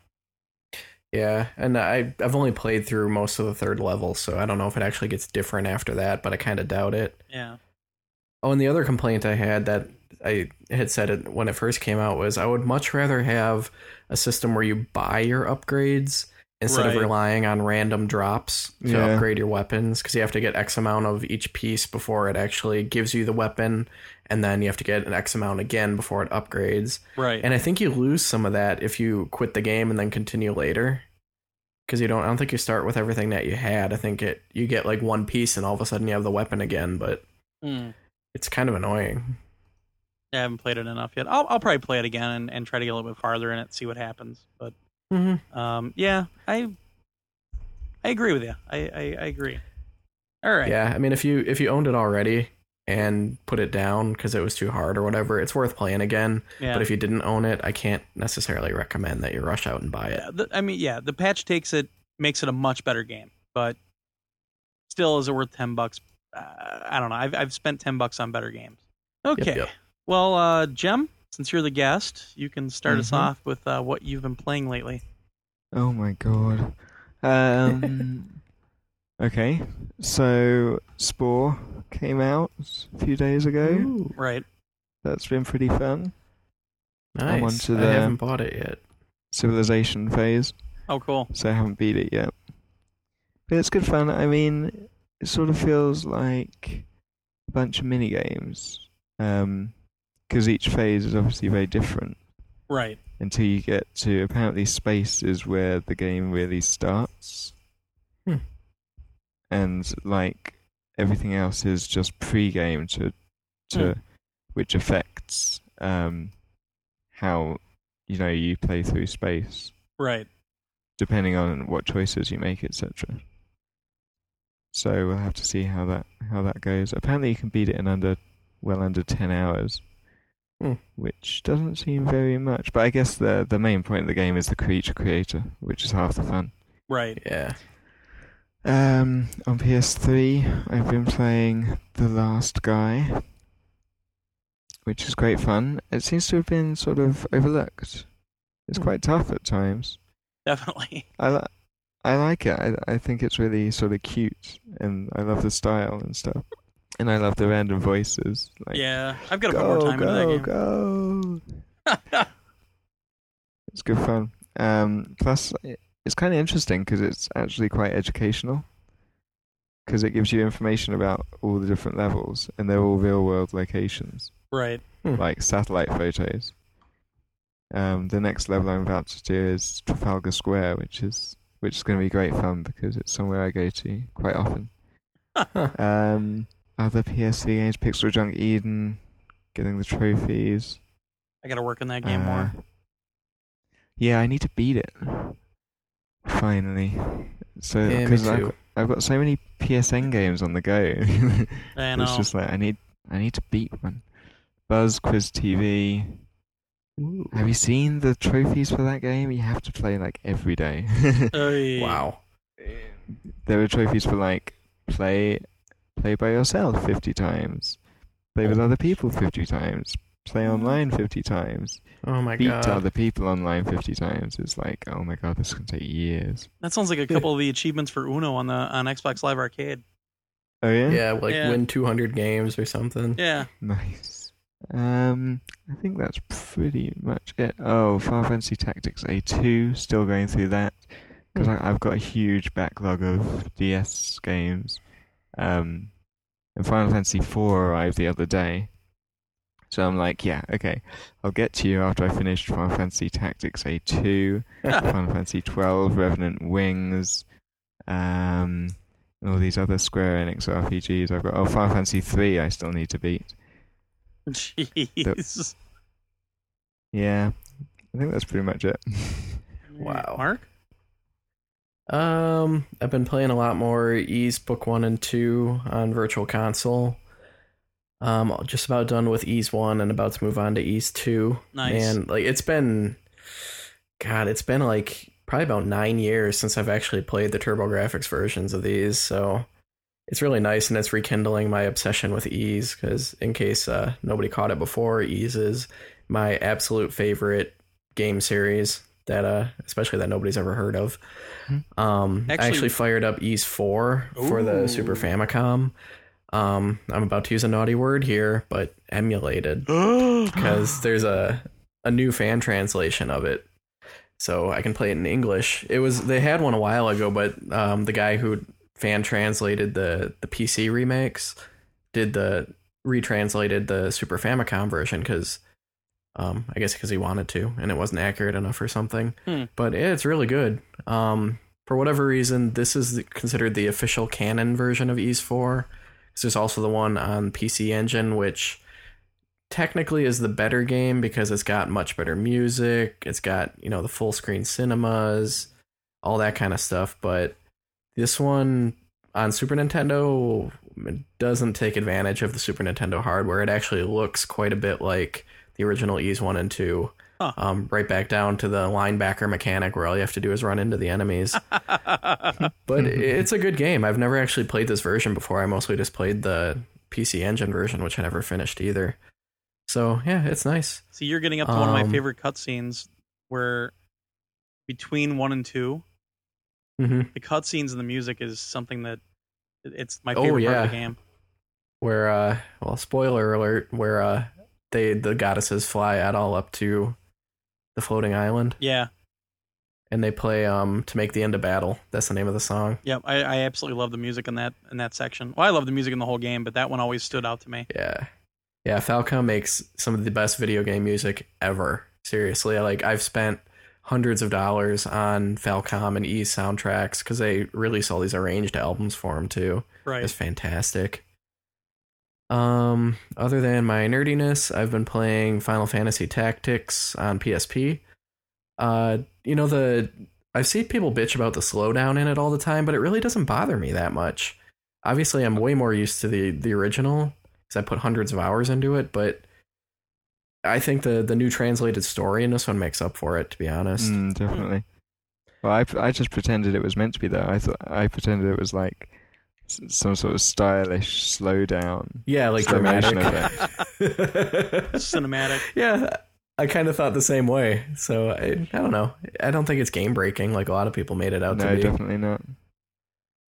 Yeah, and I, I've only played through most of the third level, so I don't know if it actually gets different after that, but I kind of doubt it. Yeah. Oh, and the other complaint I had that I had said it when it first came out was I would much rather have a system where you buy your upgrades instead right. of relying on random drops to yeah. upgrade your weapons, because you have to get X amount of each piece before it actually gives you the weapon, and then you have to get an X amount again before it upgrades. Right. And I think you lose some of that if you quit the game and then continue later, because you don't. I don't think you start with everything that you had. I think it you get like one piece and all of a sudden you have the weapon again, but mm. it's kind of annoying. Yeah, I haven't played it enough yet. I'll I'll probably play it again and, and try to get a little bit farther in it, see what happens, but. Mm-hmm. Um, yeah, I I agree with you. I, I, I agree. All right. Yeah, I mean, if you if you owned it already and put it down because it was too hard or whatever, it's worth playing again. Yeah. But if you didn't own it, I can't necessarily recommend that you rush out and buy it. Yeah, the, I mean, yeah, the patch takes it, makes it a much better game, but still, is it worth ten bucks? Uh, I don't know. I've I've spent ten bucks on better games. Okay. Yep, yep. Well, uh, Jem, since you're the guest, you can start mm-hmm. us off with uh, what you've been playing lately. Oh my god. Um, okay, so Spore came out a few days ago. Ooh, right. That's been pretty fun. Nice. I'm onto the I haven't bought it yet. Civilization phase. Oh, cool. So I haven't beat it yet. But it's good fun. I mean, it sort of feels like a bunch of minigames. Um... Because each phase is obviously very different. Right. Until you get to, apparently, space is where the game really starts. Hmm. And, like, everything else is just pre-game to, to hmm. which affects um, how, you know, you play through space. Right. Depending on what choices you make, et cetera. So we'll have to see how that how that goes. Apparently you can beat it in under, well under ten hours. Mm. Which doesn't seem very much, but I guess the the main point of the game is the creature creator, which is half the fun. Right. Yeah. Um, on P S three, I've been playing The Last Guy, which is great fun. It seems to have been sort of overlooked. It's mm. quite tough at times. Definitely. I li- I like it. I I think it's really sort of cute, and I love the style and stuff. And I love the random voices. Like, yeah, I've got to put more time into that game. Go, go, It's good fun. Um, plus, it's kind of interesting because it's actually quite educational. Because it gives you information about all the different levels. And they're all real-world locations. Right. Like hmm. satellite photos. Um, the next level I'm about to do is Trafalgar Square, which is which is going to be great fun because it's somewhere I go to quite often. um... Other P S three games, Pixel Junk Eden, getting the trophies. I gotta work on that game uh, more. Yeah, I need to beat it. Finally. So, yeah, me too. I've, I've got so many P S N games on the go. I know. It's just like, I need I need to beat one. Buzz Quiz T V. Ooh. Have you seen the trophies for that game? You have to play like every day. Wow. There were trophies for like, play... Play by yourself fifty times. Play with other people fifty times. Play online fifty times. Oh my Beat god. Beat other people online fifty times. It's like, oh my god, this can take years. That sounds like a couple of the achievements for Uno on the on Xbox Live Arcade. Oh yeah? Yeah, like yeah. win two hundred games or something. Yeah. Nice. Um, I think that's pretty much it. Oh, Final Fantasy Tactics A two. Still going through that. Because mm. I've got a huge backlog of D S games. Um, and Final Fantasy four arrived the other day, so I'm like, yeah, okay, I'll get to you after I finish Final Fantasy Tactics A two, Final Fantasy twelve, Revenant Wings, um, and all these other Square Enix R P Gs I've got. Oh, Final Fantasy three I still need to beat. Jeez. The... Yeah, I think that's pretty much it. Wow. Mark? Um, I've been playing a lot more Ease Book one and two on Virtual Console. Um, just about done with Ease one and about to move on to Ease two. Nice. And like it's been, God, it's been like probably about nine years since I've actually played the TurboGrafx versions of these. So it's really nice, and it's rekindling my obsession with Ease, because in case uh, nobody caught it before, Ease is my absolute favorite game series that, uh, especially that nobody's ever heard of. Um, actually, I actually fired up Ease four ooh. for the Super Famicom. Um, I'm about to use a naughty word here, but emulated, because there's a, a new fan translation of it, so I can play it in English. It was, they had one a while ago, but um, the guy who fan translated the, the P C remakes did the retranslated the Super Famicom version, because um, I guess because he wanted to, and it wasn't accurate enough or something. Hmm. But yeah, it's really good. Um, for whatever reason, this is considered the official canon version of Ease four. There's also the one on P C Engine, which technically is the better game because it's got much better music. It's got, you know, the full screen cinemas, all that kind of stuff. But this one on Super Nintendo doesn't take advantage of the Super Nintendo hardware. It actually looks quite a bit like the original Ease one and two. Huh. Um, right back down to the linebacker mechanic where all you have to do is run into the enemies. But it's a good game. I've never actually played this version before. I mostly just played the P C Engine version, which I never finished either. So, yeah, it's nice. See, you're getting up to um, one of my favorite cutscenes, where between one and two, mm-hmm. the cutscenes and the music is something that it's my favorite oh, yeah. part of the game. Where, uh, well, spoiler alert, where uh, they the goddesses fly at all up to the floating island. Yeah. And they play um To Make the End of Battle. That's the name of the song. Yeah, I, I absolutely love the music in that in that section. Well, I love the music in the whole game, but that one always stood out to me. Yeah. Yeah, Falcom makes some of the best video game music ever. Seriously. Like, I've spent hundreds of dollars on Falcom and Ease soundtracks, because they release all these arranged albums for them too. Right. It's fantastic. Um, other than my nerdiness, I've been playing Final Fantasy Tactics on P S P. Uh, you know, the I've seen people bitch about the slowdown in it all the time, but it really doesn't bother me that much. Obviously, I'm way more used to the, the original, because I put hundreds of hours into it, but I think the, the new translated story in this one makes up for it, to be honest. Mm, definitely. Well, I, I just pretended it was meant to be, though. I thought I pretended it was like some sort of stylish slowdown. Yeah, like dramatic. Cinematic. Yeah, I kind of thought the same way. So, I, I don't know. I don't think it's game-breaking like a lot of people made it out no, to be. No, definitely not.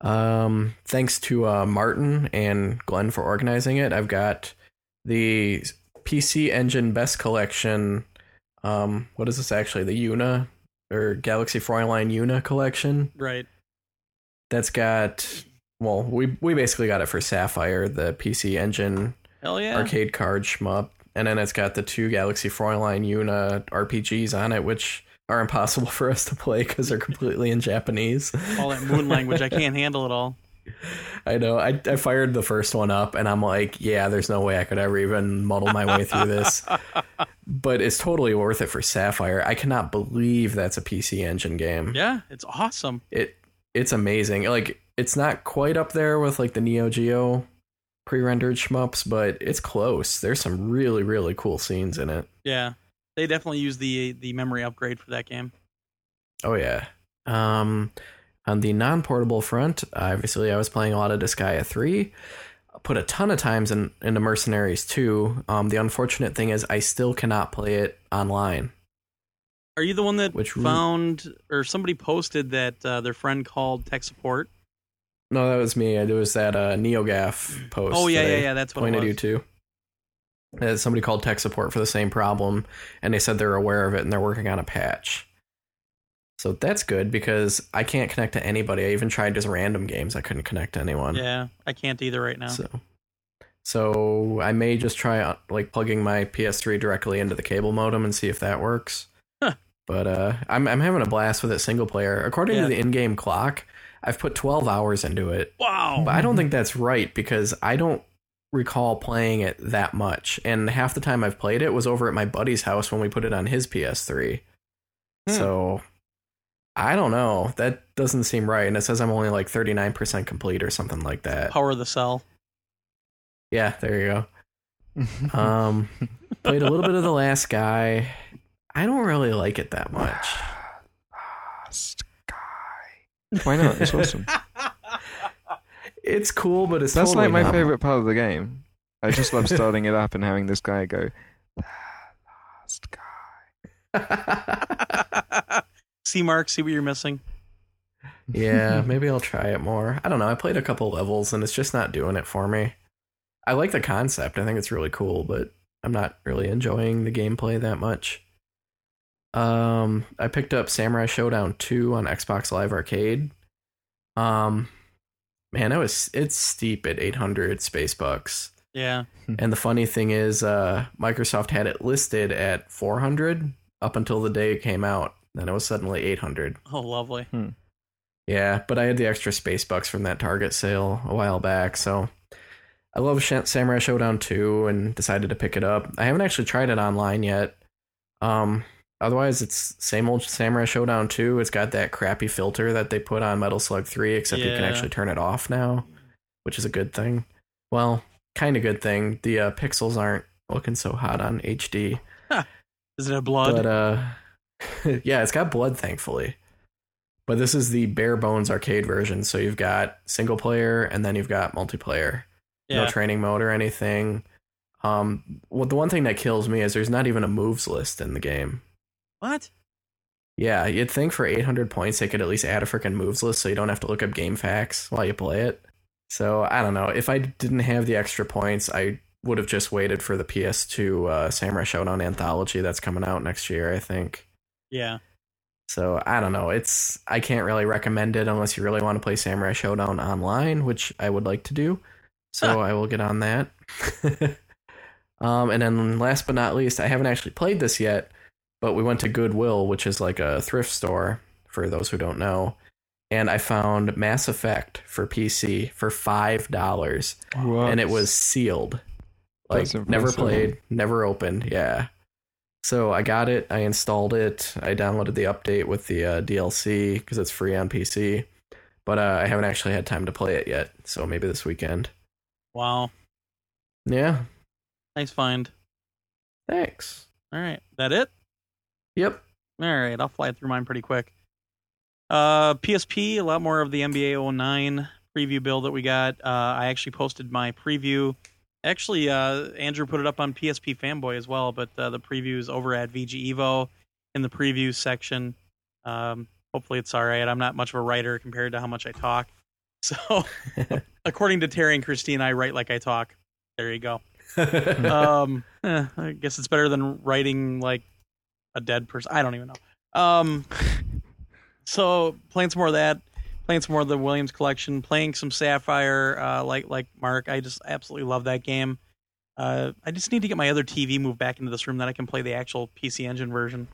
Um, thanks to uh, Martin and Glenn for organizing it. I've got the P C Engine Best Collection. Um, what is this actually? The Yuna, or Galaxy Fräulein Yuna collection. Right. That's got... Well, we we basically got it for Sapphire, the P C Engine Hell yeah. arcade card shmup. And then it's got the two Galaxy Fräulein Yuna R P Gs on it, which are impossible for us to play because they're completely in Japanese. All that moon language, I can't handle it all. I know. I, I fired the first one up, and I'm like, yeah, there's no way I could ever even muddle my way through this. But it's totally worth it for Sapphire. I cannot believe that's a P C Engine game. Yeah, it's awesome. It It's amazing. Like... It's not quite up there with like the Neo Geo pre-rendered shmups, but it's close. There's some really, really cool scenes in it. Yeah, they definitely use the the memory upgrade for that game. Oh, yeah. Um, on the non-portable front, obviously I was playing a lot of Disgaea three. I put a ton of times in, into Mercenaries two. Um, the unfortunate thing is I still cannot play it online. Are you the one that Which found, re- or somebody posted that uh, their friend called tech support? No, that was me. It was that uh, NeoGAF post. Oh, yeah, yeah, yeah. That's what I pointed you to. Uh, somebody called tech support for the same problem, and they said they're aware of it, and they're working on a patch. So that's good, because I can't connect to anybody. I even tried just random games. I couldn't connect to anyone. Yeah, I can't either right now. So, so I may just try like plugging my P S three directly into the cable modem and see if that works. Huh. But uh, I'm, I'm having a blast with it single player. According yeah. to the in-game clock... I've put twelve hours into it. Wow. But I don't think that's right, because I don't recall playing it that much. And half the time I've played it was over at my buddy's house when we put it on his P S three. Hmm. So I don't know. That doesn't seem right. And it says I'm only like thirty-nine percent complete or something like that. Power of the cell. Yeah, there you go. Um, played a little bit of The Last Guy. I don't really like it that much. Last Guy. Why not? It's awesome. It's cool, but it's That's totally like my not. favorite part of the game. I just love starting it up and having this guy go, The Last Guy. See, Mark, see what you're missing. Yeah, maybe I'll try it more. I don't know. I played a couple levels and it's just not doing it for me. I like the concept. I think it's really cool, but I'm not really enjoying the gameplay that much. Um, I picked up Samurai Showdown two on Xbox Live Arcade. Um, man, it was it's steep at eight hundred space bucks. Yeah. And the funny thing is, uh, Microsoft had it listed at four hundred up until the day it came out. Then it was suddenly eight hundred. Oh, lovely. Hmm. Yeah, but I had the extra space bucks from that Target sale a while back, so I love Samurai Showdown two and decided to pick it up. I haven't actually tried it online yet. Um, otherwise, it's same old Samurai Showdown two. It's got that crappy filter that they put on Metal Slug three, except yeah. you can actually turn it off now, which is a good thing. Well, kind of good thing. The uh, pixels aren't looking so hot on H D. Huh. Is it a blood? But, uh, yeah, it's got blood, thankfully. But this is the bare bones arcade version, so you've got single player and then you've got multiplayer. Yeah. No training mode or anything. Um, well, the one thing that kills me is there's not even a moves list in the game. What? Yeah, you'd think for eight hundred points they could at least add a freaking moves list so you don't have to look up game facts while you play it. So, I don't know. If I didn't have the extra points, I would have just waited for the P S two uh, Samurai Shodown Anthology that's coming out next year, I think. Yeah. So, I don't know. It's I can't really recommend it unless you really want to play Samurai Shodown online, which I would like to do. So I will get on that. um, and then last but not least, I haven't actually played this yet, but we went to Goodwill, which is like a thrift store for those who don't know. And I found Mass Effect for P C for five dollars. What? And it was sealed. Like never played, never opened. Yeah. So I got it. I installed it. I downloaded the update with the uh, D L C because it's free on P C, but uh, I haven't actually had time to play it yet. So maybe this weekend. Wow. Yeah. Nice find. Thanks. All right. That it? Yep. All right. I'll fly through mine pretty quick. Uh, P S P, a lot more of the N B A oh nine preview build that we got. Uh, I actually posted my preview. Actually, uh, Andrew put it up on P S P Fanboy as well, but uh, the preview is over at VGEvo in the preview section. Um, hopefully it's all right. I'm not much of a writer compared to how much I talk. So, according to Terry and Christine, I write like I talk. There you go. um, eh, I guess it's better than writing like a dead person. I don't even know. Um, so, playing some more of that. Playing some more of the Williams collection. Playing some Sapphire, uh, like like Mark. I just absolutely love that game. Uh, I just need to get my other T V moved back into this room that I can play the actual P C Engine version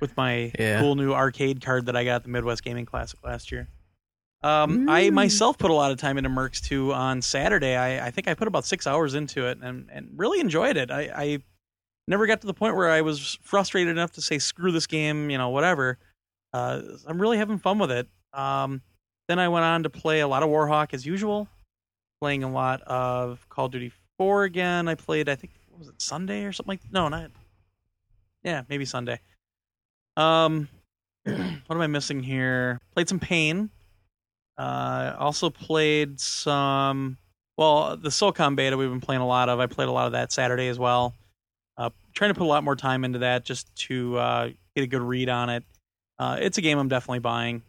with my yeah. cool new arcade card that I got at the Midwest Gaming Classic last year. Um, I myself put a lot of time into Mercs two on Saturday. I, I think I put about six hours into it and, and really enjoyed it. I, I never got to the point where I was frustrated enough to say, screw this game, you know, whatever. Uh, I'm really having fun with it. Um, then I went on to play a lot of Warhawk as usual, playing a lot of Call of Duty four again. I played, I think, what was it, Sunday or something like that? No, not. Yeah, maybe Sunday. Um, what am I missing here? Played some Pain. Uh, also played some, well, the SOCOM beta we've been playing a lot of. I played a lot of that Saturday as well. Uh, trying to put a lot more time into that just to uh, get a good read on it. Uh, it's a game I'm definitely buying.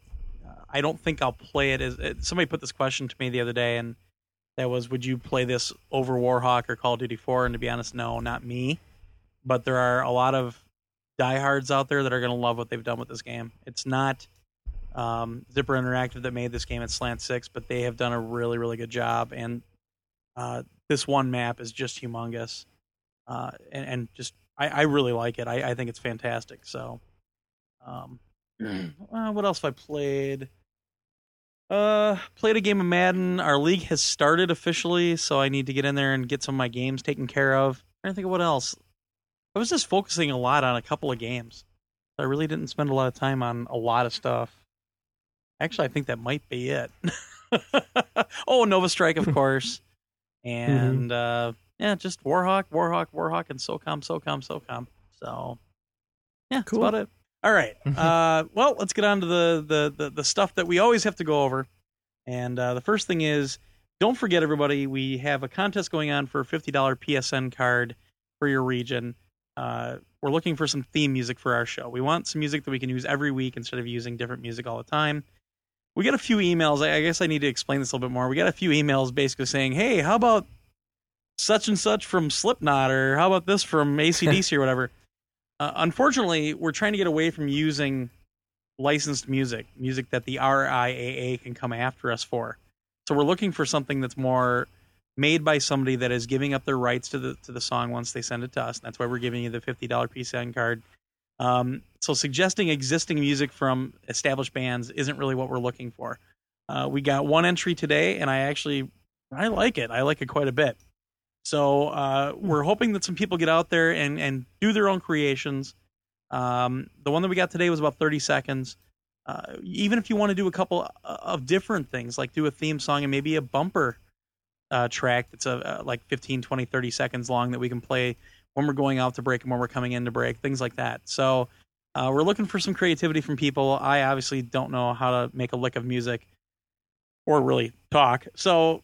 Uh, I don't think I'll play it as it, somebody put this question to me the other day, and that was, would you play this over Warhawk or Call of Duty four? And to be honest, no, not me. But there are a lot of diehards out there that are going to love what they've done with this game. It's not Um, Zipper Interactive that made this game at Slant six, but they have done a really, really good job. And uh, this one map is just humongous. Uh, and, and just, I, I really like it. I, I think it's fantastic. So, um, uh, what else have I played? Uh, played a game of Madden. Our league has started officially, so I need to get in there and get some of my games taken care of. I'm trying to think of what else. I was just focusing a lot on a couple of games. I really didn't spend a lot of time on a lot of stuff. Actually, I think that might be it. Oh, Nova Strike, of course. And mm-hmm. uh, yeah, just Warhawk, Warhawk, Warhawk, and SOCOM, SOCOM, SOCOM. So yeah, cool. That's about it. All right. Uh, well, let's get on to the, the, the, the stuff that we always have to go over. And uh, the first thing is, don't forget, everybody, we have a contest going on for a fifty dollars P S N card for your region. Uh, we're looking for some theme music for our show. We want some music that we can use every week instead of using different music all the time. We got a few emails. I guess I need to explain this a little bit more. We got a few emails basically saying, hey, how about such and such from Slipknot, or how about this from A C D C or whatever. Uh, unfortunately, we're trying to get away from using licensed music, music that the R I A A can come after us for. So we're looking for something that's more made by somebody that is giving up their rights to the to the song once they send it to us. And that's why we're giving you the fifty dollars P S N card. Um, so suggesting existing music from established bands isn't really what we're looking for. Uh, we got one entry today, and I actually, I like it. I like it quite a bit. So uh, we're hoping that some people get out there and, and do their own creations. Um, the one that we got today was about thirty seconds. Uh, even if you want to do a couple of different things, like do a theme song and maybe a bumper uh, track that's a, uh, like fifteen, twenty, thirty seconds long that we can play when we're going out to break and when we're coming in to break, things like that. So uh, we're looking for some creativity from people. I obviously don't know how to make a lick of music or really talk. So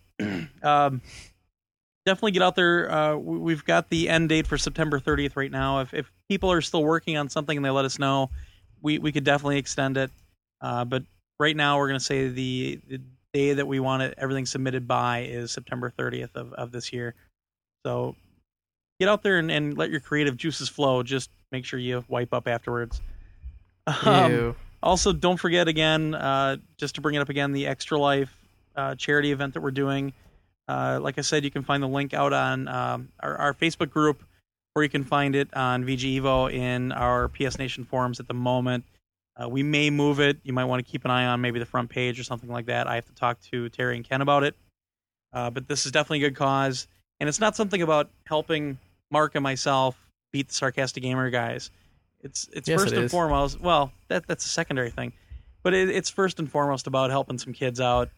um, definitely get out there. Uh, we've got the end date for September thirtieth right now. If, if people are still working on something and they let us know, we, we could definitely extend it. Uh, but right now we're going to say the, the day that we want it, everything submitted by is September thirtieth of, of this year. So get out there and, and let your creative juices flow. Just make sure you wipe up afterwards. Um, also, don't forget again, uh, just to bring it up again, the Extra Life uh, charity event that we're doing. Uh, like I said, you can find the link out on um, our, our Facebook group, or you can find it on VGEvo in our P S Nation forums at the moment. Uh, we may move it. You might want to keep an eye on maybe the front page or something like that. I have to talk to Terry and Ken about it. Uh, but this is definitely a good cause. And it's not something about helping Mark and myself beat the Sarcastic Gamer guys. It's it's yes, first it and is. foremost. Well, that that's a secondary thing, but it, it's first and foremost about helping some kids out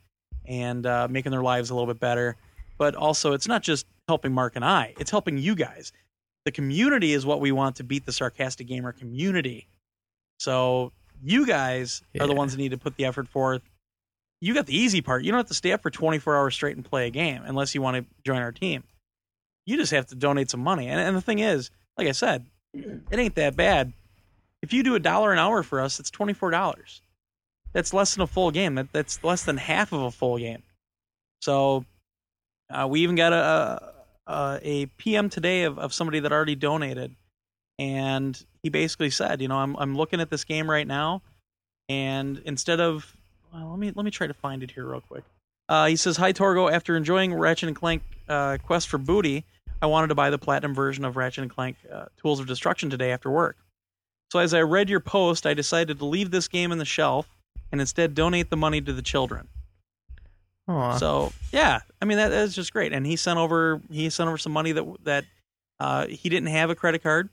and uh, making their lives a little bit better. But also, it's not just helping Mark and I; it's helping you guys. The community is what we want to beat the Sarcastic Gamer community. So you guys yeah. are the ones that need to put the effort forth. You got the easy part. You don't have to stay up for twenty-four hours straight and play a game unless you want to join our team. You just have to donate some money. And, and the thing is, like I said, it ain't that bad. If you do a dollar an hour for us, it's twenty-four dollars. That's less than a full game. That, that's less than half of a full game. So uh, we even got a, a, a P M today of, of somebody that already donated. And he basically said, you know, I'm I'm looking at this game right now. And instead of, well, let me let me try to find it here real quick. Uh, he says, hi, Torgo. After enjoying Ratchet and Clank uh, Quest for Booty, I wanted to buy the platinum version of Ratchet and Clank uh, Tools of Destruction today after work. So as I read your post, I decided to leave this game on the shelf and instead donate the money to the children. Aww. So, yeah, I mean, that, that is just great. And he sent over he sent over some money that that uh, he didn't have a credit card,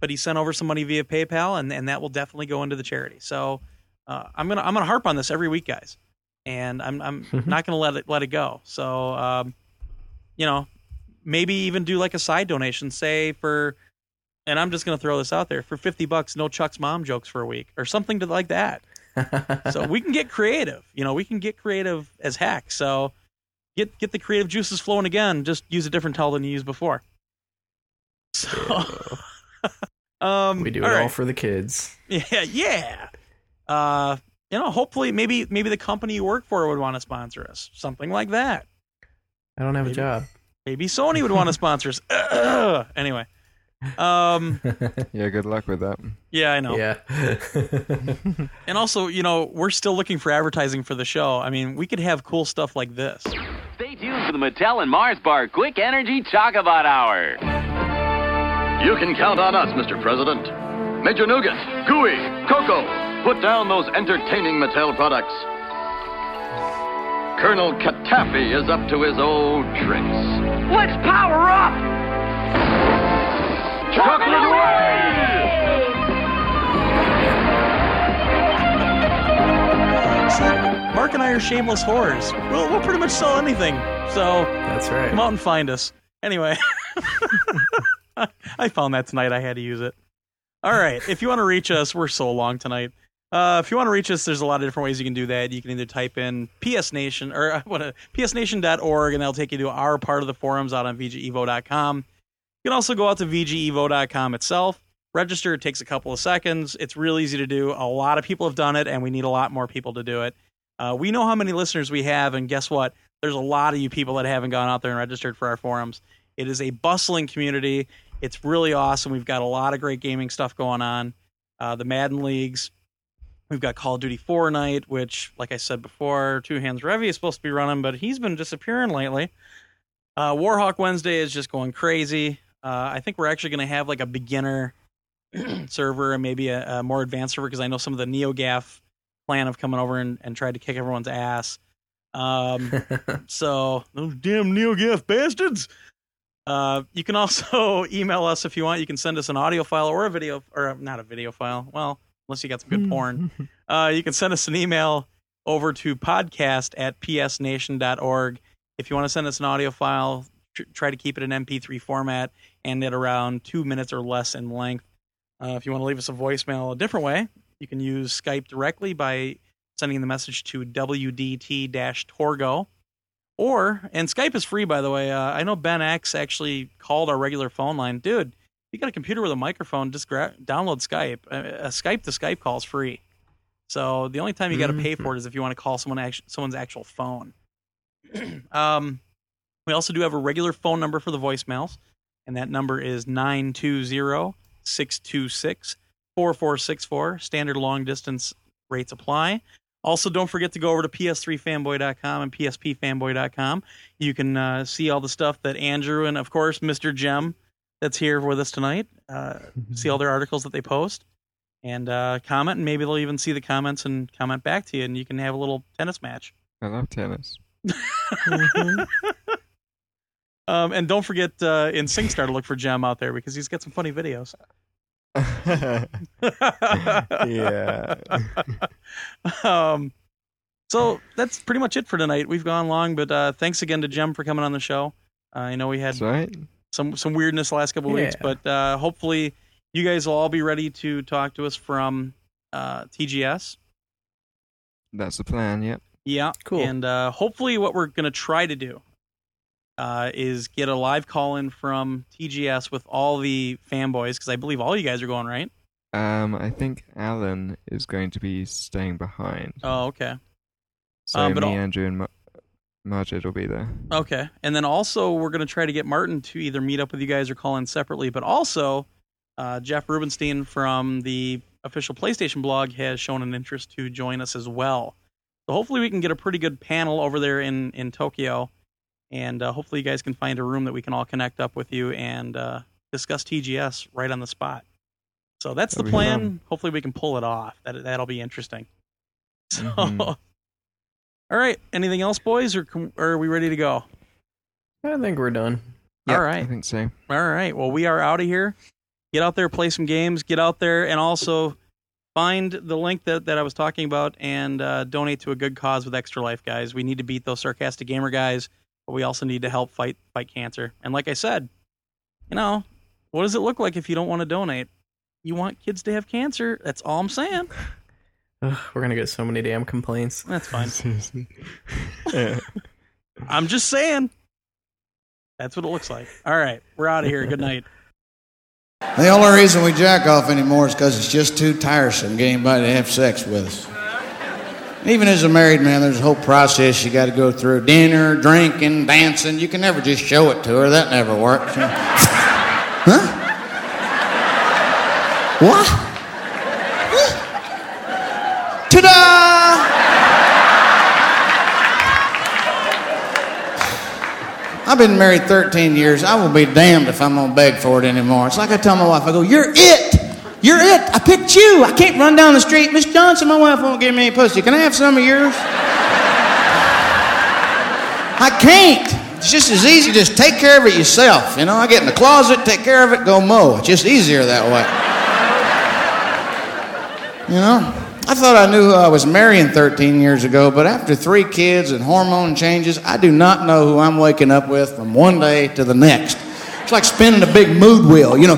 but he sent over some money via PayPal, and, and that will definitely go into the charity. So uh, I'm gonna I'm gonna harp on this every week, guys, and I'm I'm not gonna let it let it go. So um, you know. Maybe even do like a side donation, say for, and I'm just going to throw this out there, for fifty bucks, no Chuck's mom jokes for a week or something to like that. So we can get creative, you know, we can get creative as heck. So get, get the creative juices flowing again. Just use a different towel than you used before. So, um, we do it all, right. all for the kids. Yeah. Yeah. Uh, you know, hopefully maybe, maybe the company you work for would want to sponsor us. Something like that. I don't have maybe. a job. Maybe Sony would want to sponsor us. Uh, anyway. Um, yeah, good luck with that. Yeah, I know. Yeah. And also, you know, we're still looking for advertising for the show. I mean, we could have cool stuff like this. Stay tuned for the Mattel and Mars Bar Quick Energy Chocobot Hour. You can count on us, Mister President. Major Nougat, Gooey, Cocoa, put down those entertaining Mattel products. Colonel Katafi is up to his old tricks. Let's power up! Chocolate, Chocolate away! away! are shameless whores. We'll, we'll pretty much sell anything. So that's right. Come out and find us. Anyway, I found that tonight. I had to use it. All right. If you want to reach us, we're so long tonight. Uh, if you want to reach us, there's a lot of different ways you can do that. You can either type in P S Nation or what, P S Nation dot org, and that'll take you to our part of the forums out on V G Evo dot com. You can also go out to V G Evo dot com itself. Register. It takes a couple of seconds. It's real easy to do. A lot of people have done it, and we need a lot more people to do it. Uh, we know how many listeners we have, and guess what? There's a lot of you people that haven't gone out there and registered for our forums. It is a bustling community. It's really awesome. We've got a lot of great gaming stuff going on. Uh, the Madden Leagues. We've got Call of Duty four night, which, like I said before, Two Hands Revy is supposed to be running, but he's been disappearing lately. Uh, Warhawk Wednesday is just going crazy. Uh, I think we're actually going to have like a beginner server and maybe a, a more advanced server, because I know some of the NeoGAF plan of coming over and, and tried to kick everyone's ass. Um, so those damn NeoGAF bastards. Uh, you can also email us if you want. You can send us an audio file or a video, or not a video file. Well, unless you got some good porn. Uh, you can send us an email over to podcast at p s nation dot org. If you want to send us an audio file, tr- try to keep it in M P three format and at around two minutes or less in length. Uh, if you want to leave us a voicemail a different way, you can use Skype directly by sending the message to W D T Torgo. Or, and Skype is free, by the way. Uh, I know Ben X actually called our regular phone line. Dude, if you got a computer with a microphone, just gra- download Skype. A uh, Skype to Skype call is free. So the only time you got to mm-hmm. pay for it is if you want to call someone act- someone's actual phone. um, we also do have a regular phone number for the voicemails, and that number is nine two zero, six two six, four four six four. Standard long distance rates apply. Also, don't forget to go over to P S three fanboy dot com and P S P fanboy dot com. You can uh, see all the stuff that Andrew and, of course, Mister Jem, that's here with us tonight. Uh, see all their articles that they post and uh, comment, and maybe they'll even see the comments and comment back to you, and you can have a little tennis match. I love tennis. mm-hmm. um, and don't forget uh, in SingStar to look for Jem out there, because he's got some funny videos. yeah. um, so that's pretty much it for tonight. We've gone long, but uh, thanks again to Jem for coming on the show. Uh, I know we had right. some some weirdness the last couple of yeah. weeks, but uh, hopefully you guys will all be ready to talk to us from uh, T G S. That's the plan. Yep. Yeah. Cool. And uh, hopefully, what we're going to try to do Uh, is get a live call-in from T G S with all the fanboys, because I believe all you guys are going, right? Um, I think Alan is going to be staying behind. Oh, okay. So um, but me, all... Andrew, and Mar- Marjid will be there. Okay. And then also we're going to try to get Martin to either meet up with you guys or call in separately, but also uh, Jeff Rubenstein from the official PlayStation blog has shown an interest to join us as well. So hopefully we can get a pretty good panel over there in, in Tokyo. And uh, hopefully you guys can find a room that we can all connect up with you and uh, discuss T G S right on the spot. So that's That'll the plan. Fun. Hopefully we can pull it off. That, that'll be interesting. So, mm-hmm. all right. Anything else, boys, or, or are we ready to go? I think we're done. All yep, right. I think so. All right. Well, we are out of here. Get out there, play some games, get out there, and also find the link that, that I was talking about and uh, donate to a good cause with Extra Life, guys. We need to beat those sarcastic gamer guys. But we also need to help fight fight cancer. And like I said, you know, what does it look like if you don't want to donate? You want kids to have cancer. That's all I'm saying. Ugh, we're going to get so many damn complaints. That's fine. I'm just saying. That's what it looks like. All right. We're out of here. Good night. The only reason we jack off anymore is because it's just too tiresome getting anybody to have sex with us. Even as a married man, there's a whole process you got to go through. Dinner, drinking, dancing. You can never just show it to her. That never works. Huh? What? Huh? Ta-da! I've been married thirteen years. I will be damned if I'm going to beg for it anymore. It's like I tell my wife, I go, you're it. You're it. I picked you. I can't run down the street. Miss Johnson, my wife won't give me any pussy. Can I have some of yours? I can't. It's just as easy. Just take care of it yourself. You know, I get in the closet, take care of it, go mow. It's just easier that way. You know, I thought I knew who I was marrying thirteen years ago, but after three kids and hormone changes, I do not know who I'm waking up with from one day to the next. It's like spinning a big mood wheel, you know.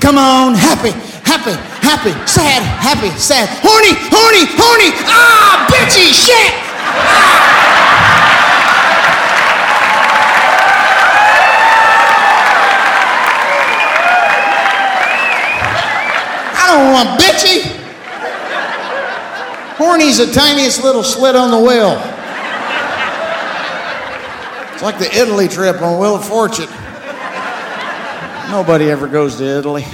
Come on, happy, happy, happy, sad, happy, sad, horny, horny, horny, ah, bitchy shit! Ah! I don't want bitchy. Horny's the tiniest little slit on the wheel. It's like the Italy trip on Wheel of Fortune. Nobody ever goes to Italy.